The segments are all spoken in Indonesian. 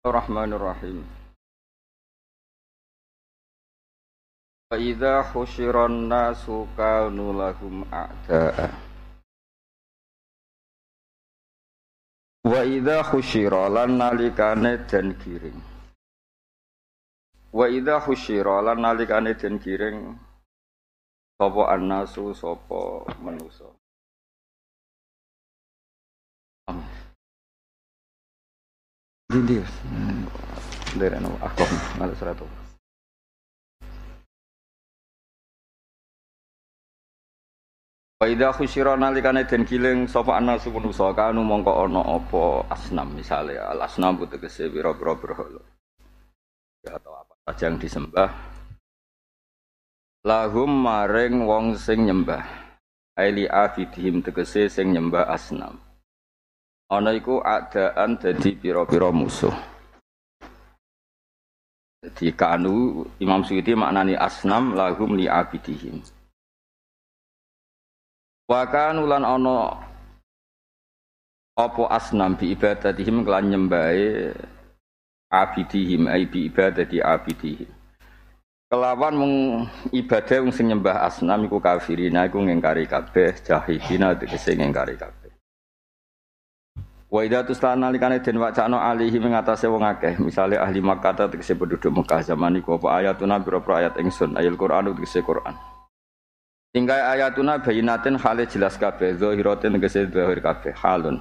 Bismillahirrahmanirrahim. Wa idza husyiran nasu kanu lahum a'daa. Wa idza husyira lan nalikane den giring. Wa idza husyira lan nalikane den giring sapa annasu sapa manusa. Dindir, dari anu aku malas satu. Baida khusyiran nalikane den giling sapa anasu manusa kanu mongko ana apa asnam misale al asnam tegese pira-pira berhala. Ya atau apa saja yang disembah. Lahum maring wong sing nyembah. Aili afidhim tegese sing nyembah asnam. Ana iku adaan dadi pira-pira musuh. Dadi kanu Imam Suyuti maknani asnam lahum li abidihim. Wa kanu lan ana apa asnam bi ibadatihim kelan nyembahe abidihim ai bi ibadati abidihim. Kelawan ibadah wong sing nyembah asnam iku kafirina iku ngingkari kabeh jahilina tegese ngingkari kabeh. Wa idza tuslana nalikane den wacana alihi mengatasi wong akeh misale ahli Makkah tegese penduduk Mekah zaman iku apa ayatuna pira-pira ayat ingsun ayat Qur'an tegese Qur'an tinggal ayatuna bayinatin hale jelas kabeh zahiratin tegese zahir kabeh halun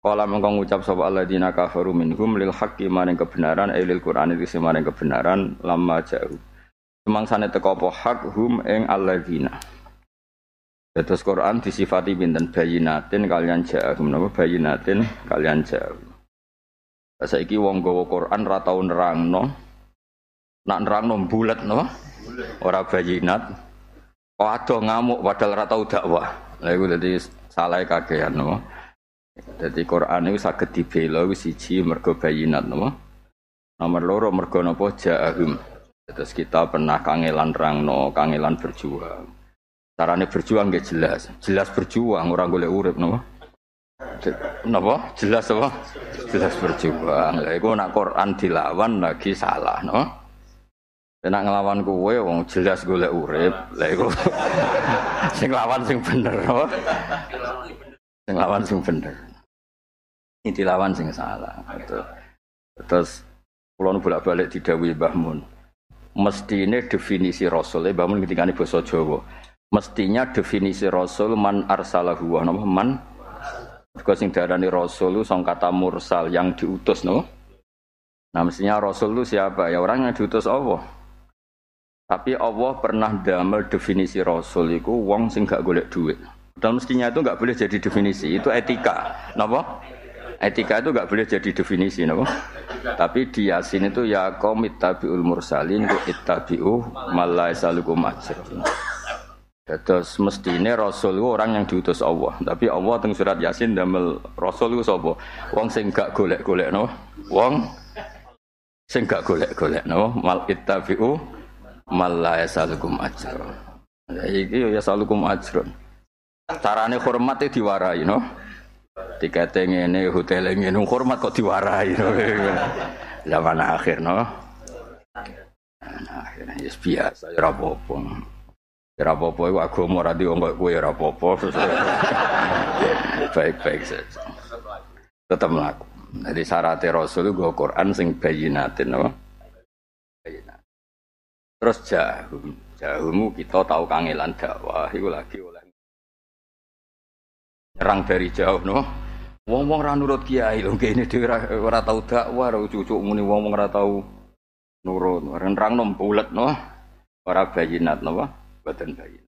qala mengko ngucap sapa alladzina kafaru minhum lil haqqi maring kebenaran ayil Qur'an tegese maring kebenaran lamma ja'u semangsane teka apa hak hum ing alladzina. Dados Quran disifati binten bayinatin kalian ja'ahum napa bayinatin kalian ja'ahum. Saiki wong gawa Quran ra tau nerangno. Nak nerangno bulet napa? Ora bayinat. Waduh ngamuk padahal ra tau dakwah. Lha iku dadi salah kakehan napa. Dadi Quran niku saged dibela wis siji mergo bayinat napa. Nomor loro mergo napa ja'ahum. Dados kita pernah kangelan nerangno, kangelan berjuang. Carane berjuang nggih jelas. Jelas berjuang ora golek urip napa? Napa? Jelas apa? Jelas berjuang. Lha iku nek Quran dilawan lagi salah, napa? Nek nglawan kowe wong jelas golek urip, lha iku sing lawan sing bener, napa? Sing lawan sing bener. Sing dilawan sing salah. Terus kula bolak-balik didhawuhi Mbah Mun. Mestine definisi rasul Mbah Mun ketikane basa Jawa. Mestinya definisi rasul man arsalahu wa napa man mergo sing diarani rasul sing kata mursal yang diutus no. Nah mestinya rasul itu siapa? Ya orang yang diutus Allah. Tapi Allah pernah damel definisi rasul iku wong sing gak golek duit. Dan mestinya itu gak boleh jadi definisi, itu etika. Napa? Etika itu gak boleh jadi definisi napa? Tapi di Yasin itu ya qomit tabiul mursalin wa ittabiu malaisalukum ajrin. Terus mestine rasul ku orang yang diutus Allah. Tapi Allah teng surat Yasin damel rasul ku sapa? Wong sing gak golek-golek napa? Wong sing gak golek-golek napa? Mal ittabi'u mal la yasalukum ajran. Ya iki ya salukum ajran. Carane hormate diwarahi no. Tikete ngene, hotele ngene, hormat kok diwarahi no. Zaman akhir no. Nah, akhirnya ya biasa ya ora apa-apa. Ya apa-apa itu agama rati orang kaya ya apa-apa. Baik-baik saja. Tetap melaku. Jadi syaratnya Rasul itu Quran yang bayinatin apa? Bayinatin. Terus jahum. Jahum kita tahu kangelan dakwah. Itu lagi oleh nyerang dari jauh no? Wong-wong ra nurut kiai lho. Ini dia ora tahu dakwah. Cucuk muni wong-wong ra tahu nurut. Renrang nombulet no? Ora bayinat no? Badan bayin.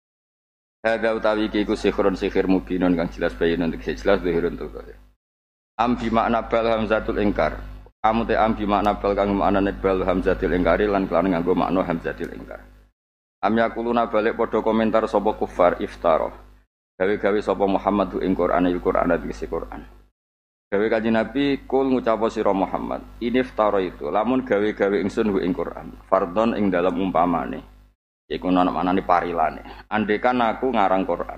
Hada utawi iku sihron sihir mubinun kang jelas bayin untuk jelas dhirun to. Ambi makna bal hamzatul ingkar. Amute ambi makna bal kang maknane bal hamzatul ingkari lan kelan nganggo makna hamzatul ingkar. Am yaquluna balik padha komentar sapa kufar iftara. Gawe-gawe sapa Muhammad ing Qur'anil Qur'an iki Qur'an. Gawe kanjeng Nabi kul ngucap sira Muhammad, "Iniftara itu lamun gawe-gawe ingsun ing Qur'an, fardhon ing dalam umpamane." Iku ana manane parilane. Andekan aku ngarang Quran.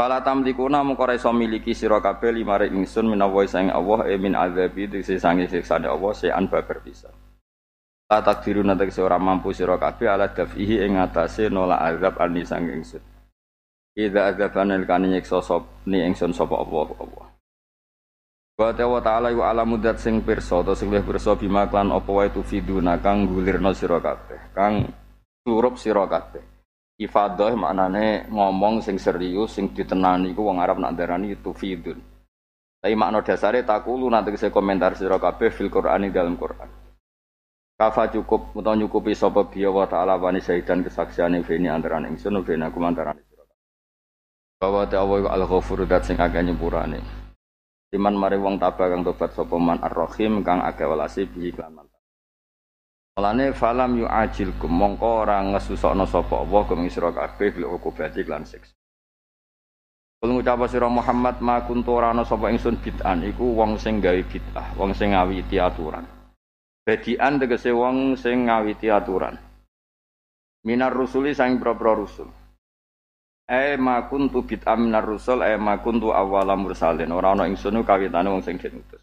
Fala tamlikuna mengkora iso miliki sira kabeh limare ingsun minawai saing Allah min azabi dise sange siksane Allah sean babar pisan. La takdiruna tegese ora mampu sira kabeh ala dafihi ing atase nolak azab ani sange ingsun. Idza azabanal kane nyiksa sop ni ingsun sapa Allah. Wa ta'ala wa ala mudat sing pirsa ta sing wis pirsa bima klan apa wae tufiduna kang gulirna sira kabeh kang turup sira kabeh. Ifadah maknane ngomong sing serius sing ditenani iku wong Arab nak ndarani tufidun. Tapi makna dasare takulu nanti saya komentar sira kabeh fil Qur'ani dalam Qur'an. Kafa cukup utawa nyukupi sapa biya wa ta'ala wani saidan kesaksiane fini antaraning ingsun ben aku antaraning sira kabeh. Bahwa ta'awwa al-ghafur dat sing akeh nyepurane. Iman mari wong tabah kang tobat sapa man ar-rahim kang akeh welasi bi iklan. Alane falam yu ajilkum mongko ora ngesusokno sapa Allah gumeng sira kabeh bil ukubati lan siksa. Kul ngucap sira Muhammad ma kuntu ora ana sapa ingsun bid'an iku wong sing gawe bid'ah, wong sing ngawiti aturan. Badian tegese wong sing ngawiti aturan. Minar rusuli saing boro-boro rusul. Ai ma kuntu bid'am minar rusul ai ma kuntu awwala mursalin ora ana ingsun kawitane wong sing diutus.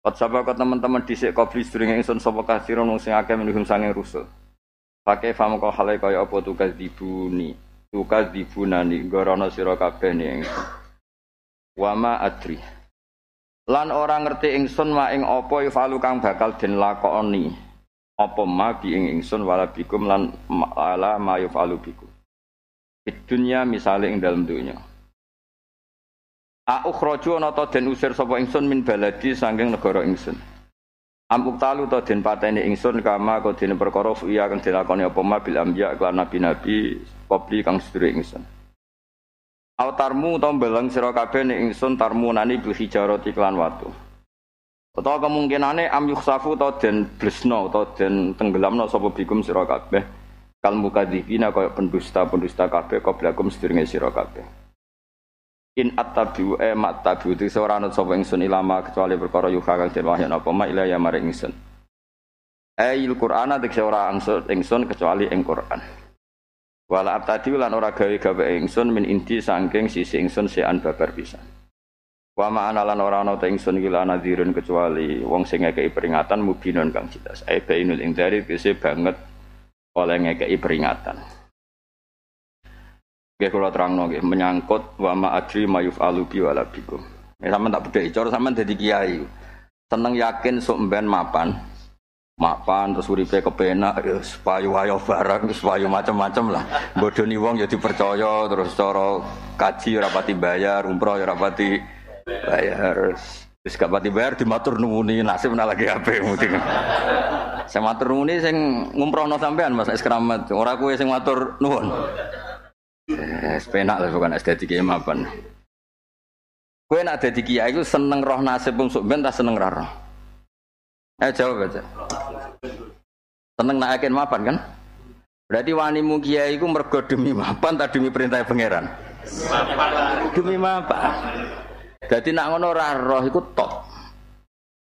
Pat sahabat teman-teman dhisik qablis durunge ingsun sapa kasiron wong sing akeh minuhum sange rusul. Pakai famoko hale kaya apa tugas dibunani ngorono sira kabeh ning. Wa ma adri. Lan ora ngerti ingsun ma ing apa ifalu kang bakal den lakoni. Apa ma bi ing ingsun wala bikum lan ala ma yafalu bikum. Di dunya misale ing dalem dunya. Akhraju ana ta den usir sapa ingsun min baladi saking negara ingsun. Amuktalu ta den pateni ingsun kama kodene perkara iya kang dilakoni apa mabil ambiya kelan nabi-nabi kopli kang sedherek ingsun. Autarmu ta mbelang sira kabeh ning ingsun tarmunani bil hijarati kelan watu. Utawa kemungkinane am yukhsafu ta den blesno ta den tenggelamno sapa bikum sira kabeh kal mukadzibina kaya pendusta-pendusta kabeh koblakum sedherek sira kabeh. In at-tabi'u mat tabi'u ora ana sapa ingsun ilama kecuali perkara yuha kang den wahyan apa ma ila ya mari ingsun. Ayil Qur'ana tegese ora angsut ingsun kecuali ing Qur'an. Wala abtadi lan ora gawe-gawe ingsun min inti saking sisi ingsun sean babar pisan. Wa ma'ana lan ora ana ta ingsun iki lan nadzirun kecuali wong sing ngekeki peringatan mubinun kang jelas. Ai bainul ingdari tegese banget oleh ngekeki peringatan. Nggih kula terangno nggih menyangkut wa ma adri mayuf alubi wala bikum. Nek sampean tak bedheki cara sampean dadi kiai. Seneng yakin sok mben mapan. Mapan terus uripe kepenak ya payu ayo barang wis payu macam-macam lah. Bodoni wong ya dipercaya terus cara kaji ora pati bayar, umroh ora pati bayar. Wis gak pati bayar dimatur nuwuni nasib ana lagi ape mungkin. Sing matur nuwuni sing ngumrohno sampean Mas Ikramat. Ora kowe sing matur nuwun. Penak lah bukan es dadi kiai mapan. Kowe nek dadi kiai iku seneng roh nasib wong sok ben ta seneng ra roh. Jawab aja. Seneng nek akeh mapan kan? Berarti wanimu kiai iku mergo demi mapan ta demi perintah pangeran? Demi mapan. Dadi nek ngono ra roh iku tok.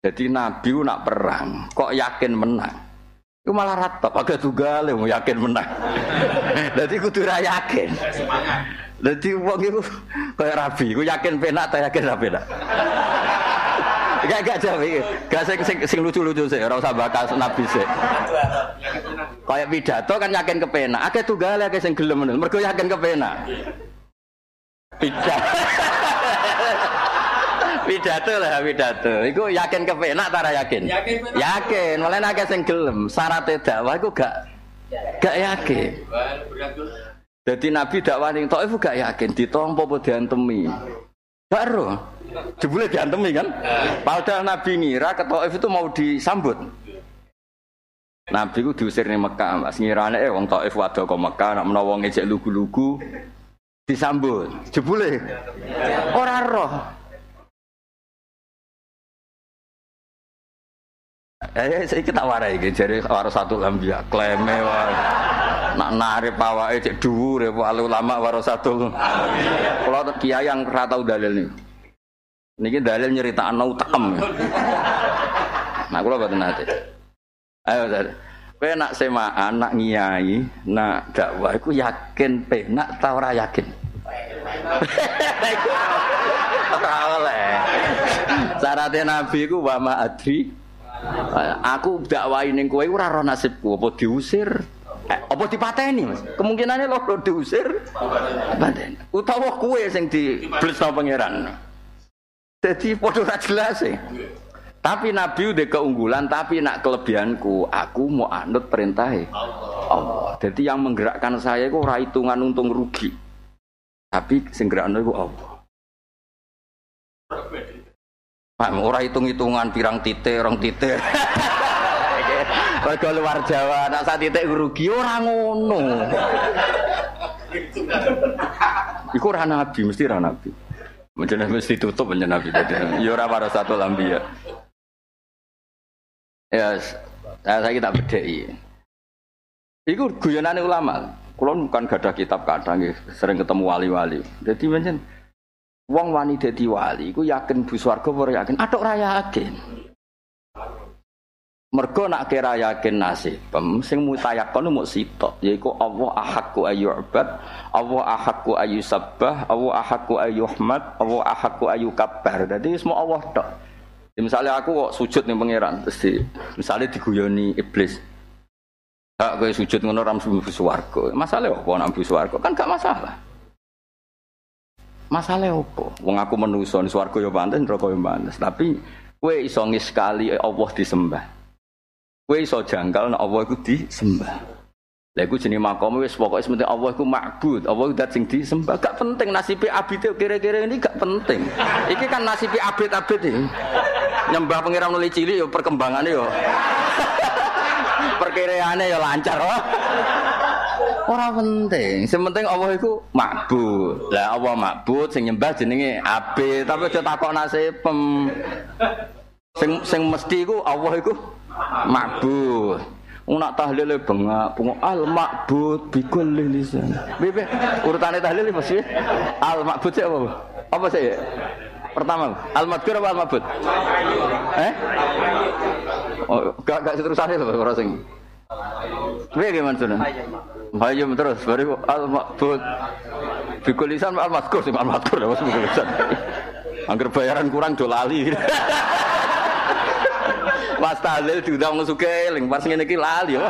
Dadi nabi ku nak perang, kok yakin menang. Iku malah ratap, agak tugale mau yakin menang. Dadi kudu ra yakin. Semangat. Dadi wong iku kaya rabi, ku yakin penak ta yakin ra penak. Gak jawab iki. Gak sing lucu-lucu sik, ora usah bakal nabi sik. Kaya pidato kan yakin kepenak, agak tugale agak sing gelem ngono. Mergo yakin kepenak. Pidato. Iku yakin kepenak ta ora yakin? Yakin. Mulane akeh sing gelem. Syarat dakwah iku gak yakin. Dadi nabi dakwah ning tok iku gak yakin ditampa apa diantemi. Gak ero. Jebule diantemi kan? Padahal nabi ngira ketoke itu mau disambut. Nabi ku diusir ning Mekah. Mas ngirane wong Thaif wadah kok Mekah nek menawa wong ejek lugu-lugu disambut. Jebule ora roh. Saya kita warai gitu, jadi waras satu lambia kleme war, nak nari pawai cek dua repo alu lama waras satu. Kalau kiai yang ratau dalil ini dalil nyeritaan nau takem. Nah, kalau betul nanti, ayo dari, saya nak semaan, nak ngiayi, nak dakwah, aku yakin, pe nak tau ra yakin. Ora oleh. Syaratnya Nabi ku wa ma adri. Aku dakwahi ning kowe ora roh nasibku, apa diusir? Apa dipateni, Mas? Kemungkinane lho diusir. Pateni. Utawa kowe sing diblesno pangeran. Dadi padha ora jelas e. Tapi Nabi udah keunggulan, tapi nak kelebihanku, aku mau anut perintahnya Allah. Jadi yang menggerakkan saya itu ora hitungan untung rugi, tapi senggerakkan itu Allah. Ora hitung-hitungan pirang titik, rong titik. Kalau luar Jawa, nak saat titik rugi, orang ngono. Iku ora Nabi, mesti ora Nabi. Mesti tutup Nabi. Ya ora para satu lambi ya. Ya, saya kita bedheki. Iku guyonane ulama. Kula bukan gadah kitab kadang sering ketemu wali-wali. Dadi pancen wong wani dadi wali iku yakin bu swarga ora yakin, atok ora yakin. Mergo nek kira yakin nasibem sing mutayakon mung sitok yaiku Allah ahakku ayyubad, Allah ahakku ayyusabbah, Allah ahakku ayyuhmad, Allah ahakku ayyukabbar. Dadi semua Allah tok. Misalnya aku kok sujud ning pangeran terus misalnya diguyoni iblis. Hak kowe sujud ngono ora mlebu swarga. Masalahe opo nek mlebu swarga? Kan gak masalah. Masalahe opo? Wong aku menungso ning swarga ya pantes, neraka ya pantes. Tapi kowe iso ngis sekali Allah disembah. Kowe iso jangkal nek Allah iku disembah. Lha iku jenenge makam wis pokoke penting Allah iku ma'bud, Allah iku zat sing disembah. Gak penting nasibe abite kira-kira ini gak penting. Iki kan nasibe abet-abet iki. Nyembah pangeran nuli cilik yo perkembangane yo. Perkireane yo lancar wae. Ora penting, sing penting Allah iku ma'bud. Lah Allah ma'bud sing nyembah jenenge abe, tapi aja takok nasibem. Sing mesti iku Allah iku ma'bud. Unak tahlile bengak, al ma'bud bikul lisan. Bebe, urutane tahlil mesti al ma'bud sik apa? Apa sik? Pertama, al-madkur apa al-mabud? Oh, gak seterusane lho ora sing. Piye ge maksudna? Hayum terus baru al-mabud. Bikulisan al-madkur sing al-madkur lho wis bikulisan. Angger bayaran kurang do lali. Mas tahlil diundang suke ling pas ngene iki lali yo.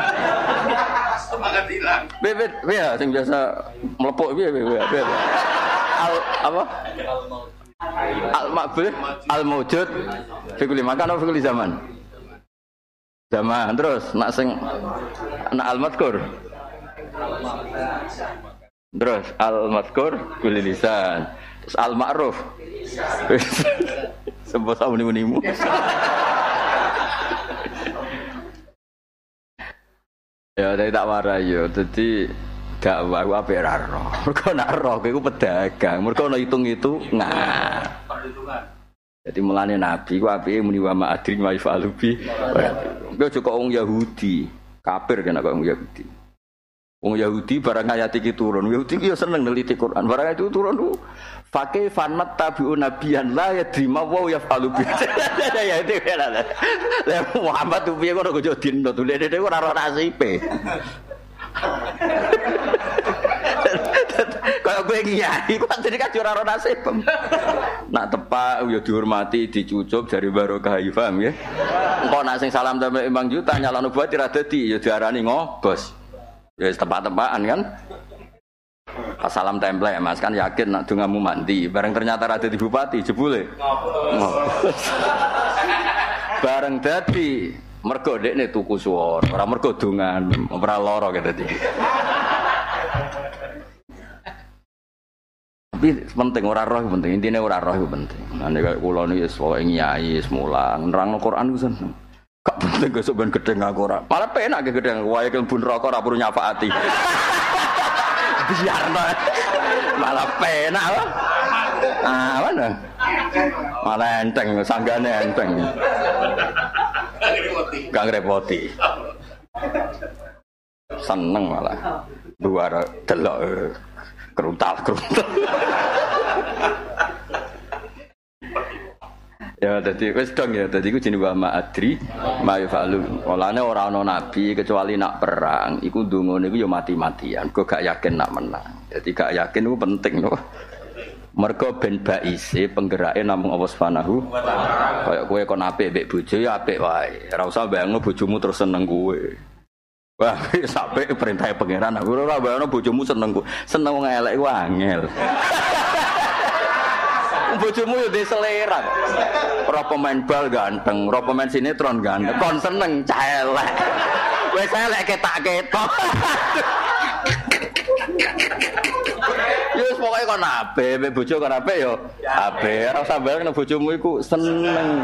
Semangat ilang. Bebet, ya sing biasa mlepuk piye piye. Al apa? Al-ma'bud, al-mawjud, fikuli makan atau fikuli zaman? Zaman, terus, nak sing nak al-madkur. Terus, al-madkur, fikuli lisan. Terus, al-ma'ruf. Sempat sama nimu-nimu. Ya, saya tak marah ya, jadi gak aku apik ra roh. Mergo nek roh iku pedagang, mergo ana hitung-hitung. Nah. Jadi mulane Nabi ku apike muni wa ma adrin wa ifalubi. Engko juga wong Yahudi, kafir kena kok wong Yahudi. Wong Yahudi barang ayat iki turun, Yahudi ki yo seneng neliti Quran. Barang itu turun faqih fanat tabi'un nabiyan la yadri ma wa yafalubi. Ya itu kan. Lah Muhammad ku piye kok ojo dinut tulene ora roh nasibe. Kalau gue ngiyai, gue kan jadi kacura roh nasib. Nak tepak, ya dihormati, dicucup dari barokah ifam ya. Engkau nak sing salam sama Imam Juta, nyala nubuah tidak dadi, ya diarani ngobos. Ya tepak-tepakan kan. Pas salam template ya mas, kan yakin nak dungamu mandi. Bareng ternyata rada di bupati, jebule. Ngobos. Bareng dadi. Mergo dekne tuku suwor, ora mergo dongan, ora lara kaya dadi. Tapi penting ora roh iku penting, intine ora roh iku penting. Nek kaya kula niku wis pokoke nyai wis mulang, nerangno Quran iku seneng. Gak penting kok sampean gedeng aku ora. Malah penak ge gedeng wae kelbu neraka ora perlu nyafaati. Biarno. Malah penak lho. Ah, mana? Malah enteng sanggane enteng. Gak ngrepoti. Seneng malah. Luar delok kerutal-kerutal. Ya dadi wis dong ya, dadi ku jenenge wa adri ma'falu. Olane ora ana nabi kecuali nak perang, iku ndungone iku ya mati-matian. Kok gak yakin nak menang. Dadi gak yakin ku penting lho. Mergo ben baise penggerake namung Allah Subhanahu wa taala. Kaya kowe kon apik mbek bojo ya apik wae. Ora usah bayangno bojomu terus seneng kowe. Wah, sampe perintahe pangeran aku ora bayangno bojomu seneng kowe. Seneng wong elek ku angel. Bojomu yo dhe selera kok. Ora pemain bal ganteng, ora pemain sinetron ganteng, kon seneng cah elek. Wis elek ketok-ketok. Pokoke kon apik, mbek bojo kon apik yo. Apik, ora usah bareng nek bojomu iku seneng.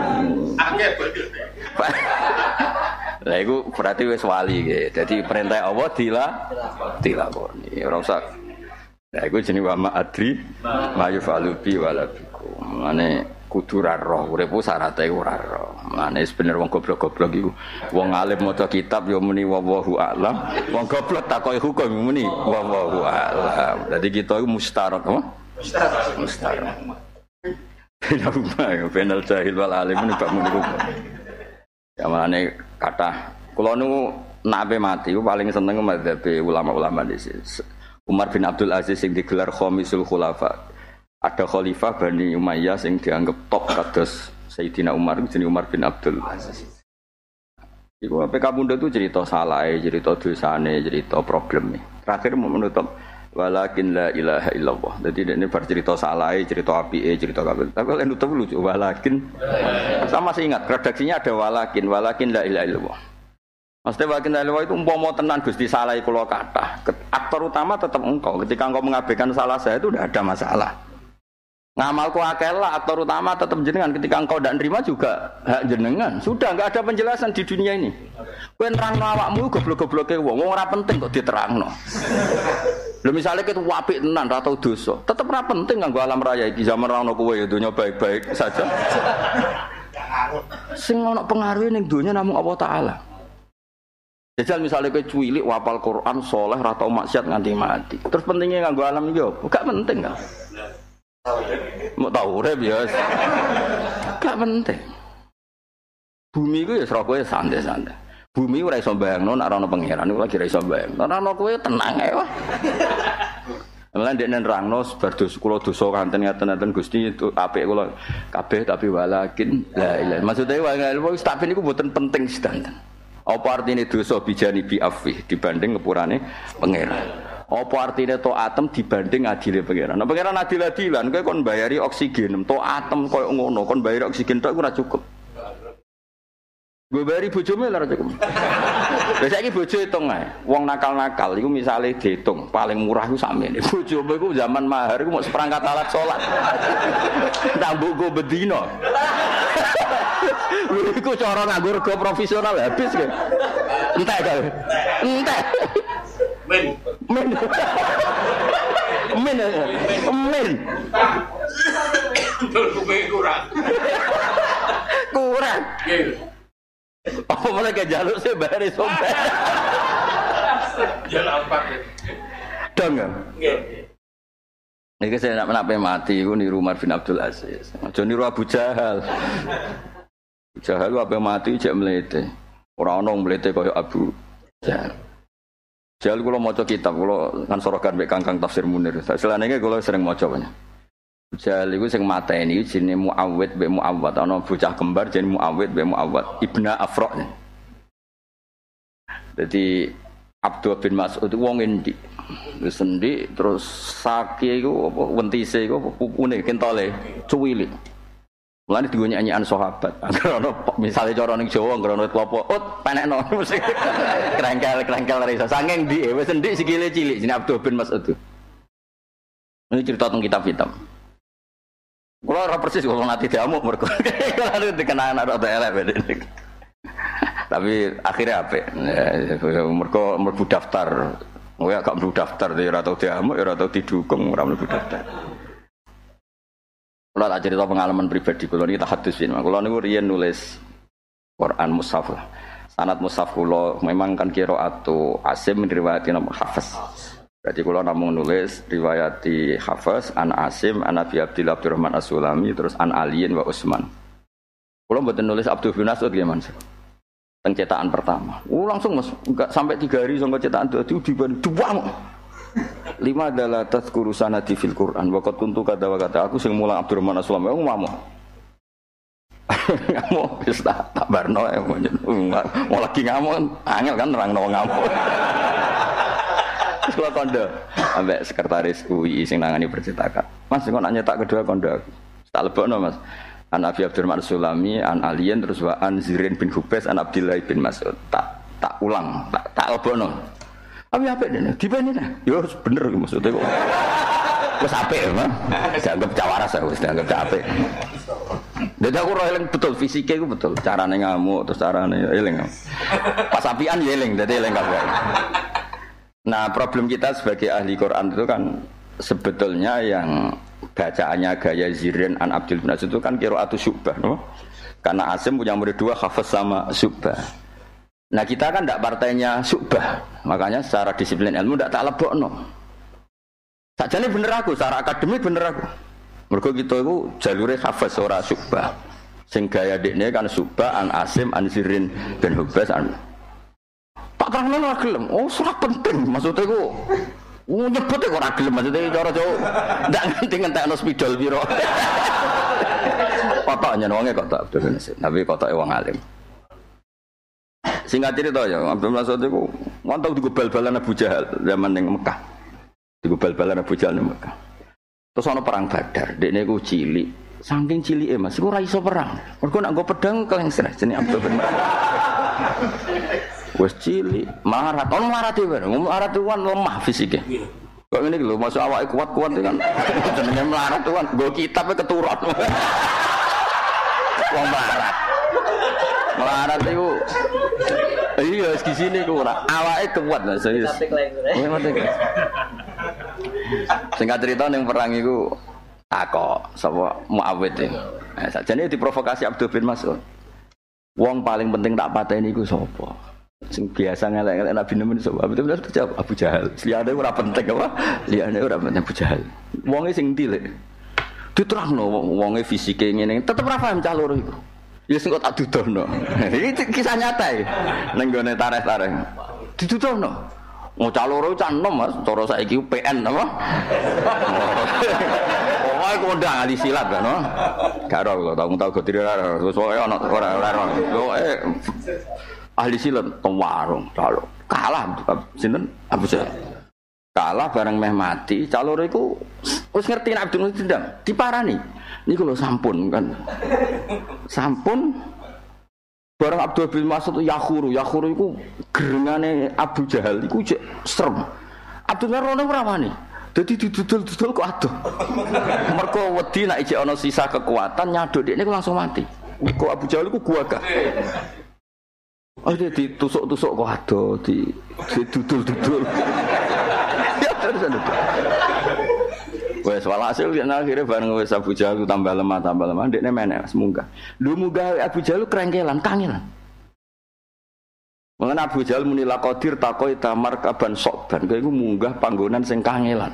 Akeh bojomu. Lah iku berarti wis wali iki. Dadi perintah Allah dilakoni. Ora usah. Lah iku jenenge wa ma adri mayufalu bi walabikum. Mane kudu ra roh uripku syarate ora roh. Mane sebener wong goblok-goblok iku. Wong alim maca kitab yo muni wallahu a'lam. Wong goblok takoki hukum muni wallahu a'lam. Dadi kita iku mustarak apa? Mustarak. Beda rumah yo penal jahil wal alim niku niku. Ya mane kathah kula nu nape mati paling seneng madhabe ulama-ulama di Umar bin Abdul Aziz sing digelar Khamisul Khulafa. Ada khalifah Bani Umayyah sing dianggap top kados Sayyidina Umar jenenge Umar bin Abdul Aziz. Iku PK Bunda itu cerita salahe, cerita dosane, cerita probleme. Terakhir mau menutup walakin la ilaha illallah. Jadi ini bercerita salahe, cerita apike, cerita kabeh. Tapi kalau nutup lucu walakin sama saya ingat redaksinya ada walakin la ilaha illallah. Maksudnya walakin la ilaha illallah itu umpama tenan Gusti salahe kula kathah. Aktor utama tetap engkau. Ketika engkau mengabaikan salah saya itu tidak ada masalah. Ngamalku akeh lah, aktor utama tetap jenengan. Ketika engkau tidak nerima juga hak jenengan. Sudah, tidak ada penjelasan di dunia ini. Kowe nerangno awakmu goblok-gobloke wong. Wong ora penting kok diterangno. Lho misale kowe apik tenan ra tau dosa, tetep ora penting kanggo alam raya iki. Zaman ra ono kowe ya donya baik-baik saja. Sing ono pengaruhe ning donya namung Allah Taala. Jajal misale kowe cilik wapal Quran, saleh, ra tau maksiat nganti mati. Terus pentingnya kanggo alam iki opo? Gak penting kan? Mau tahu urip ya. Gak penting. Bumi iku ya srokoe santai-santai. Bumi ora iso bayangno nek ora ana pangeran iku lagi ora iso bayangno. Ora ana kowe tenang ae wae. Lan dene nerangno bar dosa kula dosa kanten ngaten-ngaten Gusti apik kula kabeh tapi walakin la ilaha. Maksude wae ilmu wis tapi niku mboten penting sedanten. Apa artine dosa bijani bi afih dibanding ngepurane pangeran? Apa artinya to'atem dibanding adilnya pengeran? Nah pengeran adil-adilan, kau kan bayari oksigen. To'atem kau ngono, kau bayari oksigen itu kurang cukup. Gue bayari bojomu lah cukup. Biasanya ini bojo hitung aja. Uang nakal-nakal, itu misalnya dihitung. Paling murah itu sama ini. Bojomu itu zaman mahar, itu mau seperangkat alat sholat. Tambuk gue bedino. Itu corong anggur gue profesional habis. Entah kau. Entah. Men. Kurang. Apa malah ke jalur sih bari sobat. Jalan apa? Dongan. Niki saya nak mati ku niru Umar bin Abdul Aziz. Aja niru Abu Jahal. Abu Jahal apa mati jek mlete. Ora ono mlete kaya Abu Jahal. Jal kula maca kitab kula kan sorokan mbek Kangkang Tafsir Munir. Selanenge kula sering maca banyak. Jal iku sing mateni iki jenenge Muawwid mbek Muawwad. Ana bocah kembar jenenge Muawwid mbek Muawwad, Ibnu Afra. Dadi Abdullah bin Mas'ud wong endi? Wis endi terus saki iku apa wentise iku pupune kentole cuwilik. Mulane digo nyanyian sahabat. Angger ana misale cara ning Jawa angger ana klopo ut penekno musik. Krengkel-krengkel risa. Saking ndi wis ndhik sikile cilik jeneng Abdullah bin Mas'ud. Ini cerita tentang kitab-kitab. Kulo ora persis kulo nate diamuk mergo. Kulo dikenal anak tok elek. Tapi akhirnya apik. Mergo mlebu daftar. Kowe gak mlebu daftar ora tau diamuk, ora tau didukung, ora mlebu daftar. Kalau tak cerita pengalaman pribadi, kalau ini tahaddusin, kalau ini rian nulis Quran Mushaf lah. Sanad Mushaf kalau memang kan qiraatu Asim riwayati Hafiz. Berarti kalau namun nulis riwayati Hafiz, an Asim, an Abi Abdillah Abdurrahman As-Sulami, terus an Aliin wa Utsman. Kalau buat nulis Abdul bin Mas'ud gimana? Pencetakan pertama. Langsung mas, enggak sampai 3 hari sampai cetakan 2 diban, duang. lima adalah tazkuru sanadi fil Quran. Waqat kuntu kada wakata aku sing mula Abdurrahman As-Sulami aku mau. Ngamuk wis tak barno ya mau lagi ngamuk angel kan nerangno ngamuk. Sekolah kondo ambek sekretaris UI sing nangani percetakan. Mas kok nak nyetak kedua kondo aku. Tak lebokno Mas. An Abi Abdurrahman As-Sulami an Aliyan terus wa an Zirin bin Hubais an Abdillah bin Mas'ud. Tak ulang, tak lebokno. Abi apik dene, dipene ta? Ya bener maksudnya kok. Wis apik ya, Mas. Dianggap cawaras ya wis dianggap apik. Dadi aku ora eling betul fisike iku betul, carane ngamuk terus carane eling. Pas apian ya eling, dadi eling kabeh. Nah, problem kita sebagai ahli Quran itu kan sebetulnya yang bacaannya gaya Zirin an Abdul bin Mas'ud itu kan qira'atu syubbah, no? Karena Asim punya murid dua Hafiz sama Syubbah. Nah, kita kan ndak partainya Syubbah. Makanya secara disiplin ilmu ndak tak lebokno. Sakjane bener aku, secara akademik bener aku. Mergo kita iku jalure Hafiz ora Syubbah. Sing gaya dekne kan Syubbah an Asim an Zirin bin Hubais an. Pak Karno ora gelem. Oh, ora penting maksudnya iku. Nyebut kok ora gelem maksudnya cara Jawa. Ndak ngerti ngentekno spidol piro. Potok nyenenge kok tak Abdul Nasib. Tapi potoke wong alim. Singkat cerita ya, Abdul Mas'ud iku ngontong digobal-balan Abu Jahal zaman ning Mekah. Digobal-balan Abu Jahal ning Mekah. Terus ana perang Badar, dekne iku cilik. Saking cilike Mas, iku ora iso perang. Mergo nek nggo pedang kelengser jenenge Abdul Benar. Wes cilik, marat, ono marat dhewe, marat tuan lemah fisike. Kok ngene iki lho, masuk awake kuat-kuat kan. Jenenge marat tuan, nggo kitab keturut. Wong marat. Melarat itu, iya di sini aku orang awalnya kuat lah serius. Singkat cerita yang perang itu aku sama Muawid ini. Jadi diprovokasi Abdul bin Mas'ud. Wong paling penting tak patah ini aku sopo. Sing biasa ngelak-ngelak Nabi Nabi sopo. Abdul bin Mas'ud jawab Abu Jahal. Lihatnya orang penting apa? Lihatnya orang penting Abu Jahal. Wongnya sing tilik. Diterang no wongnya fisiknya ini. Tetap rafaham calur itu. Ya sing kok tak dudono. Iki kisah nyata e. Ning gone tareh-tareh. Didudono. Ngocah loro cah enom Mas, cara saiki PN apa? Pokoke kondang ahli silat kan. Gak ora kok tau godire ora. Wis pokoke ana ora. Pokoke ahli silat teng warung calo. Kalah sinten? Abu Jahal. Kalah bareng meh mati, cah loro iku wis ngerti nek Abdul dendam, diparani. Niku lho sampun kan. Sampun bareng Abdul bin Mas'ud Yakhuru iku gerengane Abu Jahal iku jek serem. Abdul Narono ora wani. Dadi didudul-dudul kok aduh. Mergo wedi nek jek ana sisa kekuatan nyaduk dekne langsung mati. Kok Abu Jahal iku gagah. Oh dia ditusuk-tusuk kok aduh, didudul-dudul. Ya terus wes walhasil nek akhire bareng wis Abu Jahal tambah lemah ndekne meneh munggah. Lu munggah Abu Jahal krengkelan kangelan. Wong Abu Jahal muni laqadir taqoi tamar kaban sokban kowe iku munggah panggonan sing kangelan.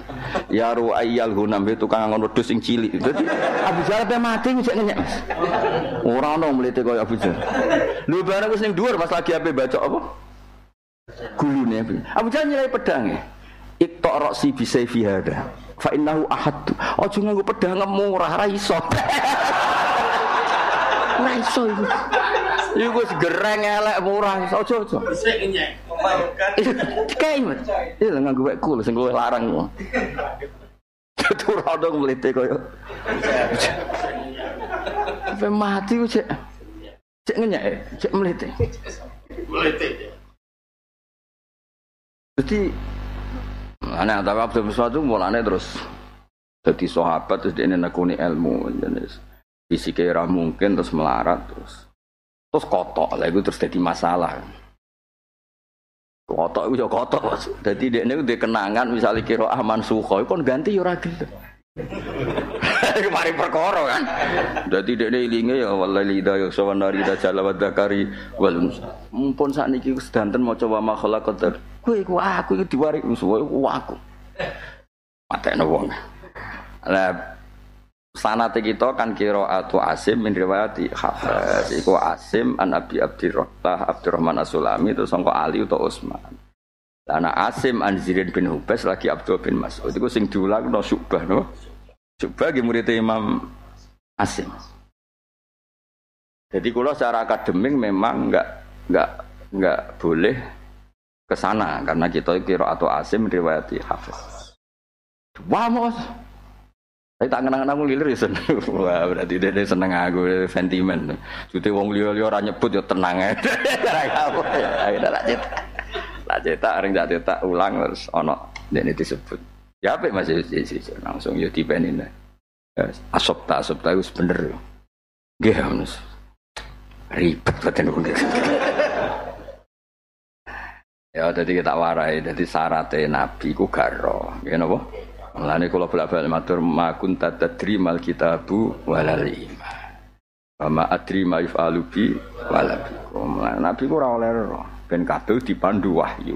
Ya ru'ayyal hunam tukang ngon wedhus sing cilik. Dadi Abu Jahal pe mati njek nenek. Ora ono mlete koyo Abu Jahal. Lu bareng wis ning dhuwur pas lagi ape baca apa? Gulune Abu Jahal nyilai pedange. Iktok roksi bisai fihada fa innahu ahad aja nganggo pedang murah ra iso iku iku wis gereng elek murah aja isih nyek pembarukan iki mas iki nganggo wek kul sing kowe larang kok tur ora dong mlete koyo sampe mati ku cek ngenyek cek mlete dadi ana ta Abdul Mas'ud mulane terus dadi sahabat terus dene nekuni ilmu jenis fisike ora mungkin terus melarat terus kotok lha iku terus dadi masalah. Kotok iku yo kotok Mas. Dadi dekne duwe kenangan misale kira Ahmad Sukho kon ganti yo ora gelem. Kemarin perkara kan. Dadi dekne ilinge ya wallahi da yo sawanari da jalawa dakari wal mumpun sakniki sedanten maca wa ma khalaqat aku iki diwarik musuh aku. Matene wong. Lah sanate kita kan qira'atu Asim min riwayati Hafiz. Iku Asim an Abi Abdurrahman As-Sulami terus sangka Ali utawa Utsman. Tanah Asim an Zirin bin Hubes lagi Abdul bin Mas'ud iku sing diulang no Syu'bah no. Syu'bah ki murid Imam Asim. Jadi kalau secara akademik memang enggak boleh ke sana karena kita kira atau Asim riwayati Hafiz. Vamos. Saya tak kenang-kenang aku lilir ya seneng. Wah berarti dia seneng aku, sentimen. Jadi wong liya-liya ora nyebut ya tenang ae. Ora apa ya. Ora tak cetak. Tak cetak areng tak cetak ulang terus ana ndekne disebut. Ya apik Mas langsung yo dipenine. Asopta wis bener. Nggih Mas. Ribet boten bener. Ya dadi tak warai dadi syarate nabi ku gak ro. Nggih napa? Mulane kula bali matur makun tadri mal kitabu walal iman. Ama adri ma yafalu bi walabikum. Nabi ku ora oleh ro, ben kabeh dipandu wahyu.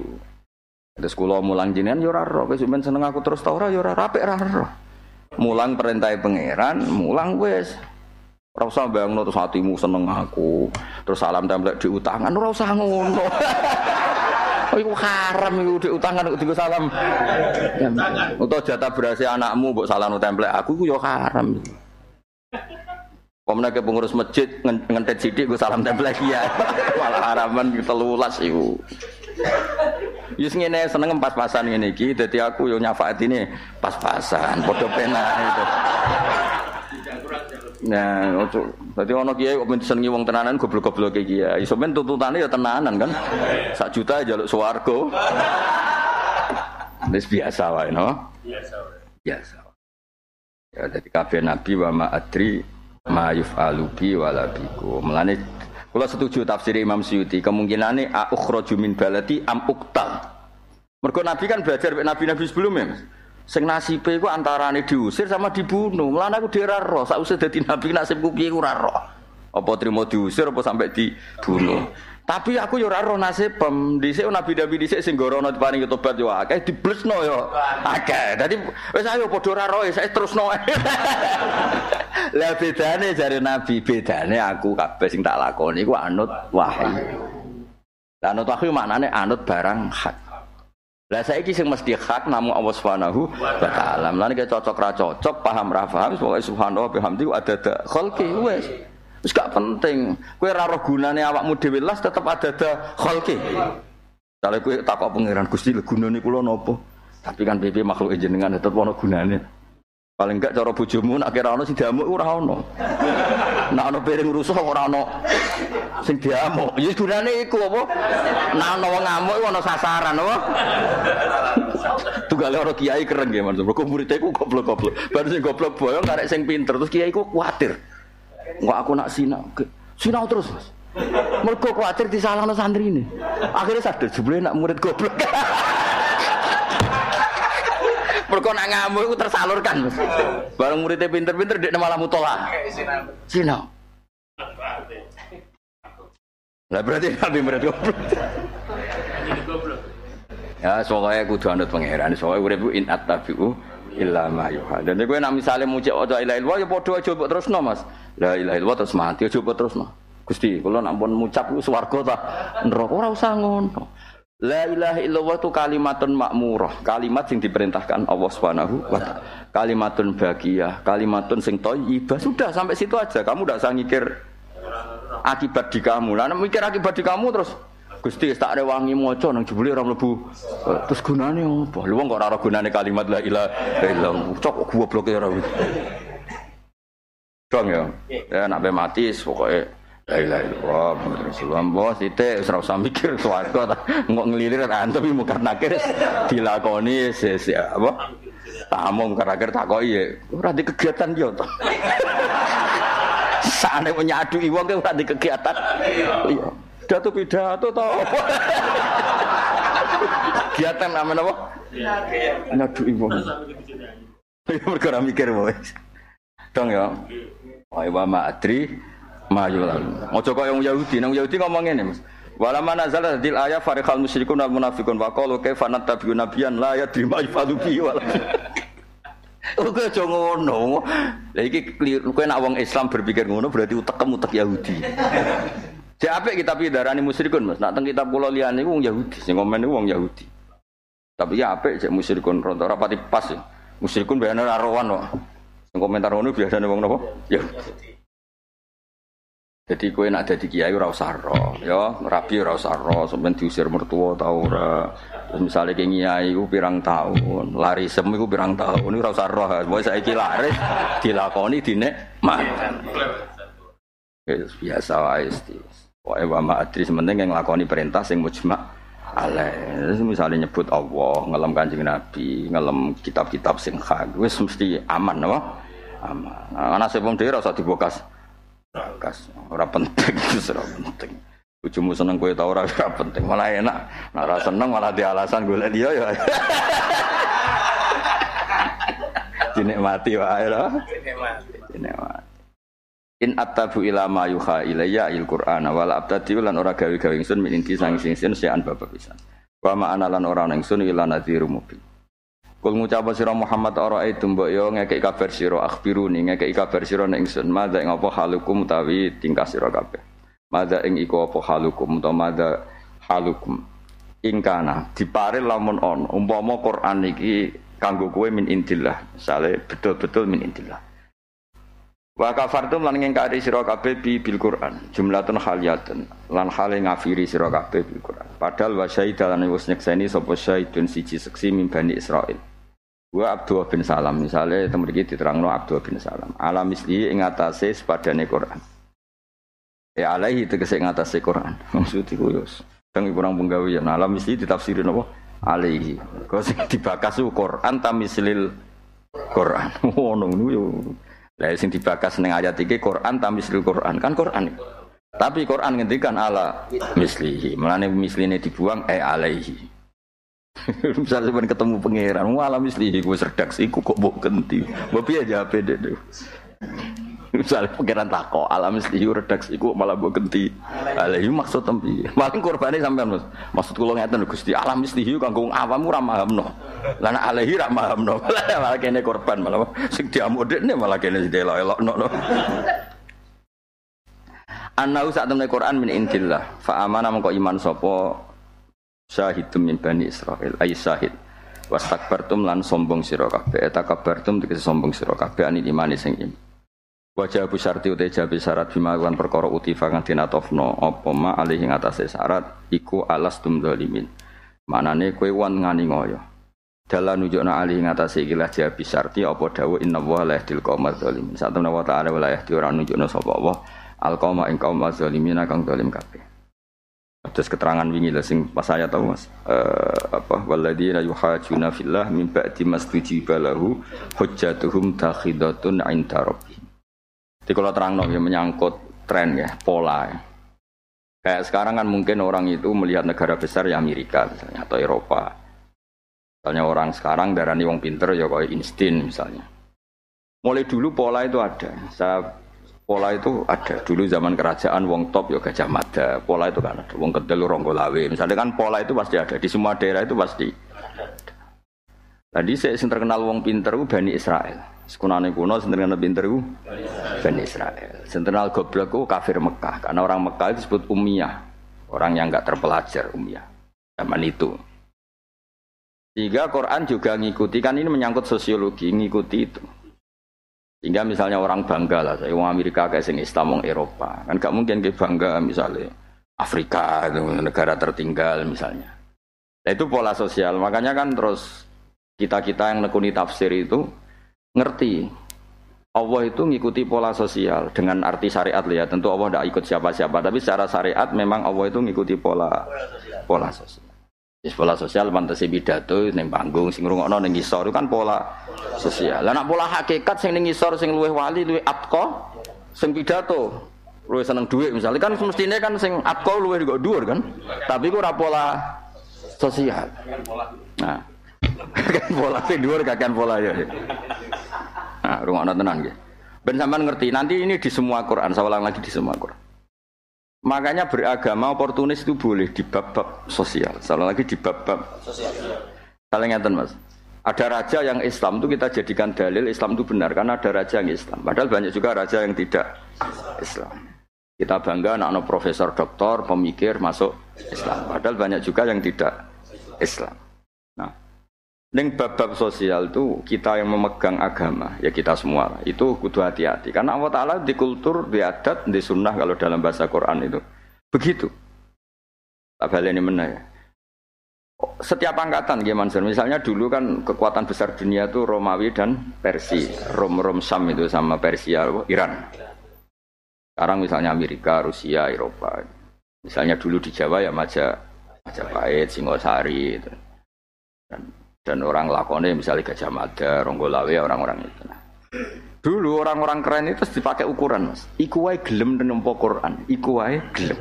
Terus kula mulang jenengan yo ora ro, wis men seneng aku terus ta ora yo ora apik ra ro. Mulang perintahe pangeran, mulang wis. Ora usah mbangno terus atimu seneng aku. Terus salam templek diutangan ora usah ngono. Iku haram iku diutangan kok digo salam. Utowo jatah berase anakmu mbok salano templek aku iku yo haram. Pemene pengurus masjid ngentet sithik kok salam templek ya. Malah haraman 13 iku. Wis ngene seneng pas-pasan ngene iki dadi aku yo nyafaatine pas-pasan padha penake to. Nah, ojo. Dadi ana kiai kok senengi wong tenanan goblok-gobloke kiai. Iso men tuntutane ya tenanan kan. 1 juta njaluk swarga. Wis biasa wae, no? Biasa wae. Biasa. Ya dadi kabeh nabi wa ma adri ma yufalu bi wala biku. Mulane kula setuju tafsir Imam Suyuti, kemungkinane ukhraju min balati am uktal. Mergo nabi kan belajar mek nabi-nabi sebelumnya, Mas. Sing nasibe iku antarane diusir sama dibunuh. Lan aku dhewe roh, sakwise dadi nabi nasibku piye ora roh. Apa trimo diusir apa sampai dibunuh. Tapi aku yo ora roh nasib pem dhisik nabi-nabi dhisik sing gorono paring tobat yo akeh diblesno yo akeh. Dadi wis ayo padha ora roh, saya terusno. Lah bedane jare nabi, bedane aku kabeh sing tak lakoni iku anut wahyu. Lah anut wahyu maknane anut barang hak. Lah saiki sing mesti hak namung Allah Subhanahu wa taala. Lan iki cocok ra cocok, paham ra paham, pokoke subhanallah bihamdi wa adada khalqi wis. Wis gak penting. Kowe ra roh gunane awakmu dhewe las tetep adada khalqi. Kalau kowe takok pangeran Gusti lho gunane kula napa? Tapi kan PP makhluk jenengan tetep ana gunane. Paling gak cara bojomu nek ora ana sing diamuk ora ana. Nek ana piring rusak ora ana sing diamuk. Ya gunane iku apa? Nek ana wong ngamuk ana sasaran apa? Tunggale ora kiai keren nggih Mas. Kok muridé ku goblok-goblok. Bar sing goblok boyong karek sing pinter terus kiai ku kuwatir. Engko aku nak sinau terus Mas. Mergo kuwatir disalahno santrine. Akhire sadar jebule nak murid goblok. Mereka nak ngamuk itu tersalurkan Mas. Barang muridnya pinter-pinter dia malah mutola sinau lah berarti nabi murid goblok ya soalnya aku udah anut pengeran soalnya aku rebu in attabi'u illa ma yuha dan aku nak misalnya mucik oca ila ilwa ya podoh aja buat terus no Mas la ila ilwa terus mati aja buat terus no Gusti kalau nak pun mucap itu swarga tak neraka ora usah ngono. La ilaha illallah itu kalimatun makmurah, kalimat yang diperintahkan Allah Subhanahu wa taala. Kalimatun baqiyah, kalimatun sing thayyibah. Sudah sampai situ aja. Kamu enggak usah mikir akibat di kamu. Lah mikir akibat di kamu terus Gusti tak rewangi maca nang jebule ora mlebu. Terus gunane apa? Lha wong kok ora gunane kalimat la ilaha illallah. Cok gobloke ora wis. Dong ya. Ya nek mati pokoke la ilaha illallah Muhammadur Rasulullah bos sithik wis ora usah mikir swarga ta engko nglilir antep mu karena akhir dilakoni sesek apa tamum karena akhir takoki ora di kegiatan yo to sakne nyadu wong ki ora di kegiatan iya pidato to kegiatan amen apa nyadu wong perkara mikir wis dong yo wae wa ma adri majulan. Ojo kok yang Yahudi, nang Yahudi ngomong ngene, Mas. Wala manazala dil ayat fariqal musyrikun wal munafiqun wa qalu kaifa natabi'u nabiyyan la yadrima ifadu bi wala. Oke aja ngono. Lah iki kliru kowe nek wong Islam berpikir ngono berarti utek Yahudi. Jek apik kitab iki darani musyrikun, Mas. Nek teng kitab kula liyane wong Yahudi, sing komen wong Yahudi. Tapi ya apik cek musyrikun rontok rapati pas ya. Musyrikun bayane ora rowan kok. Sing komentar ngono biasane wong napa? Ya. Jadi kowe nak dadi kiai ora usah ro, ya, rabi ora usah ro, sampeyan diusir mertua ta ora. Terus misale ki kiai ku pirang taun, larisem iku pirang taun, ora usah ro. Wong saiki laris dilakoni dinikmatan. Wis biasa wae iki. Wae wa ma'adris penting yang lakoni perintah sing mujma' alaih, misalnya nyebut Allah, ngelem kanjeng Nabi, ngelem kitab-kitab sing hak, wis mesti aman apa? Aman. Ana sepung dhewe ora usah dibokas. Bokas ora penting, wis ora penting. Bojomu seneng kowe ta ora penting, malah enak. Nek ora seneng malah di alasan golek dia ya. Dinikmati wae lho. Dinikmati. In attabu ila ma yuha ilayya al-Qur'ana wala abtadi lan ora gawe-gawe ingsun min inti sang singsun sean bab pisan. Wa ma ana lan ora ingsun ila nadhiru mubin. Kul ngucap sira Muhammad ara aitum mbok yo ngekek kabar sira akhbiruni ngekek kabar sira ning ingsun madha ing apa halukum utawi tingkah sira kabeh. Madha ing iku apa halukum utawa madha halukum. Ing kana dipare lamun on umpama Qur'an iki kanggo kowe min indillah, sale betul-betul min indillah. Wa kafartum lan ngingkari sira kabeh bil Qur'an jumlatun haliyatun lan hale ngafiri sira kabeh bil Qur'an padahal wa syaidalane wis nyekseni sapa syaidun siji seksi mimbani Israil wa Abdullah bin Salam misale teng mriki diterangno Abdullah bin Salam alam misli ing atase sepadane Qur'an ya alaihi tegese ing atase Qur'an maksud iku yo teng kurang penggawe ya alam misli ditafsirin apa alaihi kok sing dibakas Qur'an tamislil Qur'an ngono yo. Lah sing dibakas ning ayat iki Quran tamisil Quran kan Quran. Tapi Quran ngendikan ala mislihi. Mulane misline dibuang alaihi. Misal sampean ketemu pangeran, ala mislihi kuwi redaksi iku kok mbok genti. Mbok piye jawabe Dik? Misal pangeran takok ala mislihi redaksi iku malah mbok genti. Alaihi maksud tempi. Paling kurbane sampean Mas. Maksud kula ngeten lho Gusti, ala mislihi kanggo awam ora mahamno. Lan alaihi ra mahamno malah kene korban malah sing diamudine malah kene delok-elokno. Ana usak temne Quran min indillah fa amana mengko iman sapa syahidum min bani Israil ay syahid wastakbartum lan sombong sira kabeh etakabartum tegese sombong sira kabeh anil imani sing iman wajah bu syarti uta jabe syarat bimawan perkara utifa kang dinatofno apa ma alih ing atase syarat iku alastum zalimin manane kowe wan ngani ngoyo dalah nunjukna alih ngatasi ikilah jabi syarti apa dawa inna wa lahdil qawma zalimin saat temen wa ta'ala wa lahdi orang nunjukna sapa Allah al-qawma in qawma zalimin akang zalim kabeh terus keterangan wingi lah sing pas saya tau Mas apa walladina yuhajuna fillah min ba'di mastujiba lahu hujjatuhum takhidatun 'inda rabbih iki kula terangno ya menyangkut tren ya pola ya. Kayak sekarang kan mungkin orang itu melihat negara besar ya Amerika misalnya atau Eropa. Misalnya orang sekarang darani wong pinter ya kayak instin misalnya. Mulai dulu pola itu ada. Dulu zaman kerajaan wong top ya Gajah Mada. Pola itu kan ada. Wong Kendel Ronggolawe. Misalnya kan pola itu pasti ada. Di semua daerah itu pasti. Tadi saya terkenal wong pinter itu Bani Israel. Sekunane kuno sing terkenal pinter itu Bani Israel. Sing terkenal goblok itu kafir Mekah. Karena orang Mekah itu disebut ummiyah. Orang yang enggak terpelajar ummiyah. Zaman itu. Sehingga Quran juga ngikuti, kan ini menyangkut sosiologi, ngikuti itu. Sehingga misalnya orang bangga lah, saya orang Amerika kayak sing Islam, orang Eropa. Kan gak mungkin kayak bangga misalnya Afrika, negara tertinggal misalnya. Nah, itu pola sosial, makanya kan terus kita-kita yang nekuni tafsir itu ngerti. Allah itu ngikuti pola sosial dengan arti syariat ya. Tentu Allah gak ikut siapa-siapa, tapi secara syariat memang Allah itu ngikuti pola sosial. Pola sosial pantese pidato ning panggung sing ngrungokno ning ngisor kan pola sosial. Lah nek pola hakikat sing ning ngisor sing luwih wali luwih atqa sing pidato luwih seneng dhuwit misalnya kan semestine kan sing atqa luwih kok dhuwur kan. Tapi ku ora pola sosial. Nah. Kan pola sing dhuwur kakan pola ya. Nah, rungokno tenan nggih. Ben sampean ngerti nanti ini di semua Quran, saya ulang lagi di semua Quran. Makanya beragama oportunis itu boleh di bab-bab sosial. Salah lagi di bab-bab sosial. Salah ngeten Mas. Ada raja yang Islam itu kita jadikan dalil Islam itu benar karena ada raja yang Islam. Padahal banyak juga raja yang tidak Islam. Kita bangga anak-anak profesor, doktor, pemikir masuk Islam. Padahal banyak juga yang tidak Islam. Nah, Ning bab-bab sosial itu kita yang memegang agama, ya kita semua. Itu kudu hati-hati karena Allah Ta'ala di kultur, di adat, di sunnah kalau dalam bahasa Quran itu. Begitu. Tak baleni meneh ya. Setiap angkatan gimana sih? Misalnya dulu kan kekuatan besar dunia itu Romawi dan Persia. Rom-rom Sam itu sama Persia, Iran. Sekarang misalnya Amerika, Rusia, Eropa. Misalnya dulu di Jawa ya Majapahit, Singosari itu. Dan orang lakonnya misalnya Gajah Mada, Ronggolawe, orang-orang itu. Dulu orang-orang keren itu dipakai ukuran, Mas. Iku wae gelem nempo Quran, iku wae gelem.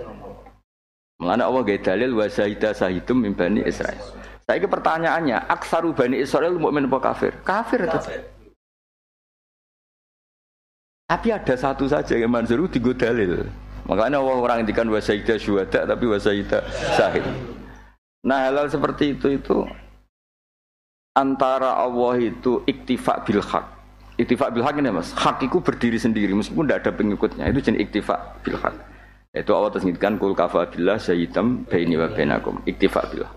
Mulane Allah gawe dalil wa zahida sahidum min bani Israil. Saiki pertanyaannya, aksaru bani Israil mukmin apa kafir? Kafir tetap. Tapi ada satu saja yang manzuru digo dalil. Makanya Allah orang ngendikan wa zahida syuhada tapi wa zahida sahid. Nah, hal seperti itu antara Allah itu iktifak bil haq. Iktifak bil haq ini Mas, hak itu berdiri sendiri meskipun tidak ada pengikutnya. Itu jenis iktifak bil haq. Itu Allah tersingkirkan kul kafa billah sayyidam baini wa bainakum. Iktifak bil haq.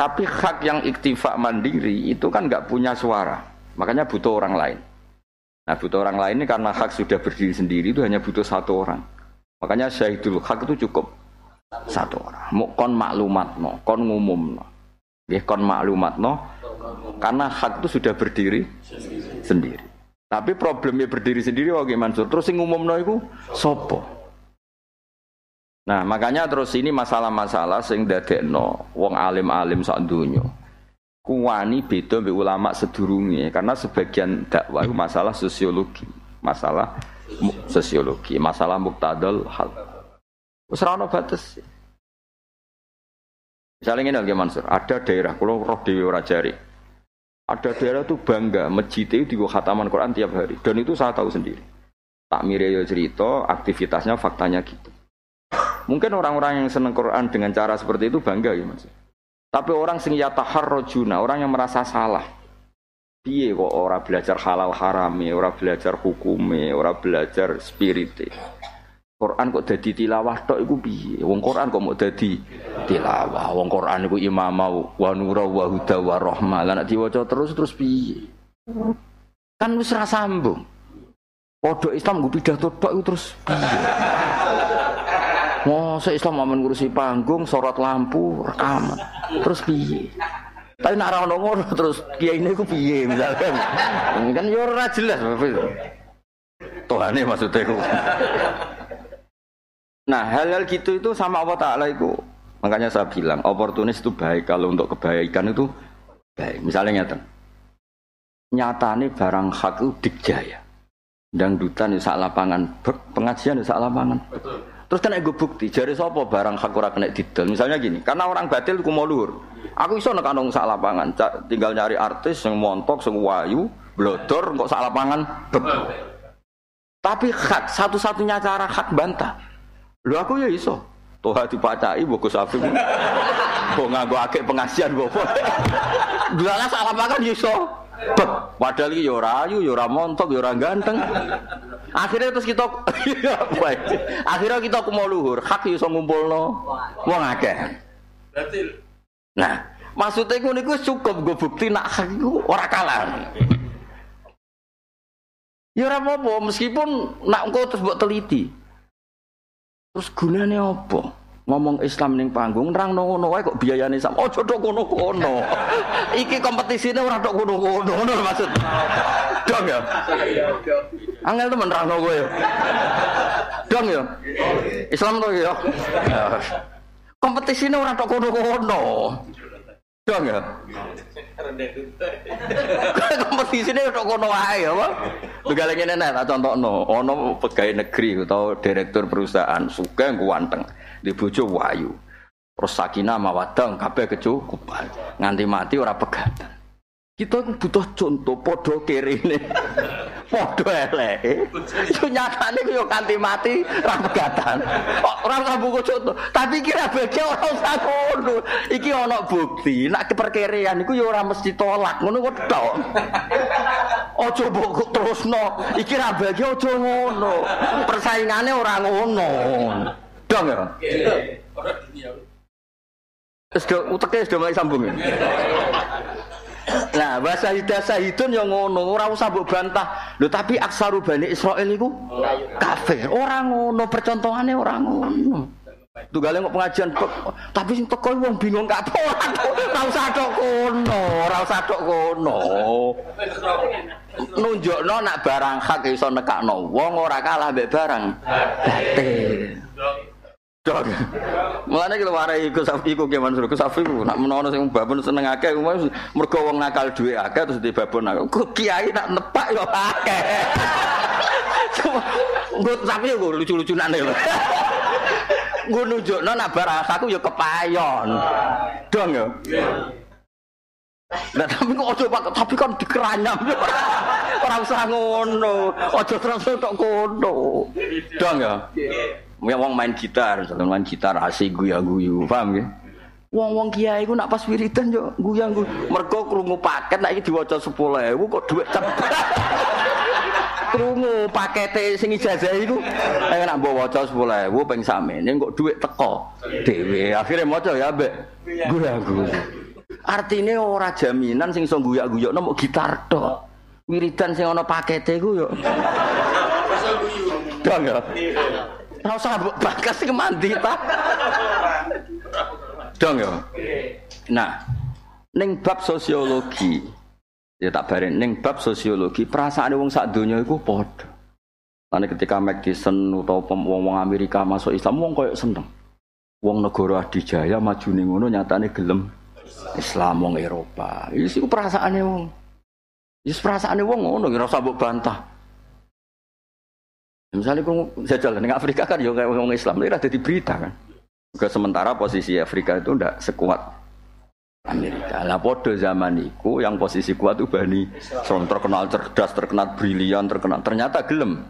Tapi hak yang iktifak mandiri itu kan enggak punya suara. Makanya butuh orang lain. Nah, butuh orang lain ini karena hak sudah berdiri sendiri itu hanya butuh satu orang. Makanya syahidul haq itu cukup satu orang. Mukon maklumatno, kon ngumumno. Nggih kon maklumatno. Karena hak itu sudah berdiri sendiri. Tapi problemnya berdiri sendiri oke Mansur. Terus sing umumno iku sapa? Nah, makanya terus ini masalah-masalah sing dadekno wong alim-alim sak donya. Kuwani beda mbek ulama sedurunge karena sebagian dakwah masalah sosiologi, masalah muktadal hal. Wis ra ono batas. Misalnya ngene oke Mansur, ada daerah kula roh dhewe ora jari. Ada daerah itu bangga, masjidnya itu digo khataman Quran tiap hari. Dan itu saya tahu sendiri. Tak mireyo cerita, aktivitasnya, faktanya gitu. Mungkin orang-orang yang senang Quran dengan cara seperti itu bangga ya Mas. Tapi orang sing yataharrojuna, orang yang merasa salah. Piye kok ora belajar halal harame, ora belajar hukume, ora belajar spirite. Quran kok dadi tilawah tok iku piye? Wong Quran kok mok dadi tilawah. Wong Quran iku imamau wa nura wa huda wa rahmah. Lah nek diwaca terus piye? Kan wis ra sambung. Padha Islam nggo pidhato tok iku terus piye? Mosok Islam amen ngurusi panggung, sorot lampu, rekaman. Terus piye? Tapi nek ora ono ngono terus kiyaine iku piye misalkan? Kan yo ora jelas. Tohane maksudku. Nah, hal-hal gitu itu sama Allah Ta'ala itu. Makanya saya bilang, oportunis itu baik. Kalau untuk kebaikan itu baik. Misalnya nyatanya barang hak itu dikjaya. Dangdutan itu sak lapangan. Pengajian itu sak lapangan. Betul. Terus kena gue bukti. Jari sopo barang hak orang kena didel. Misalnya gini, karena orang batil aku mau luhur. Aku bisa nekandung sak lapangan. Tinggal nyari artis yang montok, yang wayu, blodor, kok sak lapangan. Betul. Tapi hak, satu-satunya cara hak bantah. Lho aku ya iso. Toha dipacai bogo sapi. Kok nganggo akeh pengajian bopo. Dulane salah makan ya iso. Padahal iki ya ora ayu, ya ora montok, ya ora ganteng. Akhirnya terus kita akhirnya kita kumuluhur, hak iso ngumpulno wong akeh. Batil. Nah, maksudnya ngono iku cukup nggo bukti nek hak iku ora kalah. Ya ora apa-apa meskipun nek engko terus mbok teliti. Terus gunanya apa? Ngomong Islam ning panggung nang ngono wae kok biayane sak ojo tok kono-kono. Iki kompetisine ora tok kono-kono ngono maksud. Dong ya. Angel temen nang kowe ya. Dong ya. Islam to ya. Kompetisine ora tok kono-kono. Dong ya. Kompetisine tok kono wae ya apa? Tegale ngene nek tak contokno, ana pegawai negeri utawa direktur perusahaan sugih kuwanteng, di bojo wayu. Terus sakinah mawaddah kabeh kecukupan. Nganti mati ora pegatan. Kita butuh contoh padha kerene. Padha eleke. Yo nyatane yo nganti mati ora pegatan. Ora usah buku contoh, tapi kira bege ora usah ngono. Iki ana bukti. Nek keperkerean iku yo ora mesti tolak, ngono kok tok. Ojo mbok terusno, iki ra bagi ojo ngono. Persaingane ora ngono. Dong ya. Ora dunia. Wis do uteke wis do mulai sambung. Nah, bahasa hidah sahidun yang ngono, ora usah mbok bantah. Lho tapi aksaru Bani Israil iku kafir. Ora ngono percontohane ora ngono. Tunggale kok pengajian tapi sing teko wong bingung gak apa. Ora usah tok kono, ora usah tok kono. Nunjukno nak barang hak iso nekakno wong ora kalah mbek barang batil. Mulane iki warai iku sapi iku kewan suruh sapi ku nak menawa sing babon seneng akeh mergo wong nakal duwe akeh terus dibabon aku kiai nak nepak yo akeh. Nggut sapi ku lucu-lucunane lho. Nggo nunjukno nak barang aku yo kepayon. Dong yo. Lah tapi kok ojo Pak tapi kan dikeranyam. Ora usah ngono. Ojo terus tok kono. Dong yo. Wong main gitar asik guyu-guyu, paham nggih? Wong-wong kiai iku nak pas wiridan yo guyu-guyu. Mergo krungu paket nek iki diwaca 10.000 kok dhuwit cepet. Krungu pakete sing ijazah iku nek nak mbok waca 10.000 ping samene kok dhuwit teko dhewe. Akhire maca ya mbek guyu-guyu. Artine ora jaminan sing iso guyu-guyukno mok gitar tok. Wiridan sing ana pakete iku yo iso guyu. Dang ya. Ora usah bakas iki mandi ta. Dong ya. Nah, ning bab sosiologi ya tak bare ning bab sosiologi perasaane wong sak donya iku padha. Lan ketika McDison utawa wong-wong Amerika masuk Islam wong koyo seneng. Wong negara adijaya majune ngono nyatane gelem Islam wong Eropa. Iki perasaane wong. Wis perasaane wong ngono ora usah mbok bantah. Misalnya saya jalan dengan Afrika kan, ya kayak orang Islam itu ada di berita kan. Juga sementara posisi Afrika itu tidak sekuat Amerika. Lah pada zaman itu yang posisi kuat itu Bani Israil, terkenal cerdas, terkenal brilian, terkenal ternyata gelem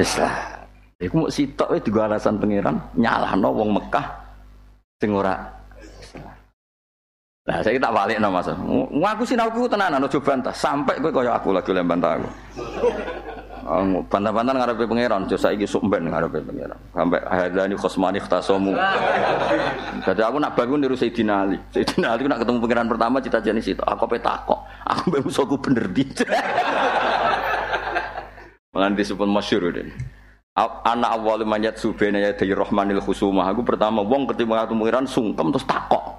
Islam. Iku muk sitok wis digo alasan pangeran nyalahno wong Mekah sing ora Islam. Lah saya tak balikno Mas. Ngaku sinauku tenanan aja bantah sampai kowe kaya aku lagi oleh bantah aku. Pantan-pantan ngarepe pangeran, jasa iki sumben ngarepe pangeran. Sampai hadani khosmani khtasomu. Dadi aku nak bangun niru Sayyidina Ali. Sayyidina Ali nak ketemu pangeran pertama cita-citane situ. Aku pe takok. Aku mbek musuhku bener di. Malan disebut masyhur den. Ana awal manjat subena ya dari Rahmanil khusumah. Aku pertama wong ketemu pangeran sungkem terus takok.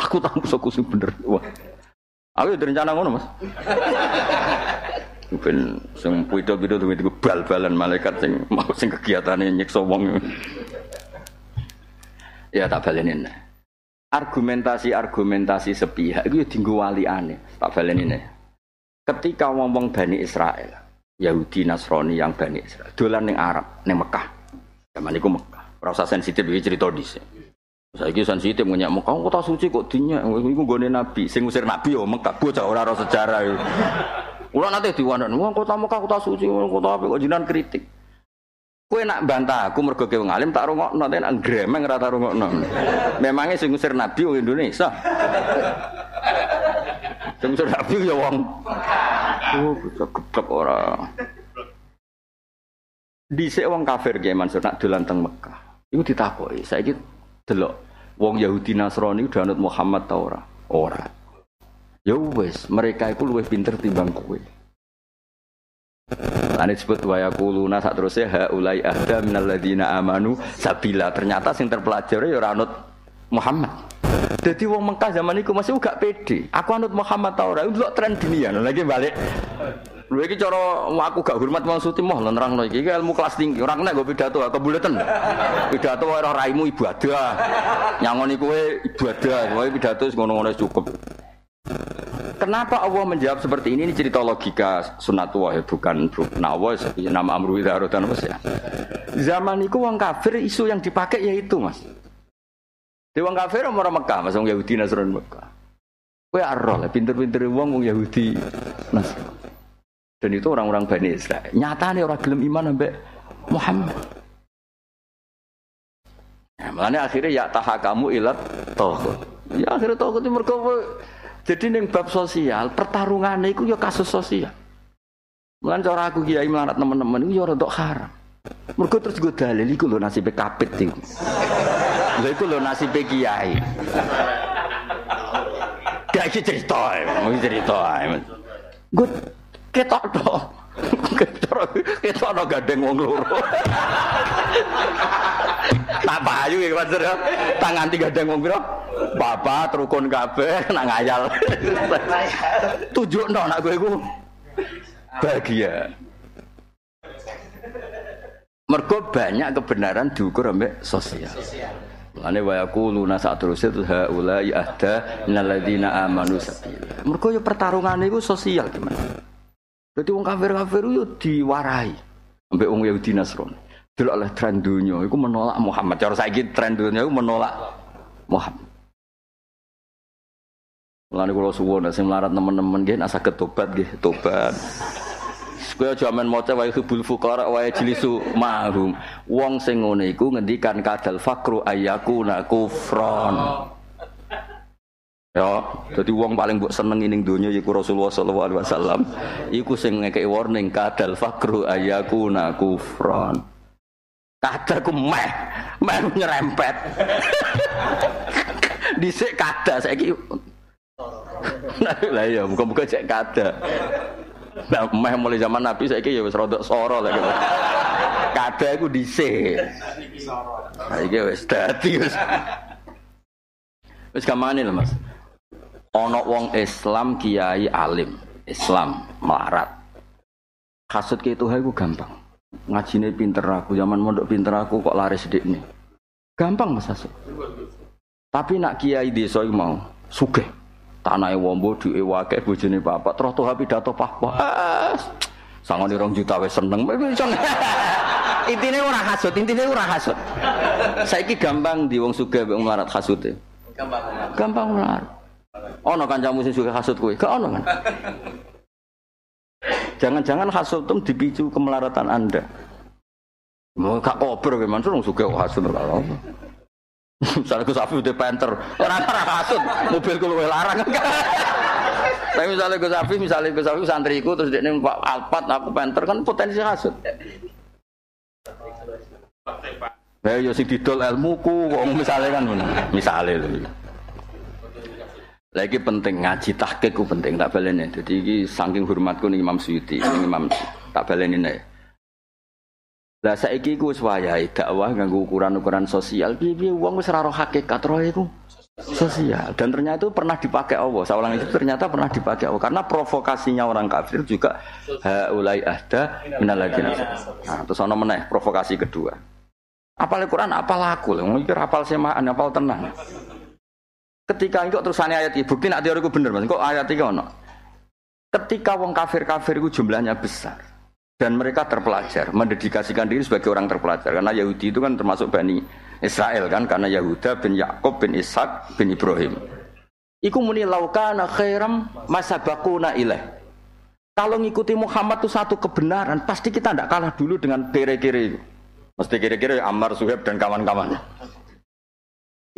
Aku tak musuhku sing bener. Wah. Aku direncana ngono, Mas. Ben sing pito-pito duwe bal-balan malaikat sing mau sing kegiatane nyiksa wong. Ya tak baleni. Argumentasi sepihak iku dienggo walikane. Tak baleni. Ketika wong-wong Bani Israil, Yahudi Nasrani yang Bani Israil dolan ning Arab, ning Mekah. Zaman iku Mekah. Ora usah sensitif iki cerita dhisik. Saiki sensitif ngenyak Mekah kota suci kok dinyak iku nggone nabi, sing ngusir nabi yo Mekah bocah ora ora sejarah yo. Ulah nanti diwandani, wah kota Mekah, kota suci, kota apa, kok jenengan kritik. Kowe nak bantah aku mergo kowe wong alim tak rungokno, nek nak gremeng ora tak rungokno. Memange sing ngusir nabi wong Indonesia. Sing ngusir nabi ya wong. Oh, geblek ora. Dhisik wong kafir ki Mansur nak dolan teng Mekah. Iku ditakoki, saiki delok wong Yahudi Nasrani danut Muhammad ta ora? Ora. Ya wis, mereka iku luwih pinter timbang kowe. Ane disebut wayakuluna sak terusé haulai ahda minal ladzina amanu sabila. Ternyata sing terpelajare ya ora anut Muhammad. Dadi wong Mekah zaman iku masih gak pede. Aku anut Muhammad ta ora? Delok tren dunia lagi balik. Lho iki cara aku gak hormat wong suci moh nerangno iki. Iki ilmu kelas tinggi. Ora kena nggo pidato aku buleten. Pidato ora raimu ibadah. Nyangoni kowe ibadah. Kowe pidato ngono-ngono cukup. Kenapa Allah menjawab seperti ini? Ini cerita logika sunatullah ya, bukan nawas nama amru idza rotan wes ya. Zaman iku wong kafir isu yang dipakai yaitu Mas. Di wong kafir ora Mekah, Mas wong Yahudi Nasrani Mekah. Kowe arol pinter-pinter wong Yahudi Nasrani. Dan itu orang-orang Bani Israil. Nyatane ora gelem iman ambek Muhammad. Ya, makanya akhirnya ya tahakamu ilat tauhid. Ya akhirnya tauhid itu mergo. Jadi ning bab sosial, pertarungane iku ya kasus sosial. Mulane cara aku kiai melarat teman-teman iku ya ora entuk haram. Mergo terus go dalil iku lho nasibe kapit iku. Lha iku lho nasibe kiai. saiki cerita, mung cerita ae. Nggut ketok to. Ketok ana gandeng wong loro. Tak payu iki Mas. Tangan tiga gandeng wong pira? Bapak rukun kabeh nak ngayal. Tunjukno nak kowe iku bahagia. Mergo banyak kebenaran diukur ambek sosial. Mane wayaku luna saat terus itu haula yahda minalladzina amanu sabila. Mergo yo pertarungane iku sosial gimana. Dadi wong kafir-kafir yo diwarahi ambek wong Yahudi Nasrani. Delok oleh tren dunya iku menolak Muhammad. Cara saiki tren dunya iku menolak Muhammad. Mane kula suwun sing melarat teman-teman nggih nek saged tobat nggih, tobat. Kowe aja men maca wae hubul fuqara wae jilisu mahrum. Wong sing ngene iku ngendikan kadal fakru ayyakuna kufron. Ya, dadi wong paling mbok senengi ning donya iku Rasulullah sallallahu alaihi wasallam. Iku sing ngekeki warning kadal fakru ayyakuna kufron. Kadal ku meh nyerempet. Dhisik kada saiki. Lah ya, muga-muga cek kada. Nah, meh mulai zaman Nabi saiki ya wis rodok soro lek. Kadhe iku dhisik. Saiki wis dadi wis. Wis kamane lho Mas. Ana wong Islam kiai alim, Islam melarat. Kasut ki Tuhan iku gampang. Ngajine pinter aku, zaman mondok pinter aku kok laris dhekne. Gampang Mas Asuk. Tapi nak kiai desa iku mau sugih. Tanahe wombo duwe akeh bojone bapak terus toh pidato papa. Sangone 2 juta wis seneng. Intine ora hasud, intine ora hasud. Saiki gampang di wong sugih mbek melarat hasute. Gampang. Gampang melarat. Ana kancamu sing sugih hasud kowe, gak ono kan? Jangan-jangan hasud itu dipicu kemelaratan Anda. Mau gak kober kowe Mansur wong sugih kok hasud ora ono. Misalnya Gus Afif udah panter, orang-orang hasut, mobilku luwe larang. Tapi misalnya Gus Afif santriku terus dia nih Pak Alphard, aku panter kan potensi hasut. Nah, yo sing didol ilmuku, kok misalnya kan, misalnya loh. Lagi penting ngaji tahqiqku penting tak baleni. Jadi ini saking hormatku nih Imam Suyuti, nih Imam tak baleni nih. Lah saiki iku wis wayahe dakwah nganggo ukuran-ukuran sosial. Piye wong wis ora roh hakikat roh iku sosial. Dan ternyata itu pernah dipakai Allah. Saulang itu ternyata pernah dipakai Allah karena provokasinya orang kafir juga haulai ahda minalladzina. Nah, terus ana meneh provokasi kedua. Apal Al-Qur'an apal aku lho, mikir apal semaan, apal tenang. Ketika engko terusane ayat iki bukti nek teoriku bener, Mas. Engko ayat iki ono. Ketika wong kafir-kafir iku jumlahnya besar. Dan mereka terpelajar, mendedikasikan diri sebagai orang terpelajar. Karena Yahudi itu kan termasuk Bani Israel kan, karena Yahuda bin Yakub bin Ishak bin Ibrahim. Iku muni laukana khairam masabakuna ilaih. Kalau ngikuti Muhammad itu satu kebenaran, pasti kita tidak kalah dulu dengan kere-kere itu. Mesti kere-kere Ammar, Suhaib dan kawan-kawannya.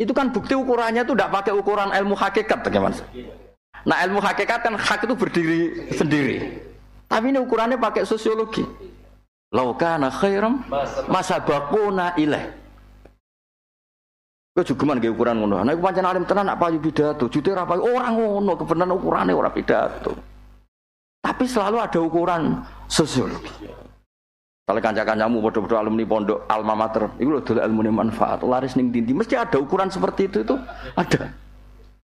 Itu kan bukti ukurannya itu tidak pakai ukuran ilmu hakikat, teman-teman. Nah ilmu hakikat kan hak itu berdiri sendiri. Tapi ini ukurannya pakai sosiologi. Law kana khairam masabaquna ilaih. Kok cukuman ge ukuran ngono. Nek pancen alim tenan nak payu pidato, jute ora payu ora ngono, kebenaran ukurane ora pidato. Tapi selalu ada ukuran sosiologi. Kalau kanca-kancamu padha-padha alumni pondok alma mater, iku lho dolek ilmune manfaat, laris ning ndi-ndi mesti ada ukuran seperti itu ada.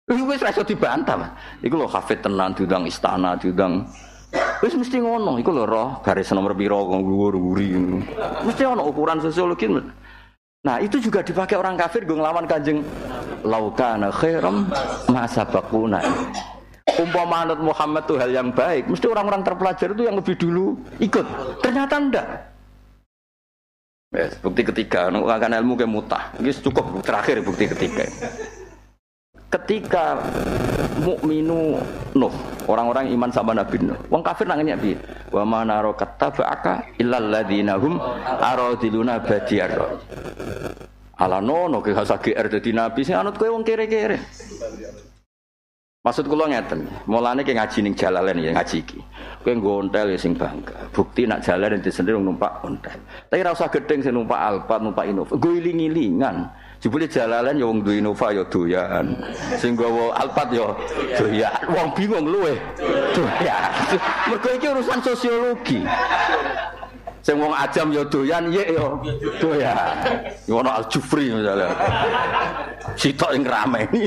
Iku wis ora iso dibantah. Iku lho hafid tenan diundang istana, diundang wis mesti ngono, iku lho roh garis nomor pira kang dhuwur-dhuwuri. Mesti ana ukuran sosiologi. Nah, itu juga dipakai orang kafir nggo nglawan Kanjeng. Laukana khairam masabaquna. Umpama anut Muhammad itu hal yang baik, mesti orang-orang terpelajar itu yang lebih dulu ikut. Ternyata ndak. Yes, bukti ketiga, kan ilmu ke mutah. Iki cukup terakhir bukti ketiga. Ketika mukminu Nuh, orang-orang iman sama Nabi Nuh. Wong kafir nangenya piye? Wa manaro kataba'aka illal ladzina hum aradiluna badiyar. Ala nono ke sagir dadi nabi sing anut kowe wong kere-kere. Maksud kula ngeten, mulane ki ngaji ning jalalen ya ngaji iki. Kowe nggo ontel ya sing bangga. Bukti nak jalan disendiri numpak ontel. Tapi ora usah gedeng sing numpak Alphard, numpak Innova. Nggo iling-ilingan. Jebule jalalan ya wong duwe Innova ya doyan. Sing gawa Alphard ya doyan. Wong bingung luwe. Doyan. Mergo iki urusan sosiologi. Sing wong ajam ya doyan, yek ya doyan. Yo ana Al Jufri misalnya. Sitok sing rameni.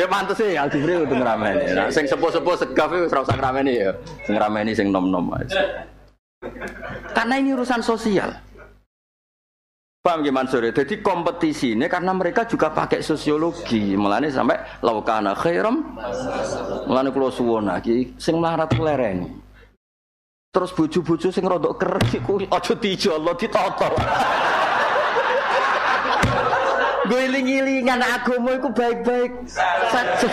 Ya pantes e Al Jufri kudu ngrameni. Nah, sing sepuh-sepuh segaf wis ora usah ngrameni ya. Sing ngrameni sing nom-nom aja. Karena ini urusan sosial. Paham ya Mansur ya? Jadi kompetisi ini karena mereka juga pakai sosiologi. Mulane sampai laukana khairam. Mulane kula suwun iki sing mlarat lereng. Terus bojo-bojo sing rodok keres iku aja dijolo ditata. Gue iling-ilingan agama itu baik-baik saja.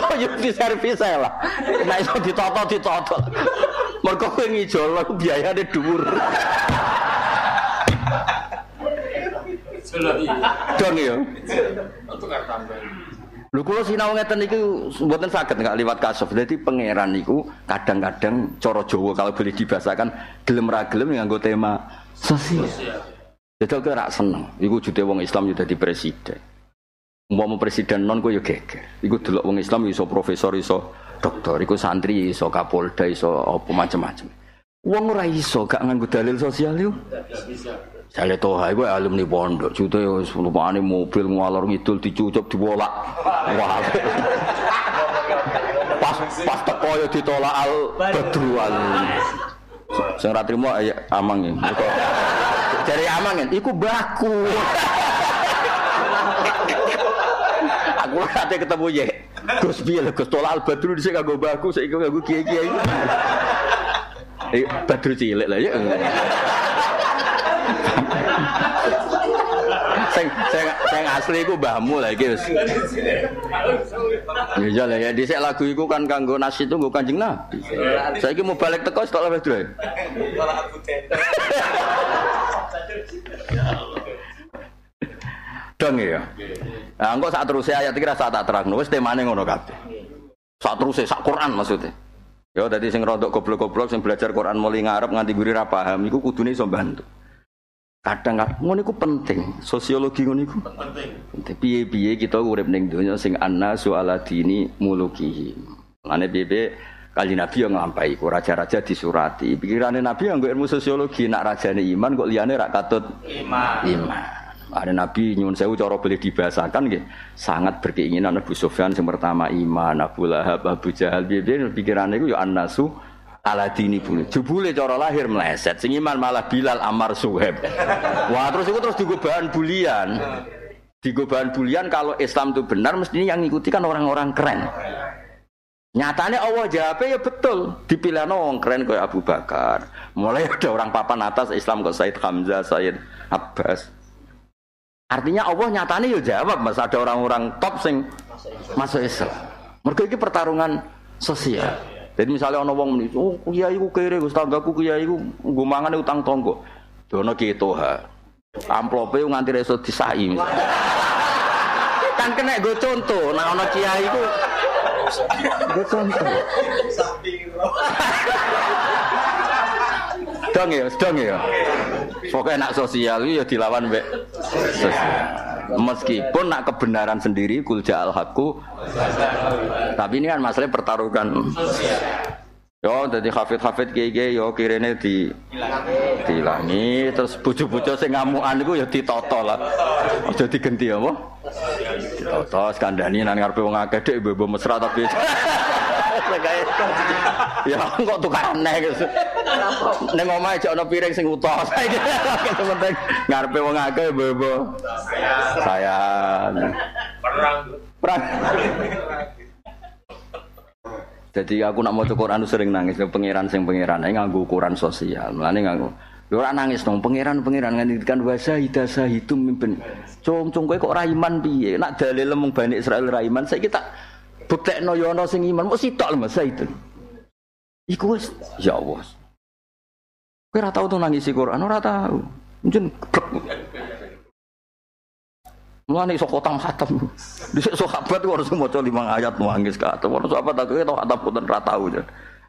Oh yuk diservis saya lah. Nah itu ditotol. Mereka gue ngijol lah, biayanya dur. Dong ya? Lu kalau sinau ngeten itu buatan sakit gak liwat kasuf. Jadi pangeran itu kadang-kadang coro Jawa kalau boleh dibahasakan gelem ra gelem nganggo tema sosial. Jadal kira seneng, iku jude wong Islam yo dadi presiden. Umpama presiden non ku yo geger. Iku delok wong Islam iso profesor, iso doktor, iku santri, iso kapolda, iso apa macam-macam. Wong ora iso gak nganggo dalil sosial yo. Jale toha iku alumni pondok, jude yo lupane mobil ngalor ngidul dicucup diwolak. Wah. Pas teko yo ditolak al badruan. Sing ra trimo ya amang ya. Dari amangan, iku baku. Aku kate ketemu ye. Gus piye Gus tolak Al-Badru dhisik kanggo baku, saiki kanggo kiye-kiye iki. Badru cilik lah ya. Sing asli iku mbahmu lah iki wis. Ya lah ya dhisik lagu iku kan kanggo nasid nggo Kanjeng Nabi. Saiki mau balik teko tok lewes dhewe. Tolak aku tendang. Dong ya. Nah, engko sak teruse ayat iki rasa tak terangno. Wis temane ngono kabeh. Sak teruse sak Quran maksudnya. Ya dadi sing rodok goblok-goblok sing belajar Quran muli ngarep nganti guri ra paham iku kudune iso mbantu. Kadang-kadang ngono iku penting. Sosiologi ngono iku penting. Piye-piye kita urip ning donya sing annasu ala dini mulukihi. Lane piye-piye Kanjeng Nabi yang nglampahi ku raja-raja disurati. Pikirane Nabi yang nggo ilmu sosiologi, nak rajane iman kok liyane rak katut iman. Ada Nabi nyuwun sewu cara boleh dibahasakan nggih, sangat berkeinginan Abu Sufyan sing pertama iman, Abu Lahab, Abu Jahal, piye-piye pikirane iku ya annasu ala dini bule. Jebule cara lahir meleset. Sing iman malah Bilal, Ammar, Suhaib. Wah, terus iku terus digo bahan bulian. Digo bahan bulian kalau Islam itu benar mestinya yang ngikuti kan orang-orang keren. Nyatanya Allah jawabnya ya betul. Dipilih orang keren kayak Abu Bakar. Mulai ada orang papan atas Islam kayak Said Hamzah, Said Abbas. Artinya Allah nyatanya ya jawab. Mas ada orang-orang top sing masuk Islam. Mereka ini pertarungan sosial. Jadi misalnya ada orang menulis, oh kiai ku kere, setanggaku kiai ku gumangan utang tonggo. Dono gitu ha. Amplopnya nganti reso disai. Kan kena gue contoh. Nah ada kiai ku gue contoh. Sedang ya. Pokoknya nak sosial itu ya dilawan mbek sosial. Meskipun nak kebenaran sendiri kul ja'al haqqu. Tapi ini kan masalah pertarungan sosial. Yo dadi hafid-hafid kiye-kiye yo kirene diilangi terus bojo-bojo sing ngamukan iku yo ditata lah. Aja digenti apa? Ditata skandani nang ngarepe wong akeh dhek mbok mesra tapi ya kok tukaran nek ning omahe aja ana piring sing utuh. Ngarepe wong akeh mbok saya perang. Jadi aku nak maca Quran sering nangis, pangeran sing pangeran ae nganggo ukuran sosial. Mulane nganggo. Lho ora nangis dong, pangeran ngendikan wasa hidasa hitum mimpen. Cung kowe kok ora iman piye? Nak dalil mung Bani Israil ra iman, saiki tak buktekno yo ana sing iman, mok sitok lho Mas Said. Iku wis ya Allah. Kowe ora tau to nangisi Quran, ora tau. Njen geblek. Mulane iso khotam khatam. Dhisik sahabat kok harus maca 5 ayat nangis katon. Ono sahabat aku tok khatam boten ra tau.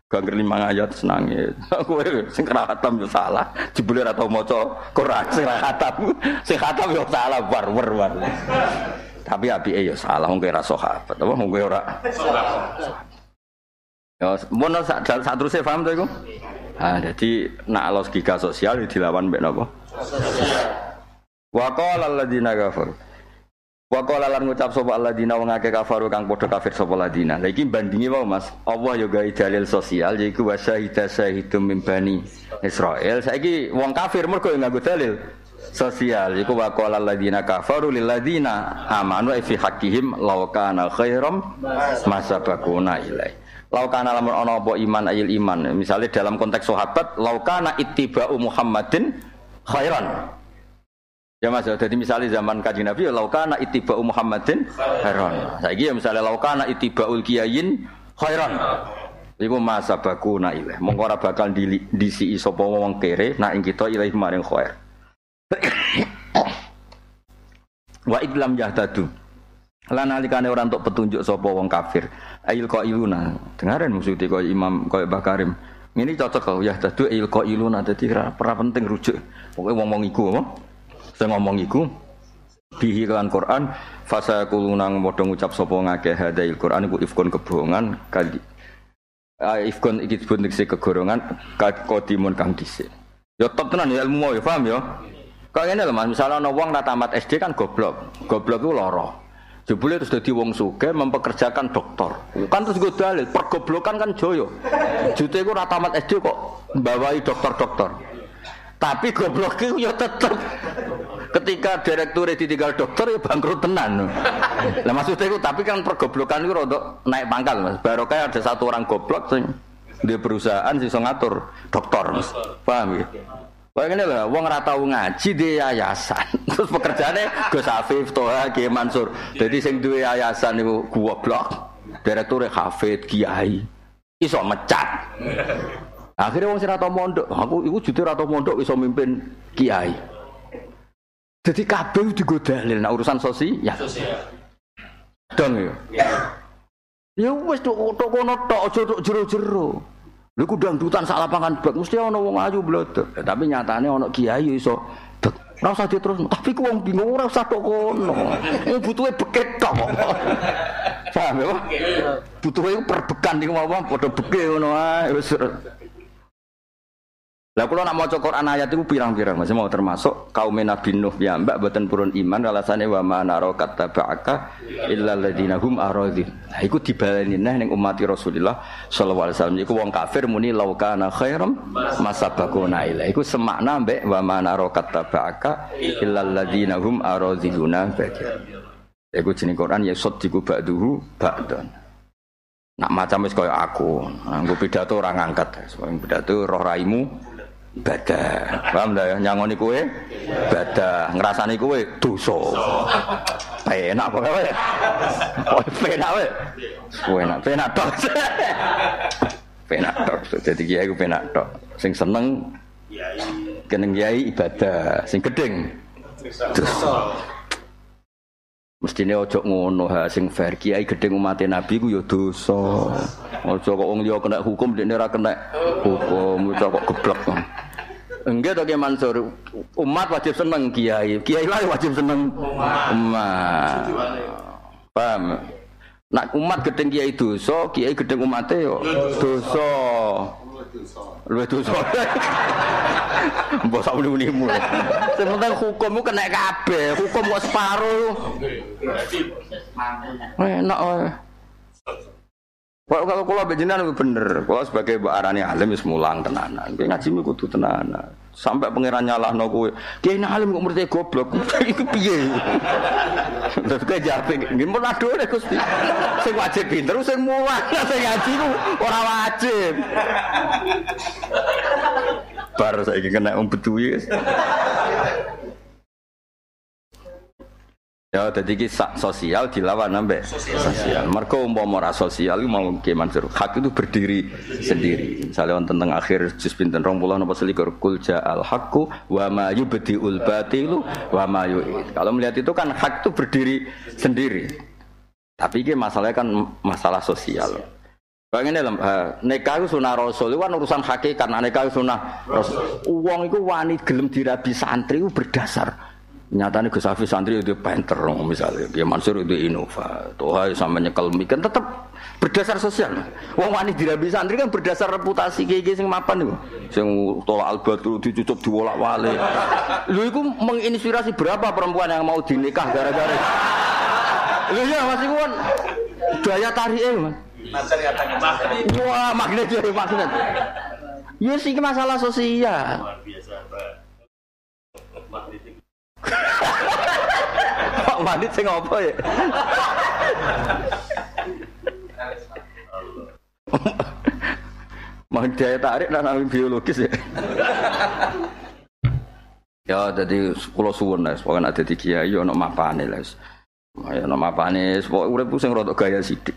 Gangger 5 ayat senange. Kowe sing khatam yo salah, jebule ora tau maca Quran. Sing khatam yo salah war. Tapi apike yo salah wong kowe ora sahabat, apa wong kowe ora sahabat. Ya, mono sak teruse paham to iku? Ah, dadi nak logika sosial dilawan mek napa? Sosial. Wa qala alladziina kafaru. Wa qala lan ngucap sapa alladziina wong akeh kafaru kang padha kafir sapa alladziina. Lah iki bandingi wae Mas. Allah yo gawe dalil sosial yaiku wasyahida syahidum min bani Israil. Saiki wong kafir mergo nganggo dalil sosial iku waqala alladziina kafaru lil ladziina amanu fi haqqihim law kana khairam masabaquna ilai law kana lamun ana apa iman ayil iman misale dalam konteks sahabat law kana ittiba'u Muhammadin khairan ya Mas dadi misale zaman Kanjeng Nabi law kana ittiba'u Muhammadin khairan saiki ya misale law kana ittiba'ul kiyain khairan iku masabaquna ilai mongko ora bakal disiki sapa wong kere nak ing kita ilahi maring khair wa idlam jahtadu lan alikane ora entuk petunjuk sapa wong kafir ayil qailuna dengaren maksud e Imam koyo Mbah Karim ngene cocok kok yahtadu ayil qailuna dadi ora penting rujuk pokoke wong-wong iku apa sing ngomong iku dihilan Quran fasaquluna padha ngucap sapa ngakeh hadail Quran iku ifkon kebohongan kali ifkon iki disebut dikse kegorongan kadimun kang dhisik yo top tenan ya ilmu yo paham yo kok ngene lho Mas, misale ana wong ra tamat SD kan goblok. Goblok iku lara. Jebule terus dadi wong sugih mempekerjakan dokter. Kan terus nggo dalil, pergoblokan kan jaya. Jute iku ra tamat SD kok mbawahi dokter-dokter. Tapi goblok iku ya tetep ketika direktur ditinggal dokter ya bangkrut tenan. Lah maksud iku tapi kan pergoblokan iku rodok naik pangkat Mas. Barokah ada satu orang goblok sing duwe perusahaan sing iso ngatur dokter Mas. Paham ya? Kayak ngene lho, wong ora tau ngaji di yayasan. Terus pekerjaane Gus Afif, Toha, Ki Mansur. Dadi sing duwe yayasan niku goblok, direkture hafid, kiai. Iso mecat. Akhire wong sing ora tau mondok, aku iku jujur ora tau mondok iso mimpin kiai. Dadi kabeh digodalil nek urusan sosial. Ya. Dong yo. Ya wis tok kono tok aja tok jero-jero. Lha ku dangdutan sak lapangan bak mesti ana wong ayu blodok. Ya, tapi nyatane ana kiai yo iso bek. Ora usah diterusno. Tapi ku wong bingung ora usah tok kono. Wong butuhe beket tok kok. Paham ya? Butuhe perbekan niku wong padha beke ngono ae wis. Lah kula nak maca Quran ayat iku pirang-pirang Mas mau termasuk kaum Nabi Nuh ya mbak boten purun iman alasane wa ma naraka tabaka illal ladina hum aradin. Lah iku dibaleni neh ning umat Rasulullah sallallahu alaihi wasallam iku wong kafir muni law kana khairam masabaquna ila. Iku semakna mbek wa ma naraka tabaka illal ladina hum aradiluna baca. Iku jeneng Quran ya sadiku ba'duhu ba'dan. Nak macam wis koyo aku, nggo pidato ora ngangkat. Soale pidato roh raimu badah. Paham ta ya nyangoni kowe badah, ngrasani kowe dosa. Penak kok kowe. Kowe penak kowe. Kowe enak, penak tok. Penak tok. Dadi kiai ku penak tok. Sing seneng kiai, seneng kiai ibadah, sing gedeng dosa. Mestine ojo ngono ha sing fair kiai gedhe umat Nabi ku ya dosa. Ojo kok wong liya kena hukum dekne ora kena hukum, ojo kok geblek. Engge to Ki Mansur, umat wajib seneng kiai. Kiai wae wajib seneng umat. Paham? Nak umat gedhe kiai dosa, kiai gedhe umate yo dosa. Luwih dosa. Mbok sampeyan unimu. Sing penting hukummu kena kabeh, hukum kok separo. Enak wae. Kalau kula bejenan bener, kula sebagai mbok arane alim wis mulang tenanan. Kowe ngajimu kudu tenanan. Sampai pangeran nyalahno kowe. Ki nek alim kok mrete goblok. Iku piye? Terus kowe jape, "Ngimpun adone Gusti. Sing wajib pinter, sing mulang, sing ngaji ku ora wajib." Bar saiki kena ombeduwi. Ya, tadi kisah sosial dilawan ambek sosial. Mergo umpama ora sosial iku mau Ki Mansur. Hak itu berdiri sendiri. Misale wonten teng akhir juz pinten 20 napa 21 kul ja'al haqqu wa ma yubdiul batilu wa ma yu'id. Kalau melihat itu kan hak itu berdiri sendiri. Tapi iki masalahnya kan masalah sosial. Bangene lho, nikah iku sunah Rasul, iku urusan hakikat, nikah iku sunah Rasul. Wong iku wani gelem dirabi santri iku berdasar. Nyatane Gus Hafiz santri itu pinter misalnya, Ki Mansur itu Innova, Toha sampe nyekel miken tetep berdasar sosial. Wong wani dirabi santri kan berdasar reputasi kiye sing mapan iku. Sing tolak albatu dicucup diwolak-walik. Lho iku menginspirasi berapa perempuan yang mau dinikah gara-gara. Lho ya Mas iku kan daya tarike, Mas. Wah, magnet jadi magnet. Ya sih masalah sosial. Kok magnet sing apa ya? Magnet daya tarik dan alami biologis ya. Ya, jadi kula suwun lah, pokoke nek dadi kiai ana mapane lah. Ana mapane, pokoke urip sing rodok gaya sithik.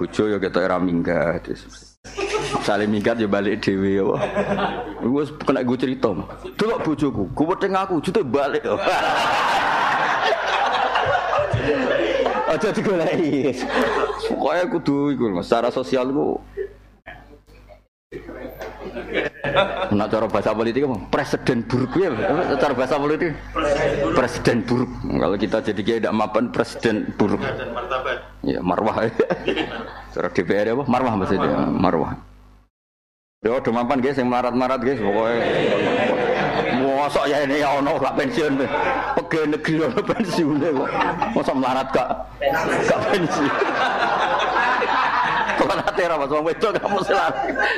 Bojo ya ketok era minggat. Sale minggat ya balik dhewe apa. Wis kena gue cerita. Delok bojoku, kuweteng aku jute balik. Aja digoleki. Pokoke kudu iku secara sosial ku. Ana cara bahasa politik apa? Presiden buruk ya. Cara bahasa politik. Presiden buruk. Kalau kita jadi kayak tidak mapan presiden buruk. Ya marwah. Cara DPR apa? Marwah maksudnya. Marwah. Yo do mapan guys, sing marat-marat guys pokoke. Mosok ya ini ono gak pensiun. Pegawai negeri ono pensiune kok. Mosok melarat gak pensiun. Konate ra wae wedok kamu selar.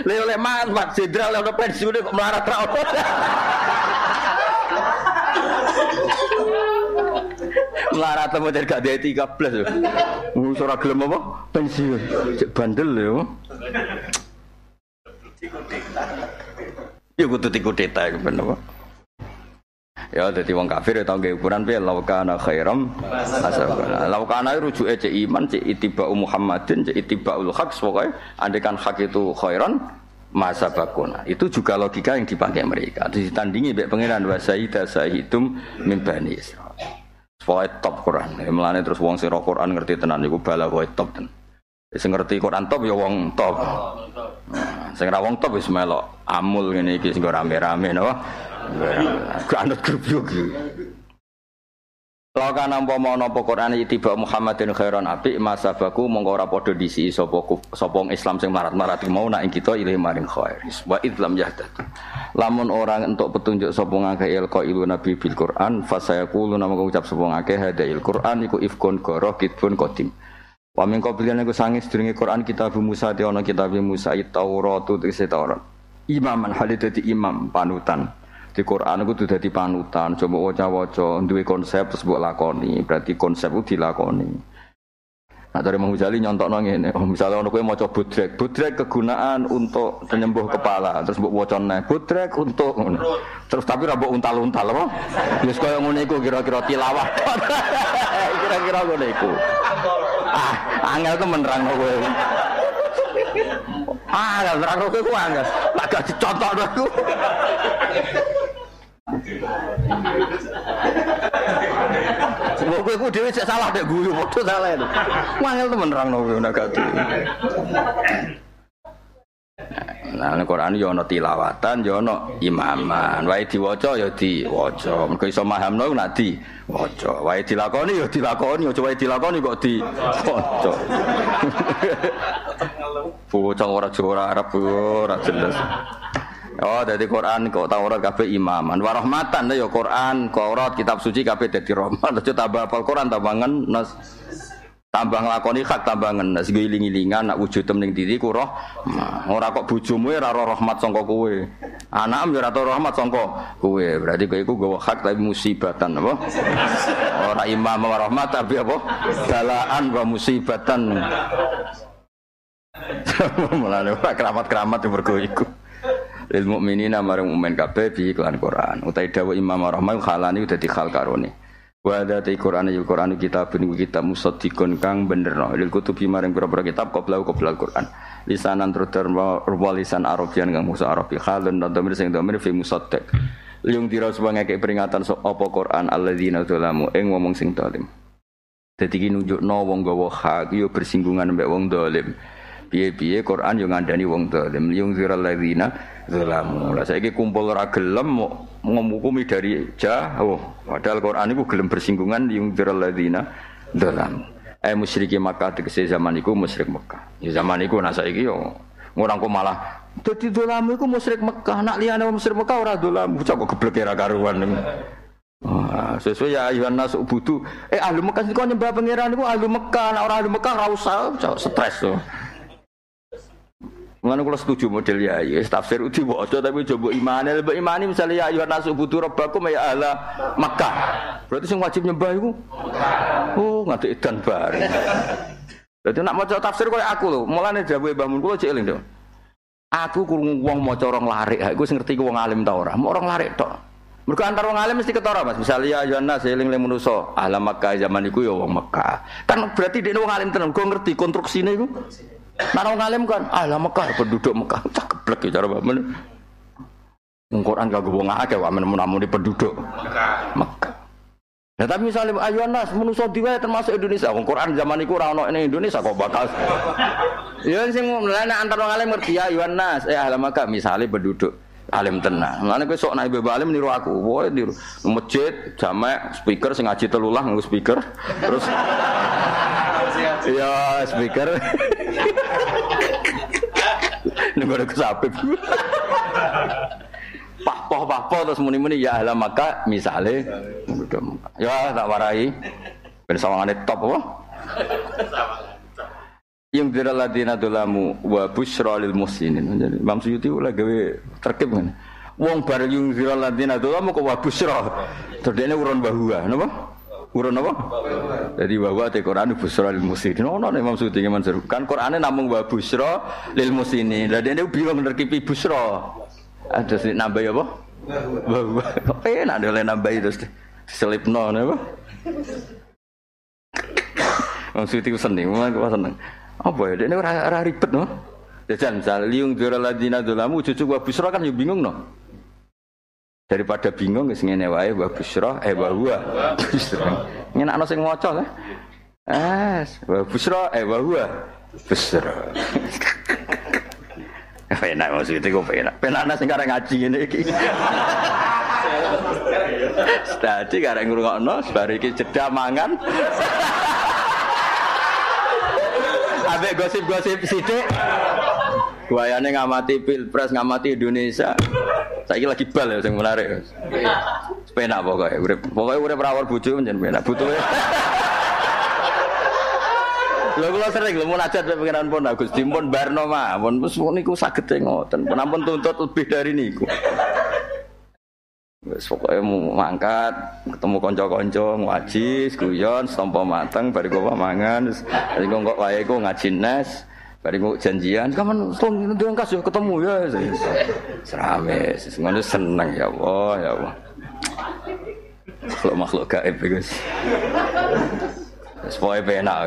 Lele Mas Pak Jenderal udah pensiun kok melarat ra ono. Melarat temu der gak dadi 13 lho. Wong ora gelem apa? Pensiun. Cek bandel lho. Ya kudu dikudeta iku ben apa? Ya dadi wong kafir ya tau nggih ukuran piye laukana khairam masalah. Laukana rujuke cek iman, cek ittiba'u Muhammadin, cek ittiba'ul haq, pokoke andekan hak itu khairan masabakuna. Itu juga logika yang dipakai mereka. Ditandingi mbek pangeran wa sayyida sayyidum min bani Israil. Pokoke top Quran. Melane terus wong sing ro Quran ngerti tenan iku bala wa top tenan. Sing ngerti Quran top ya wong top. Sing ra wong top wis melok amul ngene iki sing rame-rame napa. Kanut grup yo iki. Laka nampa menapa Qur'an tiba Muhammadin khairan apik masabaku mongko ora padha disiki sapa Islam sing marat-marat mau nak ing kita ilahi maring khair. Wa idlam yahtad. Lamun orang entuk petunjuk sapa ngake ilqa ilu nabi bil Qur'an fasayaqulu namung ngucap sapa ngake hadail Qur'an iku ifkun goroh kitbun qadim. Wa min qablina iku sange sedurunge Qur'an kitab Musa te ana kitab Musa Taurat utawa Taurat. Imaman halidati imam panutan. Di Quran itu sudah dadi panutan, coba waca-waca, duwe konsep terus mbok lakoni, berarti konsep itu dilakoni. Nah, dari Imam Ghazali nyontokno ngene, misale ono kowe maca budrek, budrek kegunaan untuk penyembuh kepala, terus mbok waca neh, budrek untuk terus tapi ora mbok untal-untal apa? Wis kaya ngene iku kira-kira tilawah. Kira-kira ngene iku. Ah, angel temen nerangno kowe. Ah, nerangno kowe ku angel. Lah gak dicontokno aku. Kowe ku dhewe sik salah nek guyu padha salah lho. Wangel temen nerangno kowe nek gak. Nah, Al-Qur'an yo ana tilawatan, yo ana imaman. Wae diwaca yo diwaca. Mergo iso mahamno iku nek diwaca. Wae dilakoni yo dilakoni, aja wae dilakoni kok diwaca. Bocah ora Arab ora jelas. Oh, dari Quran kok Taurat kabeh imaman. Wa rahmatan ya Quran, Taurat kitab suci kabeh dadi rahmat. Aja tambah hafal Quran tambangan nas. Tambah nglakoni hak tambangan nas giling-gilingan nak wujud ning diriku roh. Ora kok bojomu ora rahmat sangka kowe. Anakmu ora rahmat sangka kowe. Berarti kowe iku nggawa hak tapi musibatan apa? Ora imam wa rahmat tapi apa? Balaan wa musibatan. Mulane ora keramat-keramat mergo iku. Lil mukminina marang mukmin kabeh bi iklan Quran utai dawuh Imam Ar-Rahman khalani dadi khal karone wa dadi Quran yu Quran kitabun kitab musaddiqun kang benerno lil kutubi marang pira-pira kitab qabla qabla Quran lisanan terutama lisan Arabian kang musa Arabi khalun nadamir sing damir fi musaddiq liung diraos bangake peringatan apa Quran alladzina zalamu ing wong sing zalim dadi ki nunjukno wong gawa hak yo bersinggungan mbek wong zalim Piye-piye Quran yo ngandani wong zalim. Yunziral ladzina zalamu. Lah saiki kumpul ora gelem ngomukumi dari jauh. Padahal Quran iku gelem bersinggungan yunziral ladzina zalamu. Musyriki Makkah tegese zaman iku musyrik Makkah. Ya zaman iku nak saiki yo orang kok malah dadi zalamu iku musyrik Makkah. Nak liyane musyrik Makkah ora zalamu. Cok gebleke ra karuan. Wah, sesuai ya ayuhan nas ubudu. Ahli Mekah kok nyembah pangeran niku ahli Mekah, nek ora ahli Mekah ra usah stres to. Mengene kula setuju model ya, wis tafsir uti waca tapi coba imane, lebih imani misale ya ayuhan nas ubudu rabbakum ya ahli Mekah. Berarti sing wajib nyembah iku Mekah. Oh, ngadeg edan bareng. Dadi nek maca tafsir koyo aku lho, mulane dawuhe Mbah Mun kula cek eling to. Aku krungu wong maca orang larik, aku sing ngerti wong alim ta ora. Mok orang larik tok. Mergo antar wong alim mesti ketara, Mas. Misale ya Yohanes eling-eling menuso, ahli Makkah zaman iku ya wong Makkah. Kan berarti dekne wong alim tenan, go ngerti konstruksine iku. Nek wong alim kan ahli Makkah, penduduk Makkah. Cah geblek ya cara men. Wong Quran kanggo wong akeh wae men penduduk Makkah. Nah, tapi misale Yohanes menuso diwae termasuk Indonesia. Wong Quran zaman iku ora ono ning Indonesia kok bakas. Ya sing lan antar wong alim ngerti ya Yohanes ahli Makkah misale penduduk alim tenang. Mane kowe sok naik bebal alim niru aku. Woe niru masjid, jamak, speaker sing ngaji telulah nganggo speaker. Terus ya speaker. Nembare kesapip. Pah-pah terus muni-muni ya ahli Makkah misale. Ya tak warai. Ben sawangane top apa? Yang diralatina dolamu wa busyra lil muhsinin. Jadi Imam Suyuti ora gawe terkep ngene. Wong bar yung diralatina dolamu kok wa busyra. Terdene urun bahwa napa? Urun apa? Jadi bahwa te Quran busyra lil muhsinin. Ono Imam Suyuti Mansur. Kan Qurane namung wa busyra lil muhsinin. Lah dene bingung nerkipi busyra. Terus nambah apa? Bahwa. Enak dole nambah terus selipno napa? Imam Suyuti seneng, kok seneng. Apa ya? Ini orang ribet no? Jajan misalnya liung duraladina dolamu cucu wa busra kan bingung no? Daripada bingung kesengene wae wa busra wa busra ngenak no sing ngoco lah wa busra wa busra enak maksudnya kok enak ana sing karang ngaji ngene iki tadi karang ngrungokno bar iki jeda mangan ambek gosip-gosip sithik. Wayane ngamati Pilpres, ngamati Indonesia. Saiki lagi bal ya sing menarik. Penak pokoke urip. Pokoke urip rawar bojo njen penak. Butuhe. Lha kula sering lho munajat pe pengenan pun Gusti mun barno mawon wis niku sagede ngoten. Penampun tuntut lebih dari niku. Wis pokoke mangkat, ketemu kanca-kanca ngaji, guyon, sampo mateng, bari kok mangan, terus engko kok wae iku ngaji nes, bari kok janjian, kapan sung ndangkas yo ketemu ya. Serame, ngono seneng ya Allah, ya Allah. Kalau makhluk gaib guys. Wis pokoke enak,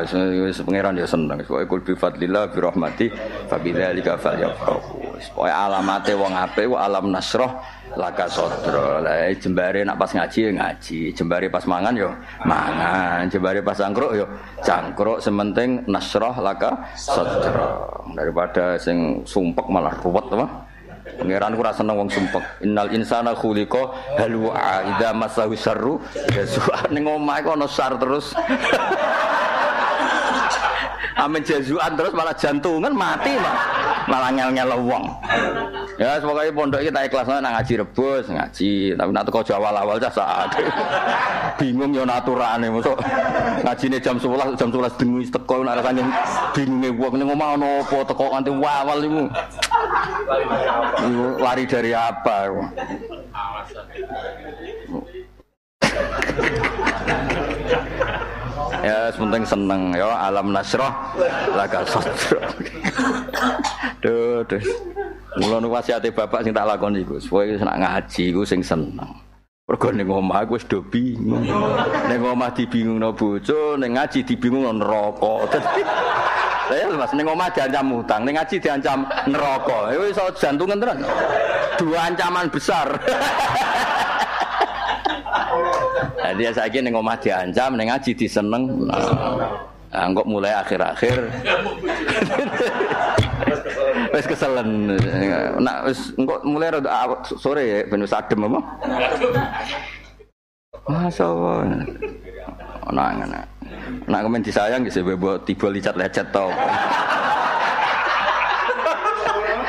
wis pangeran yo seneng, wis pokoke kul bi fadlillah bi rahmati fa bidzalika falyafrahu. Wis pokoke alamate wong apik wa alam nasrah laka sodro, lah jembare nak pas ngaji ya ngaji, jembare pas mangan yo mangan, jembare pas cangkruk yo cangkruk, sementing nasrah laka sodro. Daripada sing sumpek malah ruwet apa? Pangeran ku ra seneng wong sumpek. Innal insana khuliqa halu'a idza masahu syarru jazua. Ning omahe kok ana sar terus. Amen jazuan terus malah jantungan mati malah ngel-ngel wong. Ya semoga pondok iki tak ikhlasno nang ngaji rebus, ngaji. Tapi nek teko awal-awal cah saat. Bingung yo naturane mosok ngajine jam 11 bengi teko nek rasane bingunge wong ning omah ana apa teko kanthi awal iku. Lari dari apa? Ya penting seneng ya alam nasrah laka sadra. Duh. Mula nu wasiate bapak sing tak lakoni iku, kowe nek ngaji iku sing seneng. Mergo ning omah wis do bingung. Ning omah dibingungno bojo, ning ngaji dibingungno neraka. Lah ya Mas, ning omah diancam utang, ning ngaji diancam neraka. Iku iso jantungan tenan. Dua ancaman besar. Jadi saya kira neng omah diancam, neng ngaji diseneng. Anggap mulai akhir-akhir. Wes keselen. Nak wes engko mulai rada sore ya ben wis adem apa? Masyaallah. Ana ngene. Nak kemen disayang nggih sebab tiba licet-lecet to.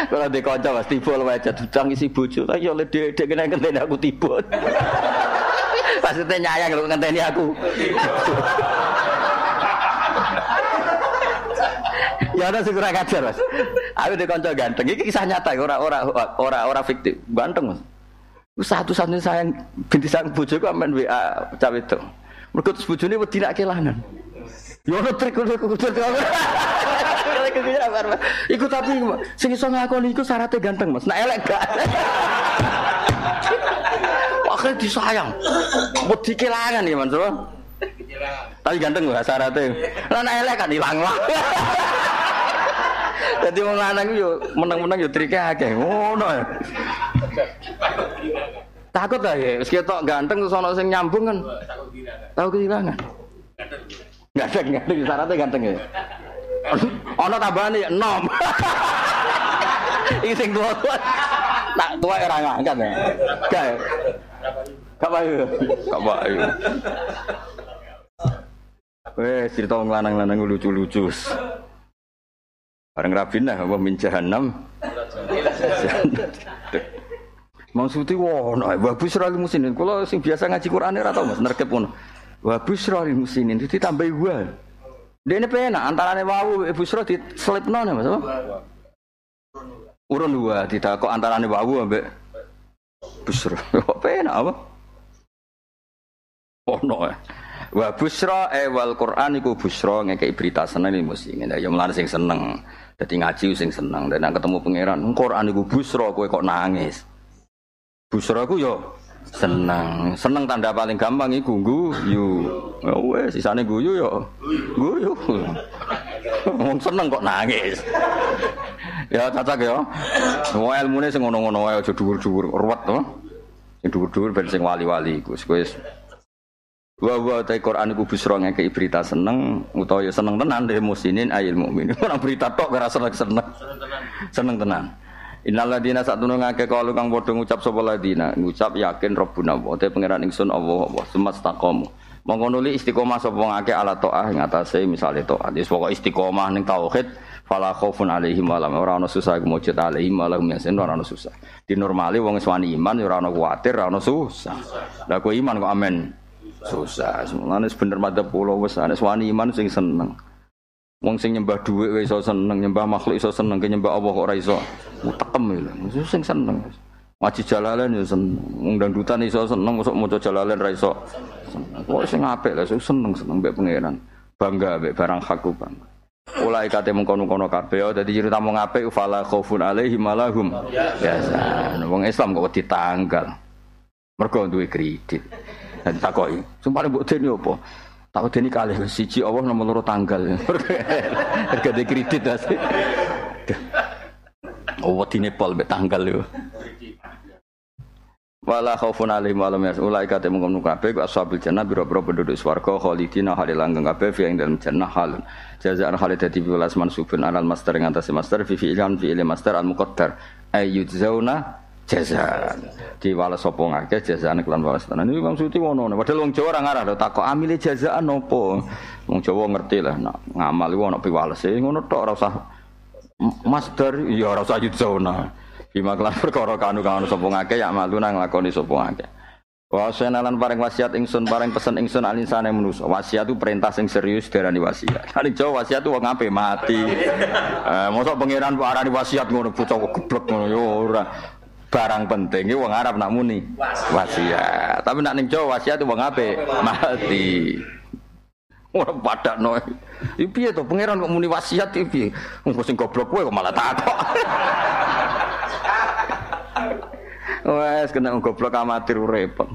Kalau di kanca wis tiba lecet utang isi bojo ta ya ledek kene ngenteni aku tiba. Pasti nyayang lho ngenteni aku. Ya ana segera kacer, Mas. Aku di kanca ganteng. Iki kisah nyata, ora fiktif. Ganteng, Mas. Satu-satunya saya binti sang bojo kok men WA cah wedok. Mergo terus bojone wedi nak kelangan. Ya ono trik. Iku tapi sing iso ngakoni iku syaratnya ganteng, Mas. Nek elek gak. Akhirnya disayang. Wedi kelangan iki, Mas. Tapi ganteng lho syaratnya. Lah nek elek kan ilang lah. Jadi wong lanang yo meneng-meneng yo trike akeh. Ngono. Takut ta ya, wis ketok ganteng terus ana sing nyambung kan. Takut kehilangan. Takut kehilangan. Ganteng syaratnya ganteng ya. Ana tambahane ya 6. Iki sing tuwa. Tak tuwa ora ngangkat ya. Gak. Gak payu. Wes cerita wong lanang-lanang lucu-lucu. Barang rabinah wa min jahannam. Maksudnya wono wa busyril muslimin. Kula sing biasa ngaji Qur'ane ora tau Mas nerkep ngono. Wa busyril muslimin itu ditambahi wa. Dene penak antarane wau busra diselipno Mas apa? Urun wa ditakok antarane wau ambek busra. Penak apa? Ono. Wa busra wal Qur'an iku busra ngekeki berita seneng muslimin. Ya mlane sing seneng. Dadi ngaji sing seneng, nek ketemu pangeran, Qur'an iku busra kowe kok nangis. Busra ku yo seneng. Seneng tanda paling gampang iku guyu. Ya wis, sisane guyu yo. Guyu. Wong seneng kok nangis. Ya cacak yo. Wong elmune sing ngono-ngono ae aja dhuwur-dhuwur ruwet to. Sing dhuwur-dhuwur ben sing wali-wali iku wis. Wa ta Qur'an iku busra ngekeki berita seneng utawa ya seneng tenan lil muslimin ayil mukminin. Ora berita tok ora seneng. Seneng tenan. Innal ladina satunu ngake kalu kang padha ngucap sapa ladina ngucap yakin Rabbuna wa te pangeran ingsun Allah wa sumastaqamu. Monggo nuli istiqomah sapa ngake ala taah ing atase misale taat. Wis pokoke istiqomah ning tauhid fala khaufun alaihim wa la hum ora ana susah mujud alaihim wa la hum yasin ora ana susah. Dinormale wong wis wani iman ora ana kuwatir ora ana susah. Lah kok iman kok amen. Susah, semuanya bener madzhab kula wis ana wani iman sing seneng. Wong sing nyembah dhuwit wae iso seneng, nyembah makhluk iso seneng, ke nyembah Allah kok ora iso. Tekem lho, sing seneng. Ngaji Jalalain yo seneng, ngdandutan iso seneng, mosok maca Jalalain ra iso. Kok sing apik lho seneng mbek pangeran. Bangga mbek barang hakku bangga. Ulai kate mengkono-kono kabeh, dadi ciri tamung apik fala khaufun alaihim malahum. Biasa, wong Islam kok wedi tanggal. Mergo duwe kredit. Dan takoki, sumpah mbok dene opo? Tak wedeni kalih siji Allah nomor loro tanggal. Harga de kredit asih. Oh wedine pol mbek tanggal yo. Wala khaufun alaihim wa lahum yasun ulaika te mung kabeh ashabul jannah biro-biro penduduk swarga khalidina halilanggeng kabeh fi ing dalem jannah hal. Jazaan khalidati bi walasman subun anal master ing atase master fi fi'lan fi ilmi master al muqaddar ayyuzzauna jazaan diwales sapa ngakeh jazaan kelan walasan niku Bang Suti ono padahal wong Jawa ora ngarah lho takok amile jazaan napa wong Jawa ngerti lah nek ngamal iku ono piwalese ngono tok ora usah masdar ya ora usah yuzona bima kelan perkara kanu sapa ngakeh ya malu nang lakoni sapa ngakeh wasiat lan paring wasiat ingsun paring pesen ingsun alinsane manusa wasiat itu perintah sing serius diarani wasiat nek Jawa wasiat wong ape mati mosok pangeran kok arani wasiat ngono bocah geblek ngono ya ora barang penting iki wong Arab nak muni wasiat. Tapi nak ning Jawa wasiat wong apik mati. Ora padakno. Iki piye to pangeran kok muni wasiat iki piye? Wong sing goblok kowe kok malah takok. Wes kena goblok amatir repot.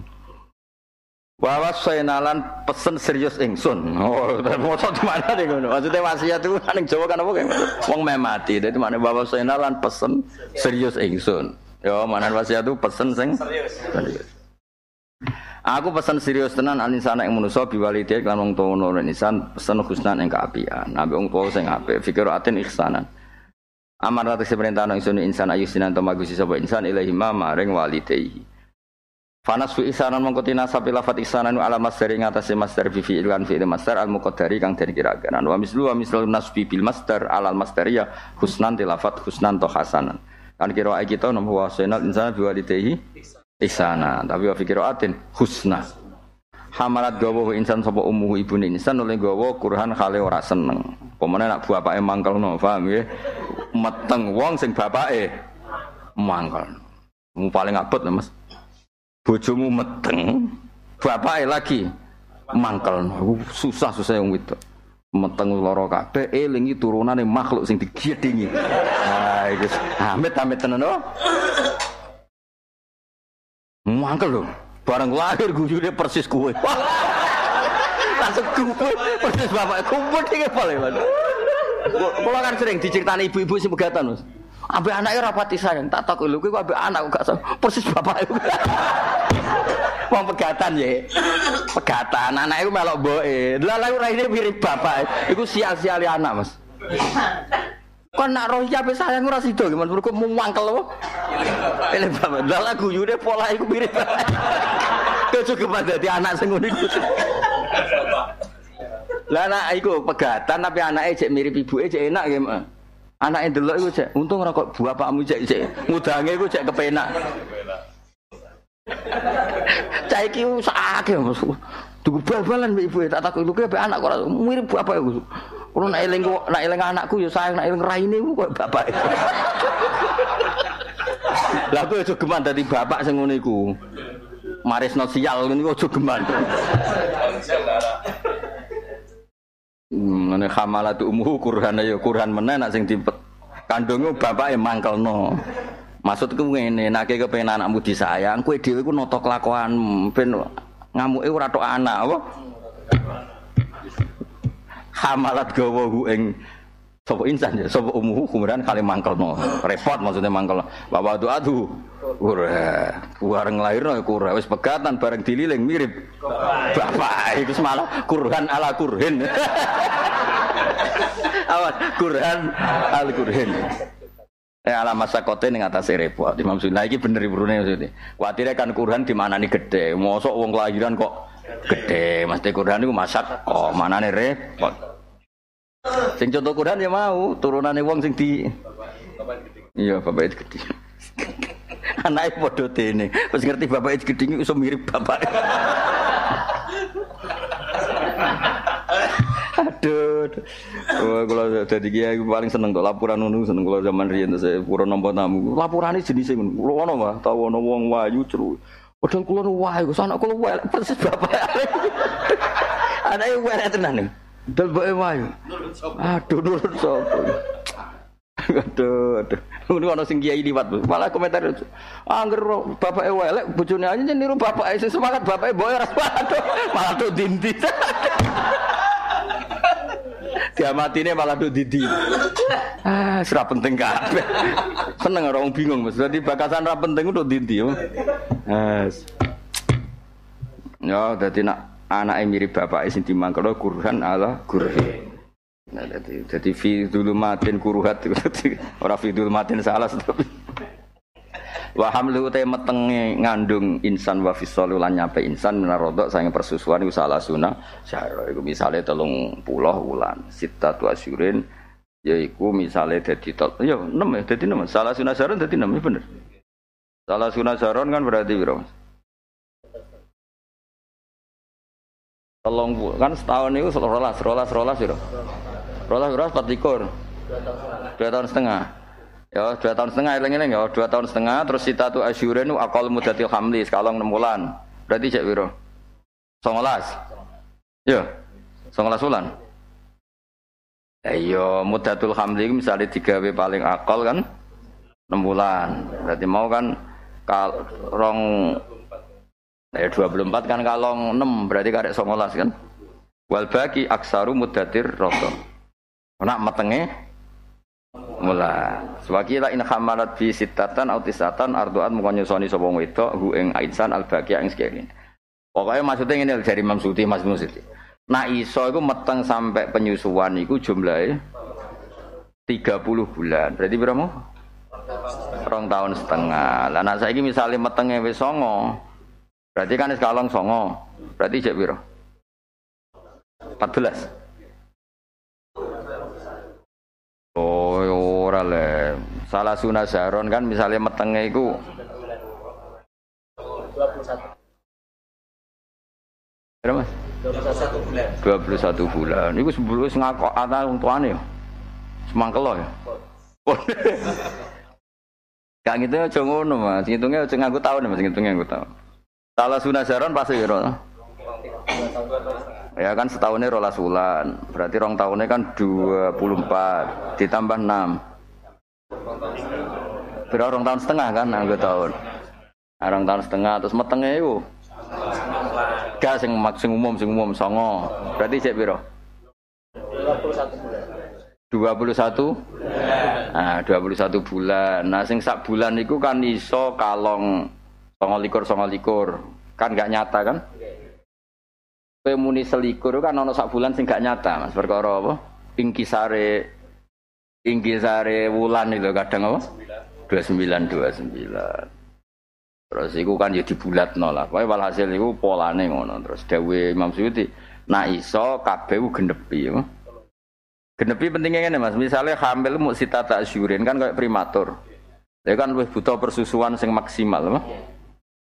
Wawasainalan pesen serius ingsun. Oh, maksud mana ning ngono? Maksud wasiat iku ning Jawa kan apa wong mati. Dadi makne wawasainalan pesen serius ingsun. Yo manan wasiat itu pesen sing serius. Aku pesen serius tenan alinsane ing manusa biwalidhe lan wong tuwa nisan pesen husnan ing kaapian, ambek wong tuwa sing apik, fikir atin ihsanan. Amar atas perintahno ingsun insan ayusinan tamagusi sapa insan ilahi maring walidayhi. Fanas fi isanan mongko tinasapi lafat isanan ala masdar ing atase masdar fi fi'il lan fi'il masdar al muqaddari kang den kira-kira. Wa mislu nasbi bil masdar ala al masdariyah husnan tilafat husnan to hasanan. Kan kira-kira kita nomor wasainal insana bi walidayhi ihsana. Tapi wa fi qiraatin husna. Hamalat gawa insan sapa ummuhu ibune insan oleh gawa Qur'an khale ora seneng. Pomene nek bapake mangkelno, paham nggih? Meteng wong sing bapake mangkelno. Mu paling abot, Mas. Bojomu meteng, bapake lagi mangkel. Susah-susah wong wedok. Meteng lara kabeh elingi turunane makhluk sing digedhingi. Ah iki amit-amit tenan lho. Mangkel lho. Bareng lahir guyune persis kowe. Langsung kowe persis bapak kumpul iki pale. Kulo kan sering diceritani ibu-ibu sing pegatan, Mas. Ambek anake ora pati sayang, tak takok lho kowe ambek anakku gak sayang. Persis bapakku. Wong pegatan ya. Pegatan anake ku melok mboke. Lah lha raine mirip bapak. Iku sia-siali anak, Mas. Kon nak roh ya sayang ora sida gimana menurutku mangkel. Pilih bapak. Lah lha guyune pola iku mirip bapak. Kecukupan dadi anak sing ngono iku. Lah anak iku pegatan tapi anake jek mirip ibuke jek enak nggih. Anake delok iku jek untung ora kok bapakmu jek ngudange iku jek kepenak. Cah iki sakake Mas. Duku bal-balan mbek ibuke tak takok ibuke mbek anak kok mirip bapak iku. Kulo nek eling anakku ya sayang nek eling raine iku kok bapak. Lah kok aja geman dadi bapak sing ngono iku. Maresno sial ngene aja geman. Mene khamalatu ummuhu Qur'an ya Qur'an menen nak sing dipet. Kandunge bapake mangkelno. Maksudku ngene, nake kepen anakmu disayang, kowe dhewe ku nata kelakuan ben ngamuke ora tok anak apa? Hamalat gawa ing sapa insan ya sapa ummuhu Qur'an kali mangkelno. Repot maksudnya mangkelno. Wa wadu'atu Qur'an. Bareng lairno Qur'an wis pegatan bareng dililing mirip bapak iku semalah Qur'an ala Qur'in. Awas Qur'an ala Qur'in. Ala masakote ning atase repot. Imam Sunah iki bener burune maksudnya. Kuwatire kan Qur'an dimanani gedhe. Mosok wong kelahiran kok gedhe. Mesti Qur'an iku masak kok manane repot. Sing contoh Qur'an ya mau turunane wong sing di iya bapak gedhe. Anake padha dene. Wis ngerti bapake gedhe iso mirip bapake. Aduh. Kalau dadi kiai paling seneng tok laporan ngono, seneng kula zaman riyen saya pura nampa tamu. Laporane jenise ngono. Kulo ono wae, tau ono wong wayu cru. Padahal kulo wae, sono kulo wae persis bapak. Anake wae tenan. Delboke wayu. Aduh, nurut sapa. Aduh. Ngono ana sing kiai liwat, malah komentar angger bapake elek, bojone aja niru bapake sing semangat bapake mbok ora aduh, malah tuh dindi. Diamatine malah tuh dindi. Ah, ora penting kabeh. Seneng ora wong bingung, Mas. Dadi bakasan ora penting tuh dindi. Yes. Ya, dadi nak anake mirip bapake sing dimangkelo Qur'an ala Qur'an. Nah, jadi fidul matin kuruhat orang fidul matin salah tapi wahamlu te metenge ngandung insan wa fisalu lan nyampe insan menarodok sange persusuan usaha sunah syahro iku misale 30 wulan sita tu asyurin yaiku misale dadi ya 6 ya dadi 6 salah sunah syahron dadi 6 bener salah sunah syahron kan berarti piro telung kan setahun itu 12 piro rolas 24 2 tahun setengah ya 2 tahun setengah eleng-eleng ya 2 tahun setengah terus sitatu asyurin aqal mudatil hamli sekalong 6 bulan berarti cek piro 19 ya 19 bulan ayo mudatul hamli iku misale digawe paling aqal kan 6 bulan berarti mau kan rong ya 24 kan kalong 6 berarti karek 19 kan wal baqi aksaru mudatir roto nak matenge mula sewakila in khamalat fi sittatan au tisatan arduat mukonyosoni sapa wedok hu ing insan albaqi ing sekene pokoke maksude ngene dari Imam Suti Mas Musiti nak iso iku meteng sampai penyusuan iku jumlahe 30 30 bulan. Berarti berapa? 2 tahun setengah. Lah nek saiki misale metenge wis 9. Berarti kan wis kalong 9. Berarti jek piro? 14. Oh, ora le. Salah sunah zaron kan misale metenge iku 21. Berapa Mas? 21 bulan. 21 bulan. Iku sebelum wis ngakok ana wong tuane ya. Semangkelo ya. Kang itu aja ngono Mas, ngitunge aja nganggo taun Mas, ngitunge nganggo taun. Salah sunah zaron pas ya. Ya kan setahunnya 12 bulan. Berarti rong tahunnya kan 24 ditambah 6. Berarti rong tahun setengah kan nganggo taun. Rong tahun setengah terus metenge iku. Gas sing umum 9. Berarti jek piro? 21 bulan. 21 bulan. Nah, 21 bulan. Nah, sing sak bulan itu kan iso kalong 29. Kan gak nyata kan? Kowe muni selikur kan ana sak bulan sing gak nyata, Mas. Perkara apa? Ingkisare wulan itu kadang apa? 29. Terus iku kan ya dibulatno lah. Kowe walhasil iku polane ngono. Terus dawuhe Imam Suyuti, nek iso kabeh genepi. Genepi pentingnya ngene Mas. Misale hamil mu sita ta'syurin kan koyo primatur. Dia kan wis butuh persusuan sing maksimal, apa?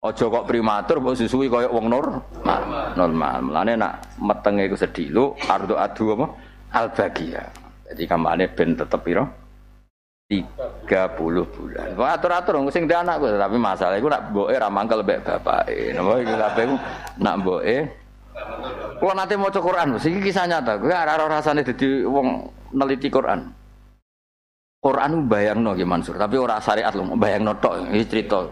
Aja kok primatur mbok susui koyo wong normal. Mulane nek metenge iku sedhiluk, ardo adu apa? Albagia. Jadi kamane ben tetep pira? 30 bulan. Wah atur-atur sing ndek anak kowe, tapi masalah iku nak mboke ra mangkel mbek bapake. Napa iki kabeh nak mboke. Kulo nate maca Quran, iki kisah nyata. Kowe ora rasane dadi wong neliti Quran. Quran mbayangno nggih Mansur, tapi ora syariat lho, mbayangno tok iki crita.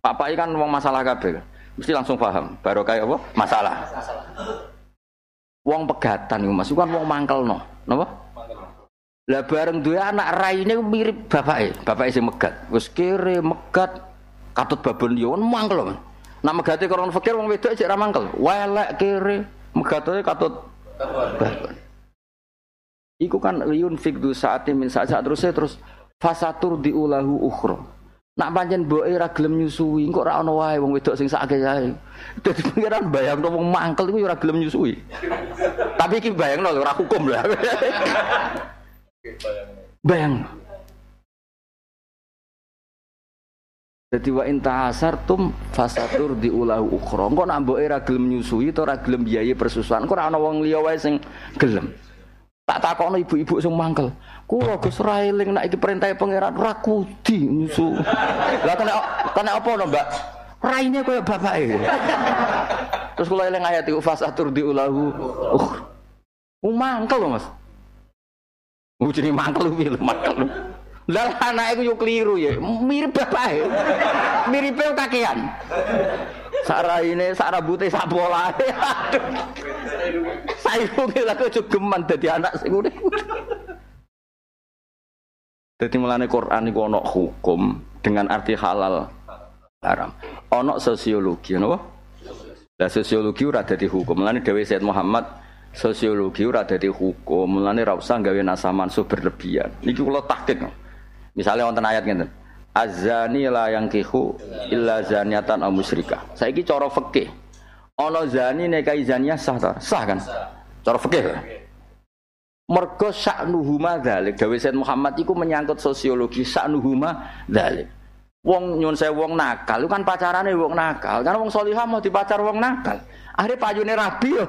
Bapake kan wong masalah kabeh. Mesti langsung paham. Barokah apa? Masalah. Wong pegatan iku Mas, kan wong mangkelno. Napa? Lah bareng duwe anak raine mirip bapake sing megat. Wis kere megat katut babon yo mangkel. Nek megate karo fikir wong wedok sik ra mangkel. Welek kere megate katut babon. Iku kan yun fikdu saati min saat terus fasatur diulahu ukhra. Nek pancen mboke ra gelem nyusui, engko ra ana wae wong wedok sing sak akeh-akeh. Dadi pengiran bayangno wong mangkel iku yo ra gelem nyusui. Tapi iki bayangno lho ora hukum lho. Bayang. Jadi wa intahasar tum fasatur diulahu ukhra. Engko nak mboke ra gelem nyusui ta ora gelem biayae persusuan, engko ora ana wong liya wae sing gelem. Tak takokno ibu-ibu sing mangkel. Kula Gus ra eling nek iki perintahe pangeran ra kudi nyusu. Lah kena apa no, Mbak? Raine koyo bapake. Terus kula eling ayat iku fasatur diulahu ukhra. Mangkel lho, Mas. Ucini mangkel lu. Lah anake ku yo kliru ya. Mirip bapake. Miripe kakean. Sak raine, sak rambute, sak polane. Aduh. Sairunge lha kok geman dadi anak sing ngene. Dadi mulane Quran iku ana hukum dengan arti halal haram. Ana sosiologi, napa? Lah sosiologi ora dadi hukum. Mulane dhewe Sayyid Muhammad sosiologi ora dadi hukum, mulane ra usah gawe nasab mansuh berlebihan. Niki kula tahqiq. Misale wonten ayat ngene. Az-zani la yankihu illa zaniatan aw musyrikah. Saiki cara fikih. Ana zani nek zaniah sah ta? Sah kan? Cara fikih. Mergo saknuhuma dzalik. Dawuh Sayyid Muhammad iku menyangkut sosiologi saknuhuma dzalik. Wong nyun saya wong nakal, lu kan pacarane wong nakal. Karena wong salihah mau dipacar wong nakal. Akhirnya payune rabi yo.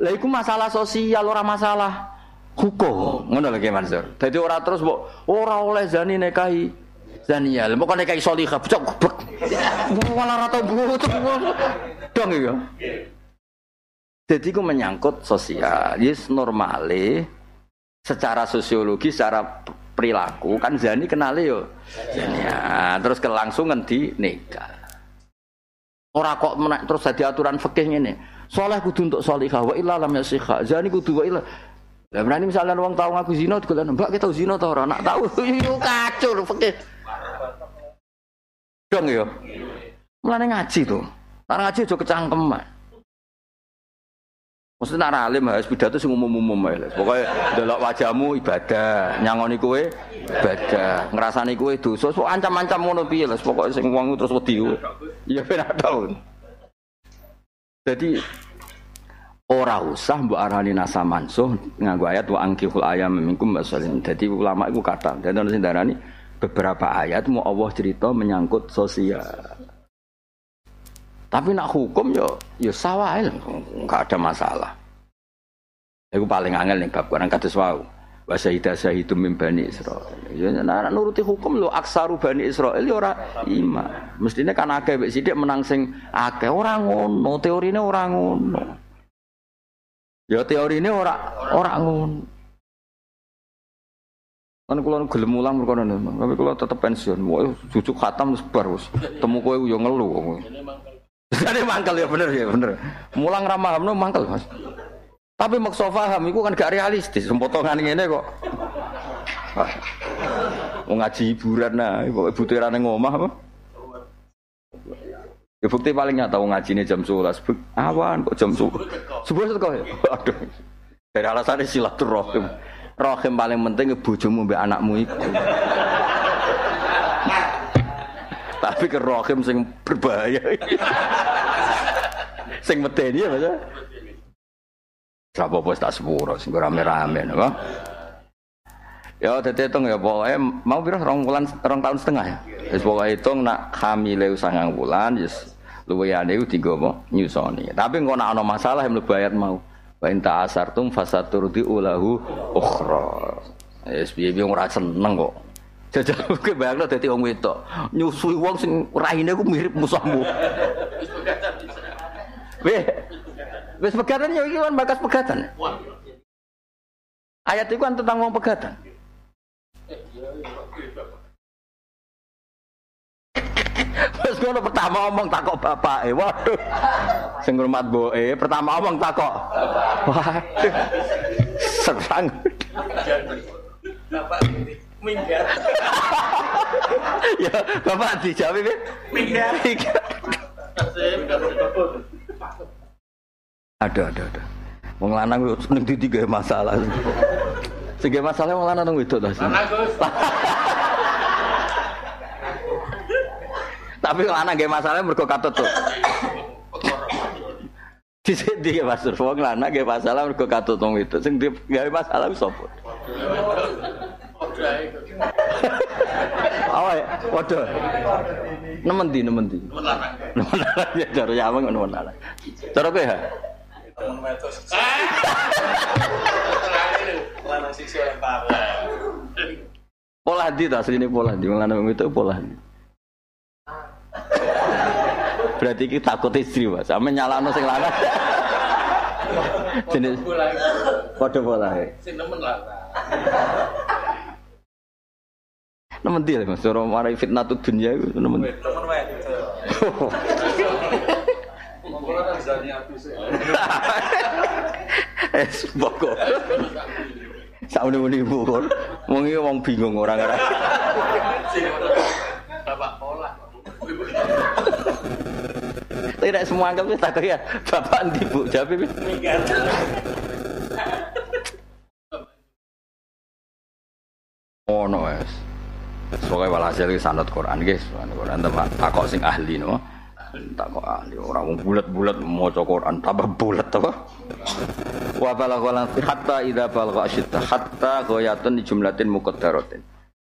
Lah iku masalah sosial ora masalah hukum. Ngono lho Ki Mansur. Dadi ora terus mbok ora oleh zani nikahi zaniah. Lah pokoke nikahi salihah becok gebek. Wala ra tau butuh dong yo. Dadi iku menyangkut sosial. Yes normale secara sosiologi secara perilaku kan zani kenale yo zania terus kelangsungan di nikah ora kok menak terus dadi aturan fikih ngene saleh kudu untuk salihah wa illa lam yasikha zani kudu wa illa lha berani misalnya wong tau ngaku zina digoleki mbak kita zina ta ora nak tau yo kacur fikih dong yo mulane ngaji to ora ngaji aja kecangkeman Maksudnya nak alim harus pidato sing umum-umum ae. Pokoke delok wajahmu ibadah, nyangoni kowe ibadah, ngrasani kowe dosa, sok ancam-ancam ngono piye lho, pokoke sing wong terus wedi. Ya ben taun. Jadi ora usah mbok arani nasa mansuh nganggo ayat wa angkihul ayam minkum basalin. Dadi ulama iku kathah. Dadi ono sing darani beberapa ayat mau Allah cerita menyangkut sosial. Tapi nak hukum yo yo sawah ae, enggak ada masalah. Iku paling angel ning bab Quran kados wau. Wa sayyida sayyidum min bani Israil. Yo nek nuruti hukum lho aksaru bani Israil yo ora iman. Mestine kan akeh wek sithik menang sing akeh ora ngono, teorine ora ngono. Ya teori ini orang ngono. Kan kula gelem mulang perkara niku, tapi kula tetep pensiun. Wah, jujuk khatam wis bar wis. Temu kowe yo ngelu. Jadi mangkel ya bener ya bener. Mulang ra pahamno mangkel, Mas. Tapi maksa paham iku kan gak realistis, sempotongan ngene kok. Wong ngaji hiburan ae, kok butuh nang omah apa? Ya bukti paling nyata wong ngajine jam 11. Awan kok jam 11. 11 kok. Aduh. Dari alasane silaturahim. Rahim paling penting bojomu mbek anakmu iku. Tapi ke rahim sing berbahaya. Sing medeni ya, Mas. Sapa bos tak sepuro sing ora rame-rame napa. Ya dihitung ya pokoke mau piro 2 tahun setengah ya. Wis pokoke hitung nak hamile 9 bulan wis luwihane iku dienggo nyusoni. Tapi engko nek ana masalah mlebu ayat mau. Wa inta asartum fasaturdi ulahu ukhra. Wis piye-piye ora seneng kok. Jajal kebayangno dadi wong wedok, nyusui wong sing raine iku mirip musuhmu. Wis pegatan ya iki kan bakas pegatan. Ayat iku kan tentang wong pegatan. Wes ngono pertama omong takok bapake. Waduh. Sing ngurmat mboke pertama omong takok. Waduh. Serang. Bapak minggat. Ya, bapak dijawab iki minggat. Aduh. Wong lanang ning didi gawe masalah. Sing gawe masalah wong lanang nang wedok ta. Tapi lanang gawe masalah mergo katutut. Dhisik dhewe Mas Sur, wong lanang gawe masalah mergo katutut wong wedok. Sing gawe masalah sapa? Awak padha. Nemendi. Nemen lanang ya karo yawang nemen lanang. Cara kowe ha? Temen metos. Lanang sisi oleh parah. Pola di ta asline pola di lanang itu pola. Berarti iki takut istri, Mas. Sampe nyalakno sing lanang. Jenis padha polahe. Sing nemen lanang. Nemen di, Mas. Cara marai fitnah tu dunia iku nemen. Temen wae. Bokok. Saune-une bokok. Wong iki wong bingung ora ngarep. Bapak pola. Tidak semua anggap wis tak kaya bapak endi Bu Jabe. Ono wis. Soale walhasil iki sanad Quran nggih, Quran tempat takok sing ahli no. Tak kok ahli orang bulat-bulat maca Quran tambah bulat apa? Wa balagha hatta idza balagha syitta hatta ghayatun jumlatin muqaddaratin.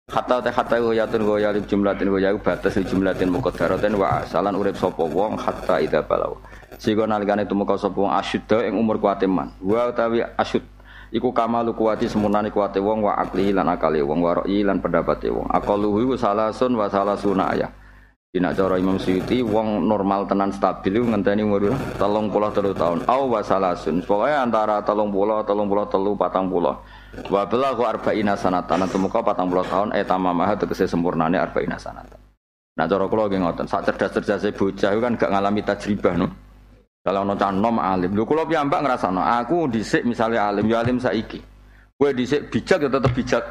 Hatta ghayatun ghayalib jumlatin wa ya'u batas jumlatin muqaddaratin wa asalan urip sapa wong hatta idza balagha. Sehingga nalikane tumeka sapa wong asyidda ing umur kuwate man. Wa utawi asyid iku kamalu kuwati semunane kuwate wong wa akli lan akale wong wa ra'i lan pendapate wong. Aqaluhu salasun wa salasuna ayah. Dina cara Imam Suyuti wong normal tenan stabil ngenteni umur 33 tahun aw wasalasun pokoke antara 30 33 40 wa balagha arba'ina sanatan temuka 40 tahun tamamah tegese sempurnane arba'ina sanatan. Nah cara kula nggih ngoten sak cerdas-cerdase bocah kan gak ngalami tajribah no. Kalau ono canom alim lho kula piyambak ngrasakno aku dhisik misale alim ya alim saiki Kowe dhisik bijak ya tetep bijak.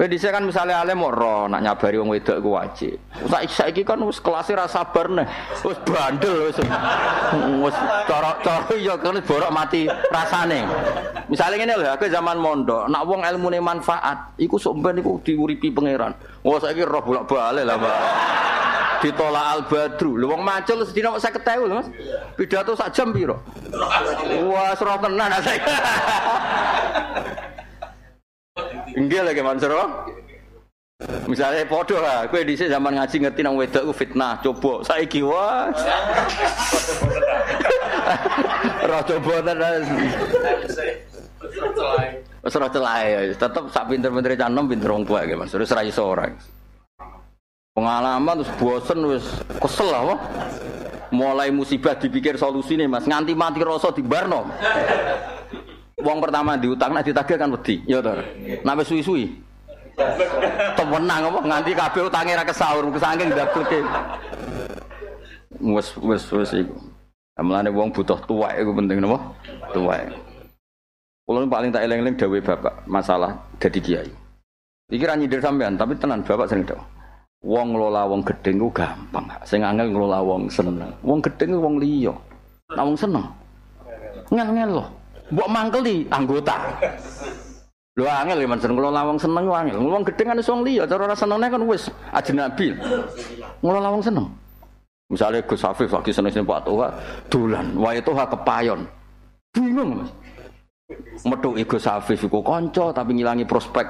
Kowe dhisik kan misale alim kok ora nak nyabari wong wedok iku wajib. Saiki kan wis kelase ra sabar neh. Wis bandel wis cara-cara ya kan borok mati rasane. Misale ngene lho, aku zaman mondok, nak wong ilmune manfaat, iku sok ben iku diuripi pangeran. Wah saiki roh bolak-balik lah, Pak. Ditolak al-badru. Lho wong macul sedina kok 50.000 lho, Mas. Pidato sak jam piro? Wah, serah tenan asik. Nggih lho, Ki Mansur. Misale padha lah, kowe dhisik zaman ngaji ngerti nang wedok ku fitnah, coba. Saiki wah. Ora coba tenan. Serah celae. Tetep sak pinter-pintere canom pinter wong tuwa, Ki Mansur. Serah iso ora. Pengalaman terus bosen terus kesel lah wah. Mulai musibah dipikir solusi nih mas, nganti mati rasa di barno. Wong pertama diutang nak ditagih kan wedi, ya toh. Nape suwi-suwi? Temenang apa nganti kabeh utange ra kesaur, kesangking ndabeke. Wes iku. Amlane wong butuh tuwek iku penting napa? Tuwek. Kulo paling tak eling-eling dawuhe Bapak masalah dadi kiai. Iki ra nyindir sampean, tapi tenan Bapak sering dawuh. Wong ngelola wong gedeng ku gampang, sing angel ngelola wong seneng. Wong gedeng ku wong liya. Nek wong seneng ngel-ngel lho. Mbok mangkeli anggota. Lho angel men seneng ngelola wong seneng ku angel. Wong gedeng kan wis wong liya, cara ora senenge kan wis ajnabi. Ngelola wong seneng. Misale Gus Hafif lagi seneng-seneng Pak Toha dolan, wae Toha kepayon. Bingung, Mas. Methuke Gus Hafif iku kanca tapi ngilangi prospek.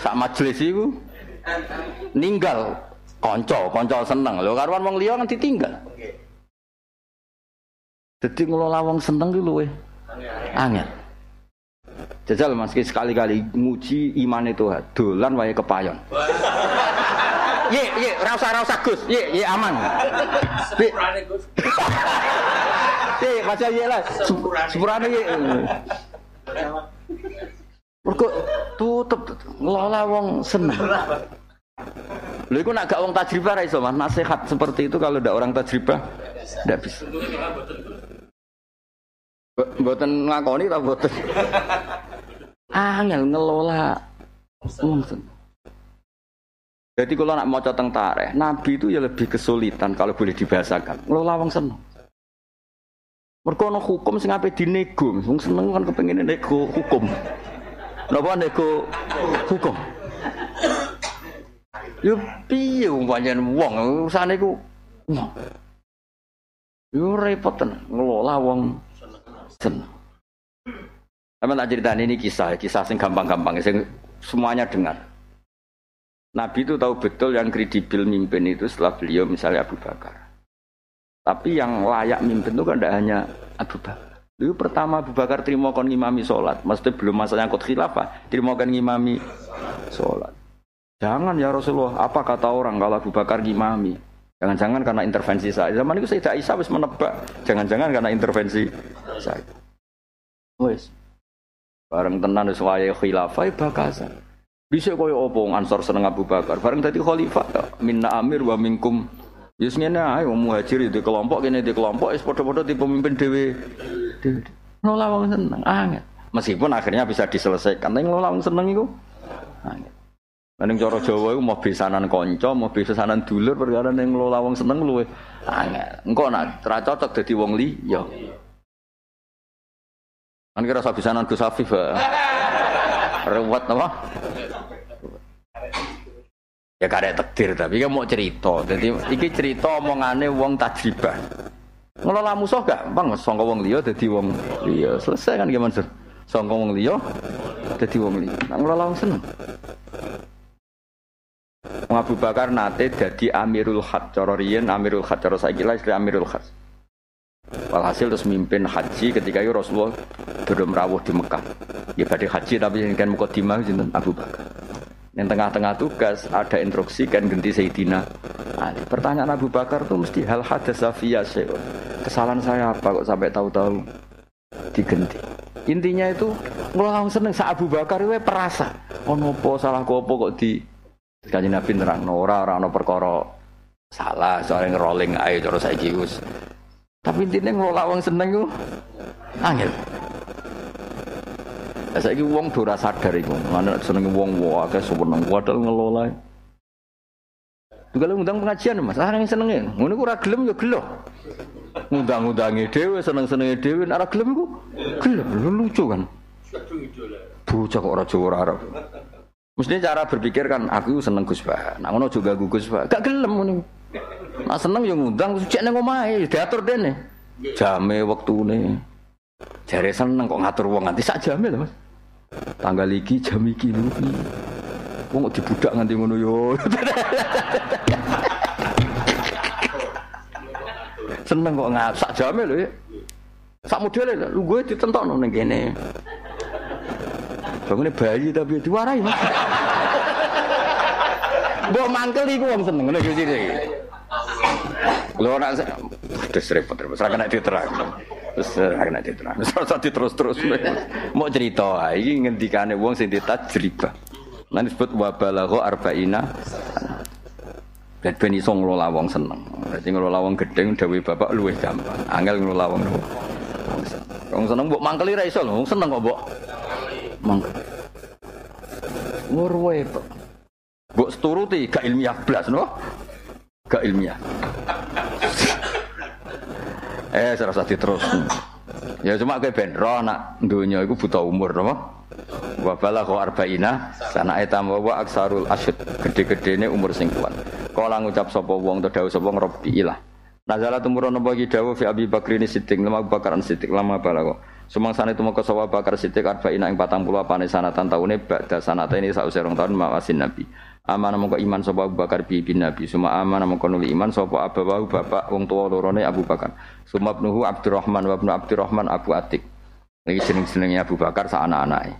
Sak majelis iku ninggal kanca seneng lho karuan wong liya kan ditinggal. Dadi ngelola wong seneng ki luwe angel. Jajal Mas ki sekali-kali nguji imane Tuhan, dolan wae kepayon. Ye ra usah Gus, ye aman. Sepurane Gus. Ye baca ye lah. Sepurane ye. Mergo tutup ngelola wong seneng. Lho iku nek gak wong tajribah ra iso Mas, nasihat seperti itu kalau ndak orang tajribah ndak bisa. Mboten ngakoni ta mboten. Angel ngelola wong seneng. Jadi kalau nak maca teng tarikh, Nabi itu ya lebih kesulitan kalau boleh dibahasakan. Ngelola wong seneng. Mergo ana hukum sing ape dinego, wong seneng kan kepengin nego hukum. Napa nego hukum? Yo piye pancen wong urusane iku. Yo repot tenan ngelola wong seneng. Sampeyan tak critani ini kisah sing gampang-gampang sing semuanya dengar. Nabi itu tahu betul yang kredibel mimpin itu setelah beliau misalnya Abu Bakar. Tapi yang layak mimpin itu kan tidak hanya Abu Bakar. Dulu pertama Abu Bakar terima kon ngimami sholat. Maksudnya belum masanya kot khilafah, terima kon ngimami sholat. Jangan ya Rasulullah, apa kata orang kalau Abu Bakar ngimami? Jangan-jangan karena intervensi saya. Zaman itu Sayyidah Aisyah harus menebak. Jangan-jangan karena intervensi saya. Wes, bareng tenan sesuai khilafah bakasan. Bisa kaya apa Ansor seneng Abu Bakar. Bareng tadi khalifah minna amir wa minkum. Yus ngene ae wong muhajir di kelompok kene di kelompok wis padha-padha dipimpin dhewe. Ngelola wong seneng angel. Meskipun akhirnya bisa diselesaikan, tapi ngelola wong seneng iku angel. Nang cara Jawa iku mau besanan kanca, mau besanan dulur perkara ning ngelola wong seneng luwe angel. Engko nak ra cocok dadi wong liya. Kan kira sabisanan Gus Hafif. Ruwet apa? Ya karek takdir tapi kan mau cerita. Jadi iki cerita omongane wong tajribah. Ngelola musuh gampang sangka wong liya dadi wong liya. Selesai kan Ki Mansur. Sangka wong liya dadi wong liya. Nang ngelola wong seneng. Abu Bakar nate dadi Amirul Hajj cara riyen, Amirul Hajj cara saiki lah istilah Amirul Hajj. Walhasil terus mimpin haji ketika itu Rasulullah belum rawuh di Mekah. Ya badhe haji tapi kan mukadimah sinten Abu Bakar. Yang tengah-tengah tugas ada instruksi kan ganti Sayyidina Ali. Pertanyaan Abu Bakar tuh mesti hal hadatsa fiya syai'. Kesalahan saya apa kok sampai tahu-tahu diganti. Intinya itu ngelola seneng sak Abu Bakar itu perasa. Ono apa salahku apa kok di Kanjeng Nabi nerangno ora ono perkara salah soalnya ngeroling ae cara saiki wis. Tapi intine ngelola wong seneng ku angel. Saiki wong do ora sadar iku. Ana jenenge wong akeh seneng padahal ngelola. Dukale ngundang pengajian, Mas. Arang senenge. Ngono iku ora gelem ya gelo. Ngundang-undange dhewe, seneng-senenge dhewe, nek ora gelem iku gelo. Lucu kan. Bocah kok ora Jawa ora Arab. Mesti cara berpikir kan aku seneng Gus Pak. Nek ngono juga Gus Pak. Gak gelem ngono. Nek seneng ya ngundang cek nang omahe, diatur dene. Jame wektune. Jare seneng kok ngatur wong nganti sak jame lho Mas. Tanggal iki jam iki niki. Wong kok dibudak nganti ngono yo. Seneng kok ngap sak jame lho ya. Sak modele lho gue ditentokno ning kene. Bangunnya bayi tapi diwarai mbok mangkel iku wong seneng ngono iki sithik. Lho ora terus repot-repot. Ora kena diterang. Terus ora kena diterang. Terus terus-terus mau cerita iki ngendikane wong sing ditajribah. Lan disebut wa balagha arba'ina. Ben ben iso ngelola wong seneng. Sing ngelola wong gedeng dhewe bapak luwih gampang. Angel ngelola wong seneng. Wong seneng mbok mangkeli ra iso lho. Wong seneng kok mbok mangkel. Ngurwe Pak. Mbok turuti gak ilmiah blas no. Gak ilmiah. Serasa diterus. Ya cuma kowe ben roh nak donya iku buta umur napa? Wa balagha arba'ina sanae tamwa aksarul asyud. Gede-gedene umur sing kuat. Kala ngucap sapa wong tedhau sapa ngrobbi ilah. Nazala tumurun apa iki dawuh fi Abi Bakrin Siddiq lama bakaran Siddiq lama balagha. Sumangsane tumeka sawa Bakar Siddiq arba'ina ing 40 apane sanatan taune ba'da sanata ini sausih rong taun mawasin Nabi. Amanah mongko iman sapa Abu Bakar bin Nabi. Suma amanah mongko nuli iman sapa abawahu bapak wong tuwa lorone Abu Bakar. Suma ibnuhu Abdurrahman wa ibnu Abdurrahman Abu Atik. Iki jeneng-jenenge Abu Bakar sak anak-anake.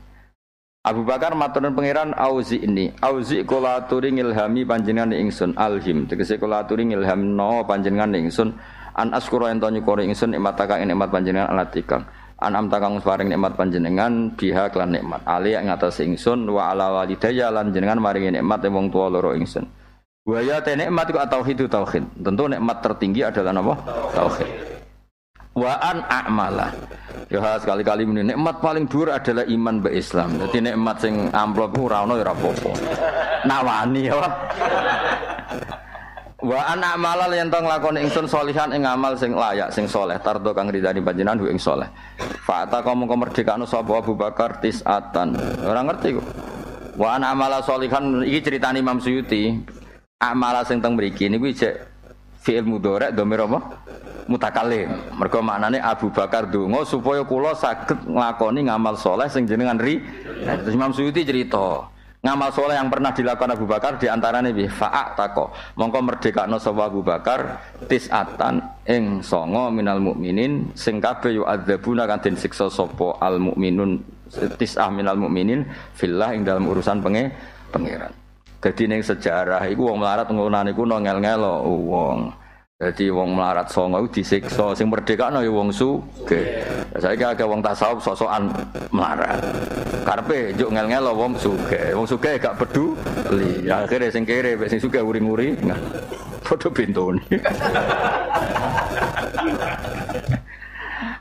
Abu Bakar maturun pangeran auzi ini. Auzi kula aturi ngilhami panjenengan ingsun alhim. Tegese kula aturi ngilhamno panjenengan ingsun an askura ento nyukuri ingsun nikmataka ing nikmat panjenengan alatikang. Anam takang paring nikmat panjenengan biha kelan nikmat ali ing atas ingsun wa ala walidayya lan jenengan maringi nikmat wong tuwa loro ingsun. Wa ya te nikmat iku tauhid tauhid. Tentu nikmat tertinggi adalah apa? Tauhid. Wa an a'mala. Ya sekali-kali nikmat paling dhuwur adalah iman be Islam. Dadi nikmat sing amplop ora ono ya ora apa-apa. Nawani ya. Wa ana amal lan tong lakoni ingsun salihan ing amal sing layak sing saleh tardo kang ridani panjenengan hu ing saleh. Fa ta kamu merdekano sapa Abu Bakar tisatan. Ora ngerti kok. Wa ana amal salihan iki critani Imam Suyuti. Amal sing teng mriki niku jek fi'il mudhari' dhamir apa? Mutakalim. Mergo maknane Abu Bakar donga supaya kula saged nglakoni ngamal saleh sing jenengan ri. Terus Imam Suyuti cerita ngamal soleh yang pernah dilakukan Abu Bakar diantaranya fa'ak tako mongko merdekakno sapa Abu Bakar tis'atan ing songo minal mu'minin sing kabeh yu'adzabuna kang den siksa sapa al mu'minun tis'ah minal mu'minin fillah ing dalam urusan pengiran. Dadi ning sejarah iku wong melarat ngono niku ngel-ngelo wong. Jadi wong melarat songo itu disiksa, sing merdekakno ya wong sugih. Saiki akeh wong tasawuf sosokan melarat. Karepe njuk ngel-ngelo wong sugih gak peduli. Akhire sing kere wis sing sugih uring-uring. Padha bentone.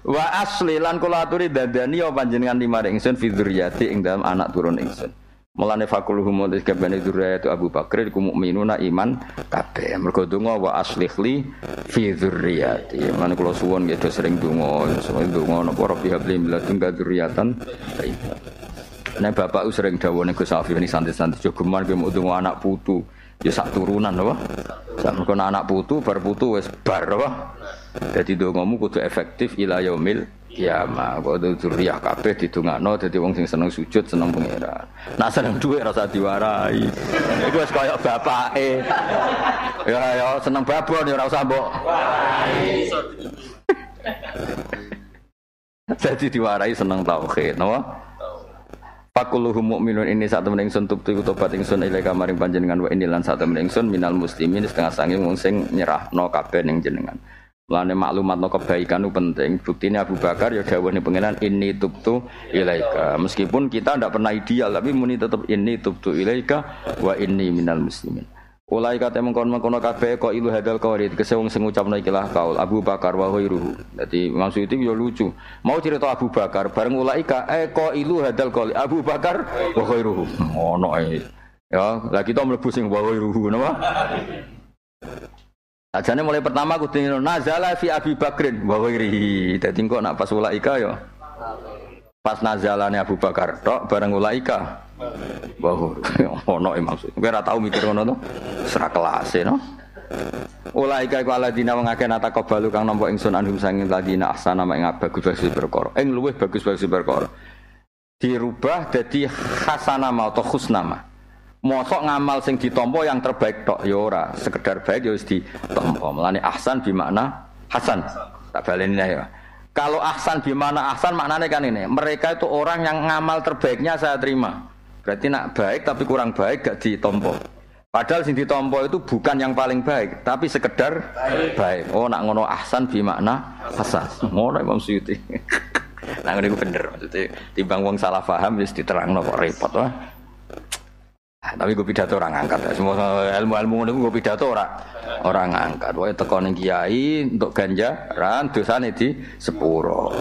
Wa asli lan kula aturi dadani ya panjenengan limaring ingsun fidzuriyati ing dalam anak turun ingsun. Mulane fakuluhum wa iskabani dzurriyyatu Abu Bakr iku mukminuna iman kabeh. Mergo donga wa aslihli fi dzurriyyati. Mulane kula suwon nggih do sering donga, sering donga napa Rabbi habli min ladunka dzurriyatan thayyibah. Nek bapak sering dawuhne Gus Afif ini santai-santai jogeman kowe donga anak putu ya sak turunan apa? Sak mergo anak putu bar putu wis bar apa? Dadi dongamu kudu efektif ila yaumil ya mah kudu dzurriyah kabeh didongakno dadi wong sing seneng sujud seneng pengiran. Nak seneng dhuwit rasa diwarai. Iku wis kaya bapake. Ya ya seneng babon ya ora usah mbok warai. Dadi diwarai seneng tauhid, napa? Fakuluhum mukminun ini sak temen ingsun tub tobat ingsun ila kamaring panjenengan wa ini lan sak temen ingsun minal muslimin setengah sange wong sing nyerahno kabeh ning jenengan. Lane maklumatno kebaikan itu penting. Buktine Abu Bakar ya dawuhne pengenan inni tubtu ilaika. Meskipun kita ndak pernah ideal tapi muni tetap inni tubtu ilaika wa inni minal muslimin. Ulai kate mengkon-mengkono kabeh kok ilu hadal qaulid kesewung sing ngucapno ikilah kaul Abu Bakar wa ghairuhu. Dadi maksud itu yo lucu. Mau cerita Abu Bakar bareng ulai ka kok ilu hadal qaul Abu Bakar wa ghairuhu. Ono ya, la kita mlebu sing wa ghairuhu napa? Ajane mulai pertama kudu nazala fi Abi Bakrin wa ghairihi. Dadi kok nak pas ulai ka yo pas nazalane Abu Bakar tok bareng ulai ka bahwa ono maksud kowe ora tau mikir ngono to serak kelase no ulaika iku aladina wong akeh natakobalu kang nampa ingsun anhum sanging ladina ahsana mak bagus-bagus perkara ing luwih bagus-bagus perkara dirubah dadi hasanah atau husnah mosok ngamal sing ditampa yang terbaik tok ya ora sekedar baik ya wis ditampa melane ahsan bi makna hasan tak baleni ya. Kalau ahsan bi makna ahsan maknane kan ini mereka itu orang yang ngamal terbaiknya saya terima. Berarti nak baik tapi kurang baik gak ditompo. Padahal sing ditompo itu bukan yang paling baik, tapi sekedar baik. Oh nak ngono ahsan bi makna hasan. Ngono Imam Suyuti. Nah ngene iku bener maksudnya timbang wong salah paham wis diterangno kok repot wah. Tapi gue pidato orang angkat. Semua ilmu-ilmu ngono gue pidato orang angkat. Wae teko ning kiai untuk ganjaran dosane di sepuro.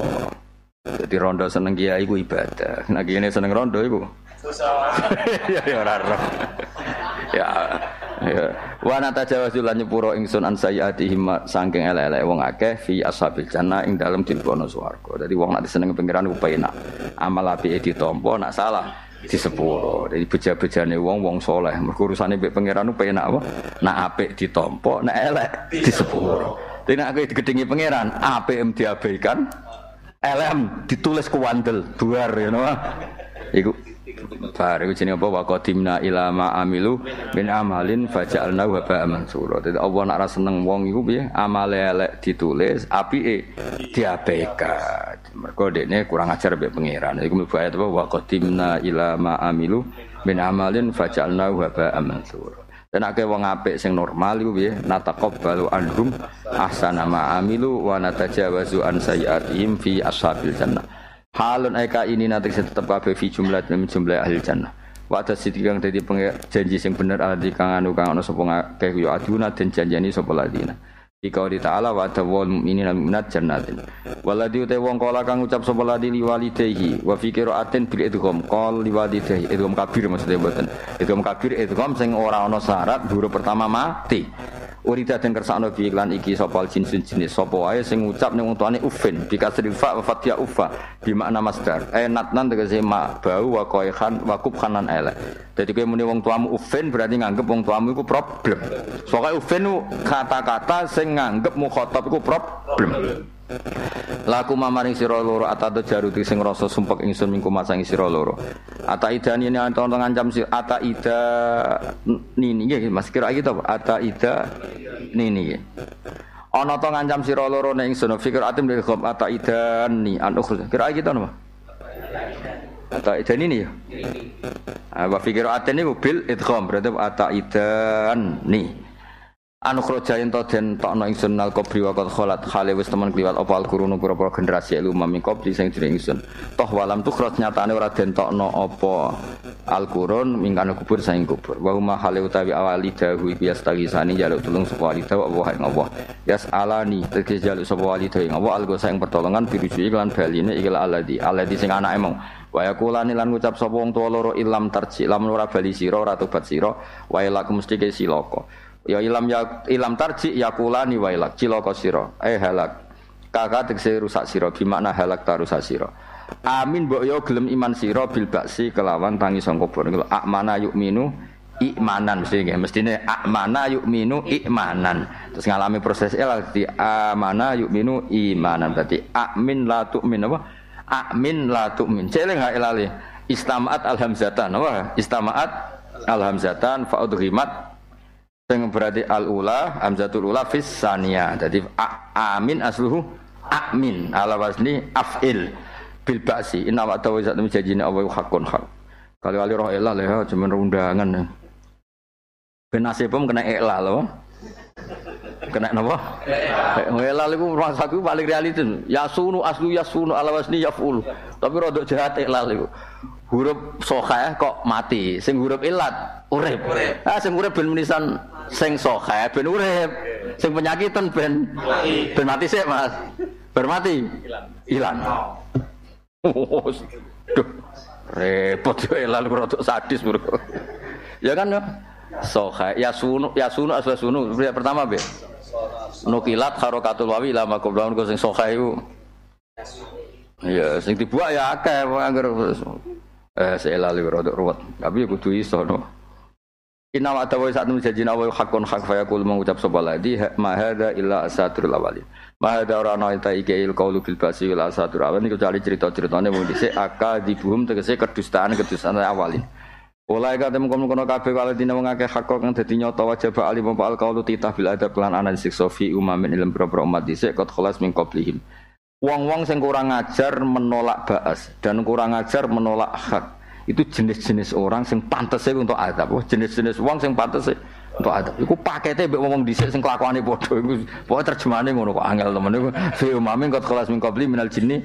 Jadi rondo seneng kiai ku ibadah. Nek kene seneng rondo iku susah. Ya ora roh. Ya. Wa nata jawazu lan nyepuro ingsun an sayyiatihim saking elek-elek wong akeh fi ashabil jannah ing dalem dilbono swarga. Dadi wong nek disenengi pengiran ku penak. Amal apike ditampa nek salah disepuro. Dadi beja-bejane wong saleh. Mergo urusane mbek pengiran ku penak apa? Nek apik ditampa, nek elek disepuro. Dadi nek kowe digedhengi pengiran, apik diabaikan, elek ditulis kuwandel, buar ya no. Iku bar iku jenenge apa waqadimna ila ma amilu min amalin faja'alna wa ba mansura. Dadi Allah nak ra seneng wong iku piye amale elek ditulis apike diabaikan. Mergo dekne kurang ajar mbek pangeran. Iku mlebu ayat apa waqadimna ila ma amilu min amalin faja'alna wa ba mansura. Dan akeh wong apik sing normal iku piye nataqabbalu anhum ahsana ma amilu wa natajawazu an sayyi'atihim fi ashabil jannah. Halun eka ini nanti tetap kabeh fi jumlah min jumlah ahli jannah. Wa tasdiki kang dadi janji sing bener ahli kang anu kang ana sapa kabeh yo aduna den janjani sapa ladina. Ika ri ta'ala wa tawal mu'minina minat jannatin. Waladi uta wong kala kang ucap sapa ladini walidehi wa fi qira'atin bil idgham qol liwalidehi idgham kabir maksudnya mboten. Idgham kabir idgham sing ora ana syarat huruf pertama mati. Urida den kersakno bi iklan iki sapa jenis-jenis sapa wae sing ngucap ning wong tuane ufin bi kasril fa wa fathia ufa bi makna masdar natnan tegese mak bau wa qaihan wa kubkhanan ala. Dadi kowe muni wong tuamu ufin berarti nganggep wong tuamu iku problem. Soale ufin kata-kata sing nganggep mukhatab iku problem. Laku mamaring sira loro atado jaruti sing rasa sumpek ingsun mingku masang sira loro. Ata idani anton ngancam si ata ida nini nggih Mas kira iki to ata ida nini nggih. Ana to ngancam sira loro ning ingsun fikir atim lil khab ata idani an ukhul. Kira iki to napa? Ata idani nini ya. Wa fikir atani bil idgham berarti ata idani. Anu krojain to den tokno ingsun nal kubri wa qad khalat khale wis temen kliwat opal kurunu pura-pura generasi elu mami kubri sing jeneng ingsun toh walam tu krot nyatane ora den tokno apa alqurun mingkane kubur saing kubur wa huma khale utawi awali dahu biastagisani jaluk tulung sapa walida wa Allah yasalani tegese jaluk sapa walida ing Allah algo saing pertolongan biruji lan baline ikal aladi sing anake mong waya kula nilan ngucap sapa wong tuwa loro ilam tarji lamun ora bali sira ora tobat sira wae lak mesti ke silaka ya ilam tarji yakulani wailak cilaka sira halak kakak tegese rusak sira bi makna halak ta rusak sira amin mbok yo gelem iman sira bil baksi kelawan tangi sangka kubur akmana yukminu imanan mestine akmana yukminu imanan terus ngalami proses lagi amana yukminu imanan berarti amin la tu'min apa amin la tu'min celing ha ilali istamaat alhamzatan apa istamaat alhamzatan faudhimat sing berarti al-ula hamzatul ula fis saniyah. Dadi amin asluhu amin ala wasni af'il bil ba'si inna wa'dahu zat mujajina aw hakun hak. Kali-kali roh ilah lha jemen rundangan. Ben nasibmu kena ilah lho. Kena napa? Ilah iku rasaku paling realite. Yasunu aslu yasunu ala wasni yaf'ul. Tapi rodok jahat ilah iku. Huruf sokhah kok mati, sing huruf ilat urip. Ah sing urip ben menisan sing sohe ben urip, sing penyakitan ben mati sik Mas. Bermati ilang. Duh, repot yo lalu rodok sadis bro. Ya kan ya. Sohe ya sunu asal sunu pertama be. Nukilat harakatul wawi lama kublon ku sing sohe iku. Ya sing dibuak ya akeh anggere selali rodok ruwet. Tapi kudu iso no. Inna wa ta'ala sa'at menjajin awal hakun hak fayaqul mengucap sobaladi mahada illa asaturul awalin mahada orana ita ikeil qawlu bilbasi illa asaturul awalin kecuali cerita-ceritanya mengisi akal dibuhum tegesi kedustaan awalin oleh kata mengkono-kono kabeh waladina mengakeh hakok yang dadi nyata wajabah alim mempa'al qawlu titah bil'adab kelan analisik sofi umamin ilm berapa umat disik kot kholas mingkoblihim wong-wong yang kurang ajar menolak ba'as dan kurang ajar menolak hak itu jenis-jenis orang sing pantese untuk adab. Wah, jenis-jenis wong sing pantese untuk adab. Iku pakete mbek ngomong dhisik sing kelakuane padha iku. Pokoke terjemahane ngono kok angel temen iku. Fi umamin qad khalas min qabli minal jinni.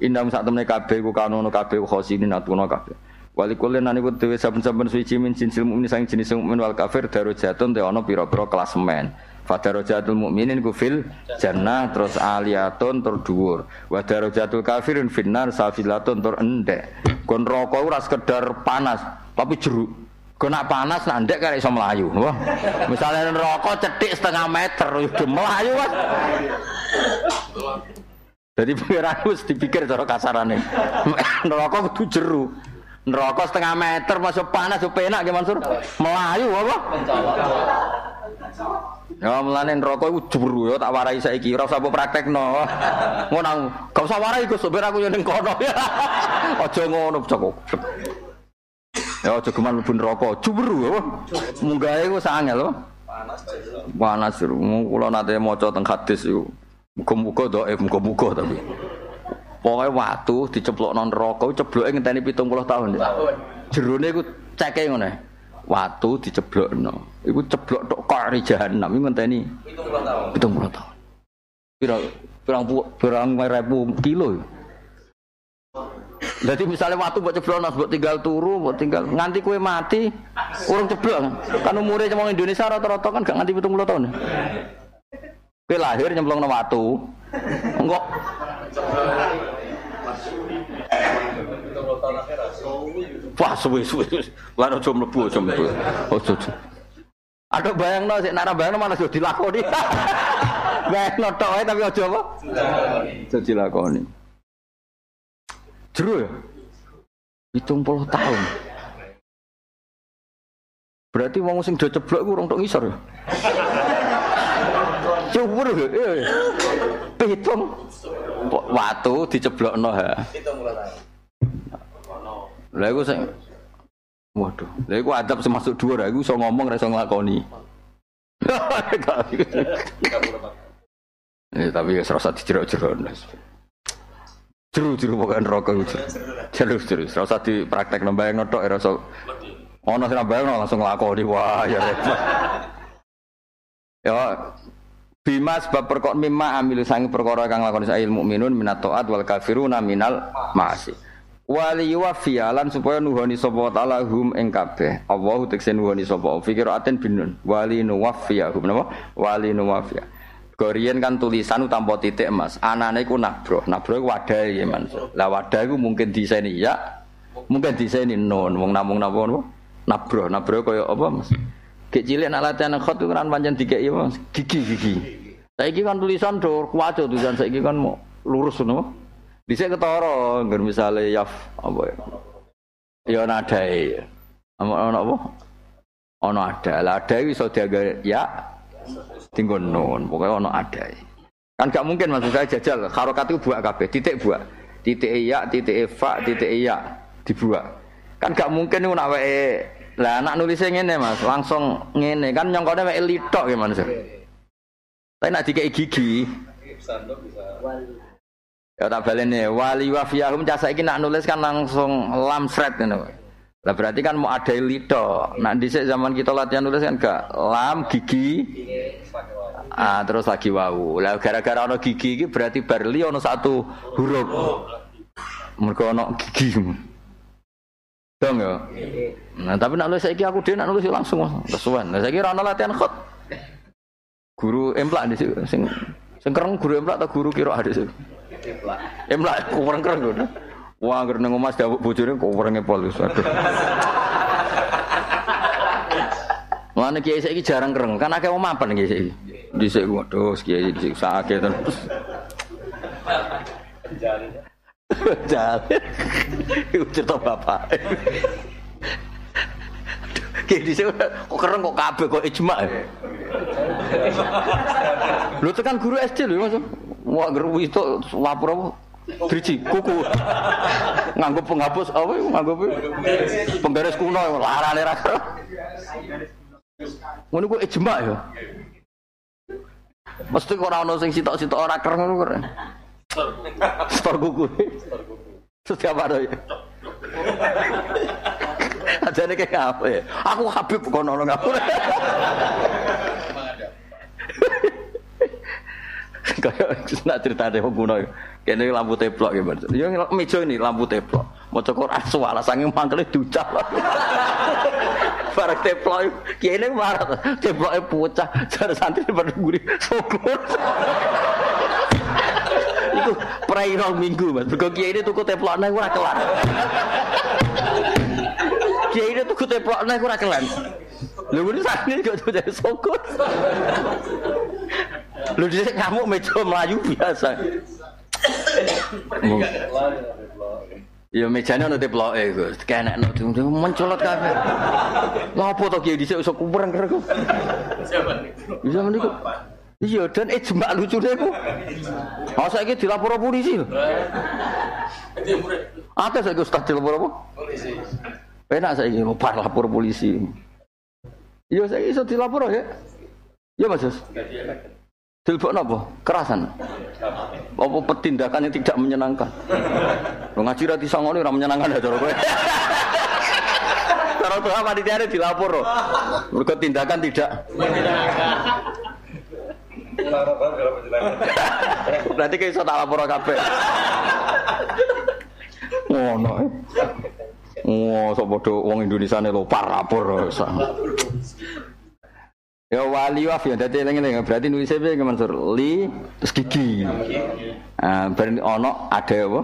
Inna sak temene kabeh ku kanono kabeh khosini natuna kabeh. Walikullin aniku dhewe saben-saben suci min jinsil mukmin sang jenis mukmin wal kafir darajatun te ana pira-pira klasemen. Fadarajatul mukminin kufil jannah terus aliyatun terdhuwur. Wa darajatul kafirin finnar safilatun terendek. Gon neraka ora sekedar panas, tapi jeruk. Gon nak panas nak ndek kare iso mlayu. Wah. Misale neraka cethik setengah meter yo mlayu, Mas. Dadi pengeran wis dipikir cara kasarane. Neraka kudu jeruk. Neraka setengah meter masuk panas yo penak ge Mansur. Mlayu apa? Ya mulane neraka iku juru ya tak warai saiki ora usah praktekno. Ngono gak usah warai Gus, ben aku yo ning kono. Aja ngono cukup. Ya aja geman mlebu neraka, juru. Munggahe iku sak angel. Panas jero. Panas jero. Kula nate maca teng hadis iku. Muga-muga doe muga-muga tapi. Pokoke watu diceplokno neraka cebloke ngenteni 70 tahun. Jerone iku ceke ngene. Watu diceblokno. Iku ceblok tok kari jahanam iki ngenteni 70 tahun. Pirang rebu kilo. Dadi misale watu mbok ceblokno mbok tinggal turu, mbok tinggal nganti kowe mati urung ceblok. Kan umure wong Indonesia rata-rata kan gak nganti 70 tahun. Kowe lahir nyemplungno watu. Engko wah suwe-suwe lan ojo mlebu ojo mlebu ojo ada bayangno sik nek bayangno malah yo dilakoni bayangno tok ae tapi ojo apa ojo dilakoni jero ya 70 tahun berarti wong sing do ceblok iku urung tok ngisor ya cuwur ya pitung watu diceblokno ha 70 tahun. Lha iku sing waduh, lha iku adab semasuk dhuwur, aku iso ngomong ora iso nglakoni. Tapi wis ora usah dijerok-jerok. Jeru-jeru pokoke neraka iku. Jeru-jeru, ora usah dipraktekno bayangno tok ora iso. Ana sing bayangno langsung nglakoni, wah ya repot. Ya bimas sebab perkara mimma amil sange perkara kang lakoni sa'il mukminun minat taat wal kafiruna minal ma'asi. Wali wafialan supaya nuhani sapa taala hum ing kabeh Allahu teksen nuhani sapa fikir aten binun wali nuwafiyahum napa wali nuwafiyah Korean kan tulisan tanpa titik Mas anane iku nabro iku wadah ya Mas la wadah iku mungkin diseni ya mungkin diseni nun wong namung napa nabro kaya apa Mas gek cilik nak latihan khot ukuran pancen dikek ya Mas gigi saiki kan tulisan do kuwaco tulisan saiki kan mau lurus napa dhisik ketara ngger misale yaf apa ya ya nadae ana apa ana ada ladae iso dianggo ya dinggo nun pokoke ana adae kan gak mungkin maksud saya jajal harokat itu buak kabeh titik buak titik ya titik fa titik ya dibuak kan gak mungkin nek awake lah anak nulis ngene Mas langsung ngene kan nyongkone awake litok ya Mas tapi nek dikeki gigi ya tak balene wali wafiyahum cah saiki nak nulis kan langsung lamsret ngono. Lah berarti kan mau ada lido. Nak dhisik zaman kita latihan nulis kan gak lam gigi. Terus lagi wau. Lah gara-gara ana gigi iki berarti bar li ana satu huruf. Mergo ana gigi. dong ya. Nah tapi nak nulis saiki aku dhewe nak nulis langsung kesuwen. Lah saiki ora ana latihan khot. Guru emplak di situ. Sing kereng guru emplak atau guru kira ada situ. Emplak. Emplak kereng-kereng ngono. Wah anggere nang omas dawuh bojone kok werenge polus. Aduh. Mane kiai saiki jarang kereng. Kan akeh wong mapan kiai saiki. Dhisik waduh kiai dhisik sakake terus. Jalan. Iku cerita bapak. Kayak di sini kok keren kok kabeh kok ijma ya. Lu tekan guru SD lho Mas. Wah guru itu lapor apa? Driji kuku. Nganggo penghapus apa nganggo penggaris kuno larane ra karo. Ngono kok ijma ya. Mesti ora ono sing sitok-sitok ora keren ngono kok. Stor kuku. Setiap hari. Ajane kayak apa ya? Aku Habib kok nolong aku. Kayak nak cerita deh kuno. Kene lampu teplok ya, Mas. Ya meja ini lampu teplok. Maca Quran suwala sange mangkele ducah. Bareng teplok kene marah. Teploke pocah jar santri pada guri syukur. Iku prai rong minggu, Mas. Mergo kiai ini tuku teplokne ora kelar. Kiai itu tuh kuteploknya aku rakelan. Lu ini sakit gak tuh jadi sokot. Lu dia ngamuk meja Melayu biasa. Ya mejanya nanti teplok gus. Kena nanti mencolot kafe. Lapo toh kiai dia usah kuburan kerja. Bisa menipu. Iya dan ijma lucu deh aku. Oh saya ini dilapor polisi. Ada saya ustaz dilapor apa? Polisi. Enak saya ingin mempar lapor polisi. Iya saya iso dilapor ya. Iya Mas. Dilapor apa? Kerasan. Apa petindakan yang tidak menyenangkan. Wong ngaji ra disangoni ora menyenangkan ya cara kowe. Cara tuh apa ditiare dilapor. Mergo tindakan tidak menyenangkan. Berarti kayak iso tak lapor kabeh. Ngono. Wah, sok bodoh wong Indonesia nih lo parapor. Ya wali waf ya, jadi lengan berarti nulisnya apa? Kemansur li terus gigi. Berarti ono ada apa?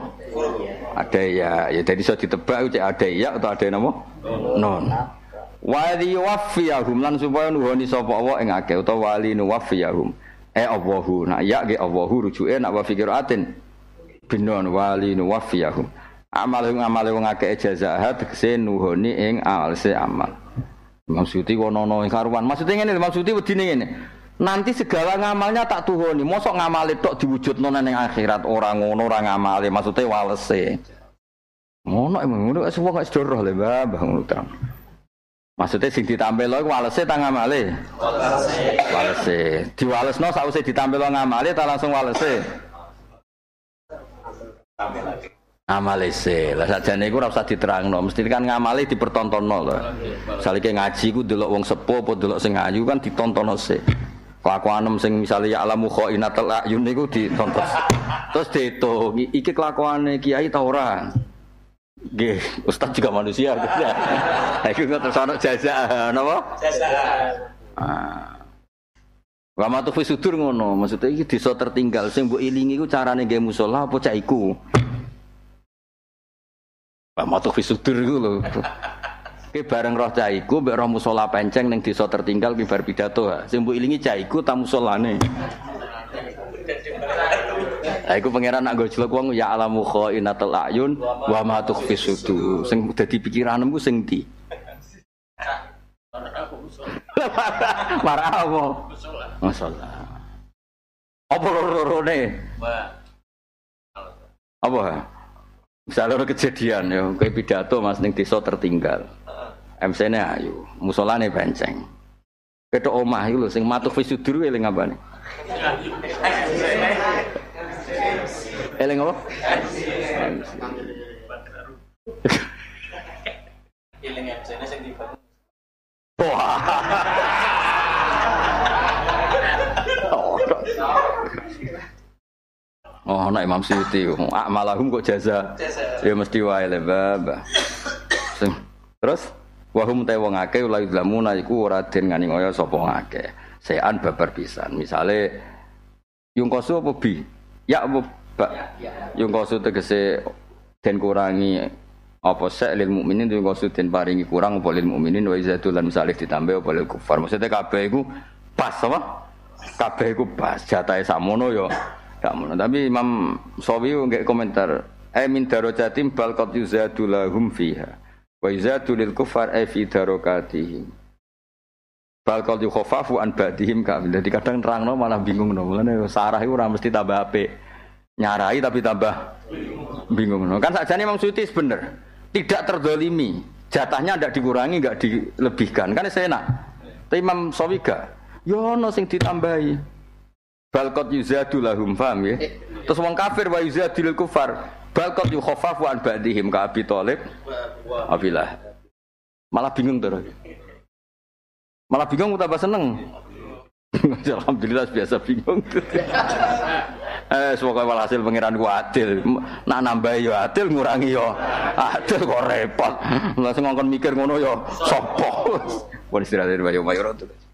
Ada ya, ya jadi so ditebak ucap ada ya atau ada nama? Non. Wali waf ya hum lan supaya nuhoni sopo awak engake atau wali nuwaf ya hum. Allahu nak ya ke Allahu rujuk nak wafikiratin binon wali nuwaf ya hum. Amal wong akeh jazaa tegese nuhoni ing alse amal. Maksudi wono karuan. Maksudi ngene, maksudi wedine ngene. Nanti segala ngamalnya tak tuhoni. Mosok ngamale tok diwujudno nang akhirat ora ngono ora ngamale. Maksude walese. Ngono ngono semua gak sedo roh le, Mbah, ngono ta. Maksude sing ditampelo iku walese ta ngamale? Walese. Walese. Diwalesno sawise ditampelo ngamale ta langsung walese. Tampelake. Amale se, lah sajane iku ora usah diterangno, mesti kan ngamale dipertontonno lho. Salike ngaji ku delok wong sepuh apa delok sing ayu kan ditontonno se. Kelakuanem sing misale ya alamu khainatul ayun niku ditonton. Terus diitung, iki kelakuane kiai ta ora? Nggih, ustaz juga manusia. Lah iku terus ana jazaan apa? Jazaan. Ah. Lama tuh sudur ngono, maksudnya iki desa tertinggal sing mbok ilingi ku carane nggae musala apa cak iku. Matuk fisudur iku lho. Ki bareng roh cah iku mbek roh musala penceng ning desa tertinggal ki bar pidato. Sing mbok ilingi cah iku ta musolane. Ha iku pangeran nak nggo jelek wong ya alamu khainatul ayun wa matuk fisudur. Sing dadi pikiranmu sing ndi? Marah apa? Musala. Apa loro-lorone? Apa? Misalnya kejadian ya, kayak pidato Mas ning desa tertinggal. MC-ne ayu, musolane benceng. Ketok omah iku lho sing matuh wis sudur eling ambane. Eling opo? Eling MC-ne sing dibangun. Oh, ana Imam Suyuti. Amalahum kok jaza. Ya mesti wae le, Mbah. Terus wahum te wong akeh la yuzlamuna iku ora den ngani ngoyo sapa akeh. Sean babar pisan. Misale yungkosu apa bi? Ya apa yungkosu tegese den kurangi apa sek lil mukminin yungkosu den paringi kurang apa lil mukminin wa izatul lan salih ditambah apa lil kufar. Maksudnya kabeh iku pas apa? Kabeh iku pas jatahe samono ya. Gak mono. Tapi Imam Sawi nggih komentar min darajatim bal qad yuzadu lahum fiha wa yuzadu lil kufar fi darakatihim bal qad yukhaffafu an ba'dihim ka. Jadi kadang nerangno malah bingung no. Mulane sarah iku ora mesti tambah apik. Nyarai tapi tambah bingung no. Kan sajane Imam Suyuti bener. Tidak terdolimi. Jatahnya ndak dikurangi, enggak dilebihkan. Kan enak. Tapi Imam Sawi gak yo ono sing ditambahi. Balqat yuzadu lahum faham ya. Terus wong kafir wa yuzadil kufar balqat yukhaffafu an ba'dihim ka Abi Thalib. Abilah. Malah bingung terus. Malah bingung tambah seneng. Alhamdulillah biasa bingung. Semoga walhasil pangeran ku adil. Nak nambah yo adil, ngurangi yo adil kok repot. Langsung ngongkon mikir ngono yo sapa. Wis istirahat wae yo mayor.